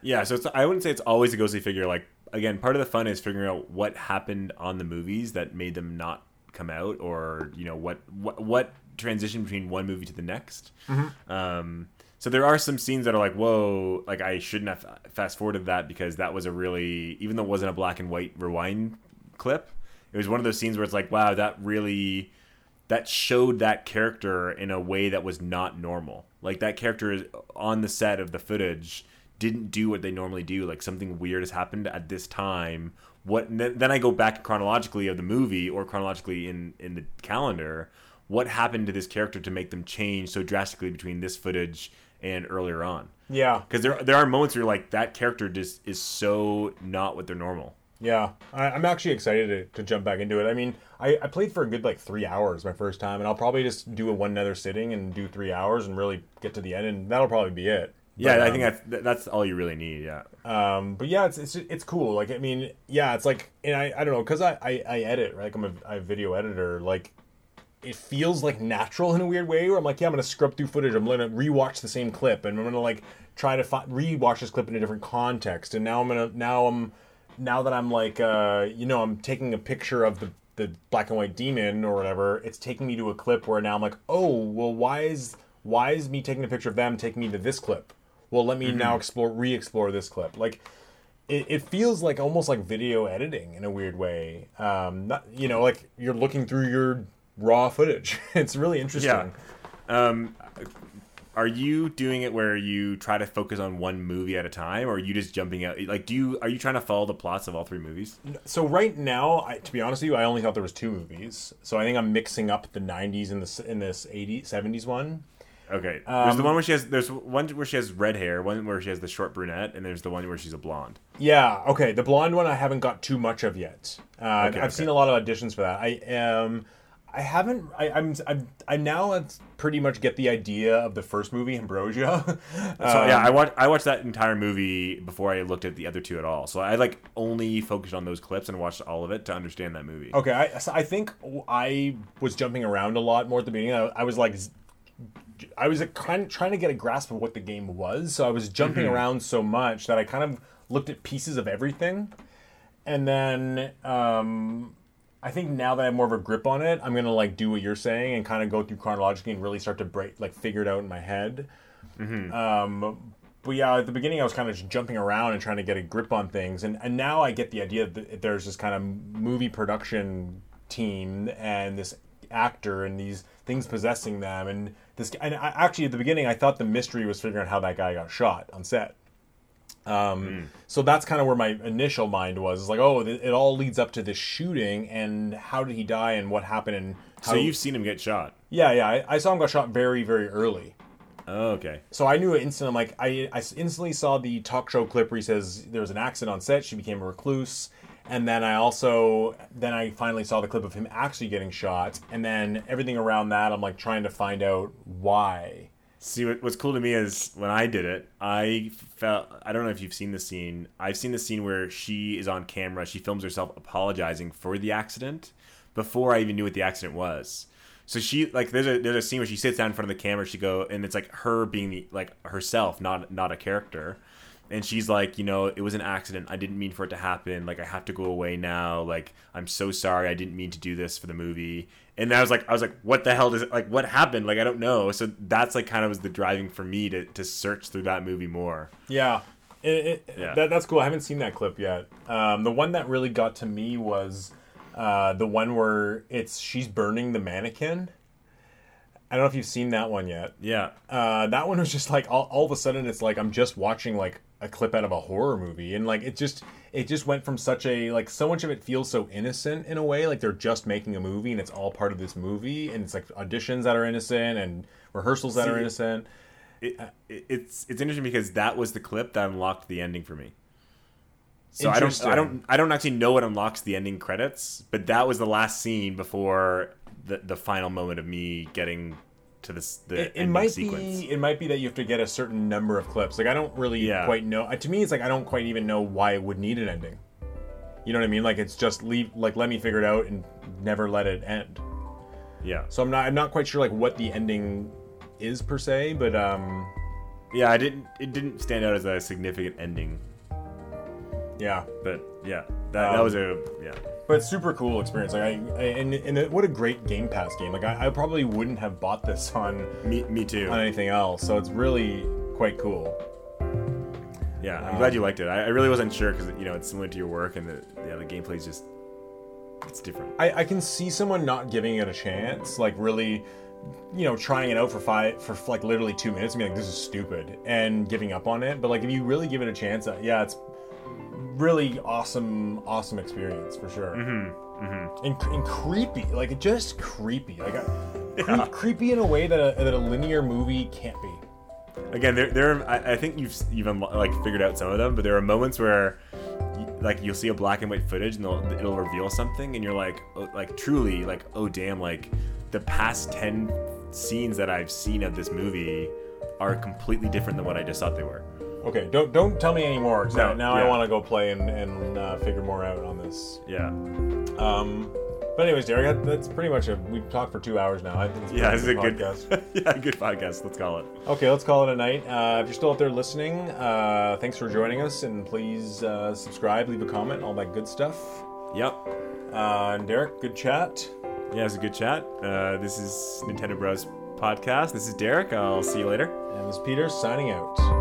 Yeah, so it's, I wouldn't say it's always a ghostly figure. Like, again, part of the fun is figuring out what happened on the movies that made them not come out, or, you know, what what, what transition between one movie to the next. Mm-hmm. Um, so there are some scenes that are like, whoa, like I shouldn't have fast-forwarded that, because that was a really, even though it wasn't a black and white rewind clip, it was one of those scenes where it's like, wow, that really, that showed that character in a way that was not normal. Like, that character is on the set of the footage didn't do what they normally do. Like, something weird has happened at this time. What then I go back chronologically of the movie, or chronologically in, in the calendar, what happened to this character to make them change so drastically between this footage and earlier on? Yeah. Because there, there are moments where you're like, that character just is so not what they're normal. Yeah. I, I'm actually excited to, to jump back into it. I mean, I, I played for a good, like, three hours my first time, and I'll probably just do a one another sitting and do three hours and really get to the end, and that'll probably be it. But, yeah, I think um, that's that's all you really need. Yeah. Um, but yeah, it's it's it's cool. Like, I mean, yeah, it's like, and I, I don't know, because I, I, I edit, right? Like, I'm a, a video editor. Like, it feels like natural in a weird way, where I'm like, yeah, I'm gonna scrub through footage. I'm gonna rewatch the same clip, and I'm gonna like try to fi- rewatch this clip in a different context. And now I'm gonna now I'm now that I'm like uh, you know, I'm taking a picture of the the black and white demon or whatever. It's taking me to a clip where now I'm like, oh, well, why is why is me taking a picture of them taking me to this clip? Well, let me mm-hmm. now explore, re-explore this clip. Like, it, it feels like almost like video editing in a weird way. Um, not, you know, like you're looking through your raw footage. It's really interesting. Yeah. Um, are you doing it where you try to focus on one movie at a time, or are you just jumping out? Like, do you are you trying to follow the plots of all three movies? So right now, I, to be honest with you, I only thought there was two movies. So I think I'm mixing up the nineties and this in this eighties, seventies one. Okay. Um, there's the one where she has there's one where she has red hair, one where she has the short brunette, and there's the one where she's a blonde. Yeah. Okay. The blonde one I haven't got too much of yet. Uh, okay, I've okay. seen a lot of auditions for that. I um, I haven't. I, I'm. I'm. I now pretty much get the idea of the first movie, Ambrosia. um, so yeah, I watched. I watched that entire movie before I looked at the other two at all. So I like only focused on those clips and watched all of it to understand that movie. Okay. I so I think I was jumping around a lot more at the beginning. I, I was like. I was kind of trying to get a grasp of what the game was, so I was jumping mm-hmm. around so much that I kind of looked at pieces of everything, and then um, I think now that I have more of a grip on it, I'm gonna like do what you're saying and kind of go through chronologically and really start to break, like figure it out in my head. Mm-hmm. Um, but yeah, at the beginning I was kind of just jumping around and trying to get a grip on things, and and now I get the idea that there's this kind of movie production team and this actor and these things possessing them, and this and I, actually at the beginning I thought the mystery was figuring out how that guy got shot on set. Um, mm. So that's kind of where my initial mind was. It's like, oh, th- it all leads up to this shooting, and how did he die, and what happened, and how... So you've seen him get shot? Yeah, yeah. I, I saw him got shot very, very early. Oh, okay. So I knew it instantly. I'm like, I, I instantly saw the talk show clip where he says there was an accident on set. She became a recluse. And then I also, then I finally saw the clip of him actually getting shot. And then everything around that, I'm like trying to find out why. See, what, what's cool to me is when I did it, I felt, I don't know if you've seen the scene. I've seen the scene where she is on camera. She films herself apologizing for the accident before I even knew what the accident was. So she, like, there's a there's a scene where she sits down in front of the camera. She go, and it's like her being the, like herself, not not a character. And she's like, you know, it was an accident. I didn't mean for it to happen. Like, I have to go away now. Like, I'm so sorry. I didn't mean to do this for the movie. And I was like, I was like, what the hell does it, like, what happened? Like, I don't know. So that's like kind of was the driving for me to, to search through that movie more. Yeah. It, it, yeah. That, that's cool. I haven't seen that clip yet. Um, the one that really got to me was uh, the one where it's she's burning the mannequin. I don't know if you've seen that one yet. Yeah. Uh, that one was just like all, all of a sudden it's like I'm just watching like a clip out of a horror movie, and like it just it just went from such a like so much of it feels so innocent in a way, like they're just making a movie and it's all part of this movie, and it's like auditions that are innocent and rehearsals that See, are innocent. It, it, it's it's interesting because that was the clip that unlocked the ending for me. So I don't I don't I don't actually know what unlocks the ending credits, but that was the last scene before the the final moment of me getting to this the it, it might sequence. be it might be that you have to get a certain number of clips. Like I don't really yeah. quite know. To me, it's like I don't quite even know why it would need an ending. You know what I mean? Like it's just leave. Like let me figure it out and never let it end. Yeah. So I'm not I'm not quite sure like what the ending is per se, but um, yeah, I didn't. It didn't stand out as a significant ending. Yeah. But yeah, that um, that was a yeah. But super cool experience, like I, I and and it, what a great Game Pass game! Like I, I probably wouldn't have bought this on me, me too on anything else. So it's really quite cool. Yeah, I'm um, glad you liked it. I, I really wasn't sure because you know it's similar to your work, and the yeah the gameplay's just it's different. I, I can see someone not giving it a chance, like really, you know, trying it out for five for like literally two minutes and being like this is stupid and giving up on it. But like if you really give it a chance, yeah, it's. Really awesome, awesome experience for sure. Mm-hmm. Mm-hmm. And, and creepy, like just creepy, like a, yeah. creep, creepy in a way that a, that a linear movie can't be. Again, there, there. I, I think you've you've like figured out some of them, but there are moments where, like, you'll see a black and white footage and it'll, it'll reveal something, and you're like, like truly, like, oh damn, like the past ten scenes that I've seen of this movie are completely different than what I just thought they were. Okay, don't don't tell me anymore. Cause no, now yeah. I want to go play and and uh, figure more out on this. Yeah. Um, but anyways, Derek, that's pretty much it. We've talked for two hours now. I think it's yeah, this is a good podcast. yeah, good podcast. Let's call it. Okay, let's call it a night. Uh, if you're still out there listening, uh, thanks for joining us, and please uh, subscribe, leave a comment, all that good stuff. Yep. Uh, and Derek, good chat. Yeah, it was a good chat. Uh, this is Nintendo Bros Podcast. This is Derek. I'll see you later. And this is Peter signing out.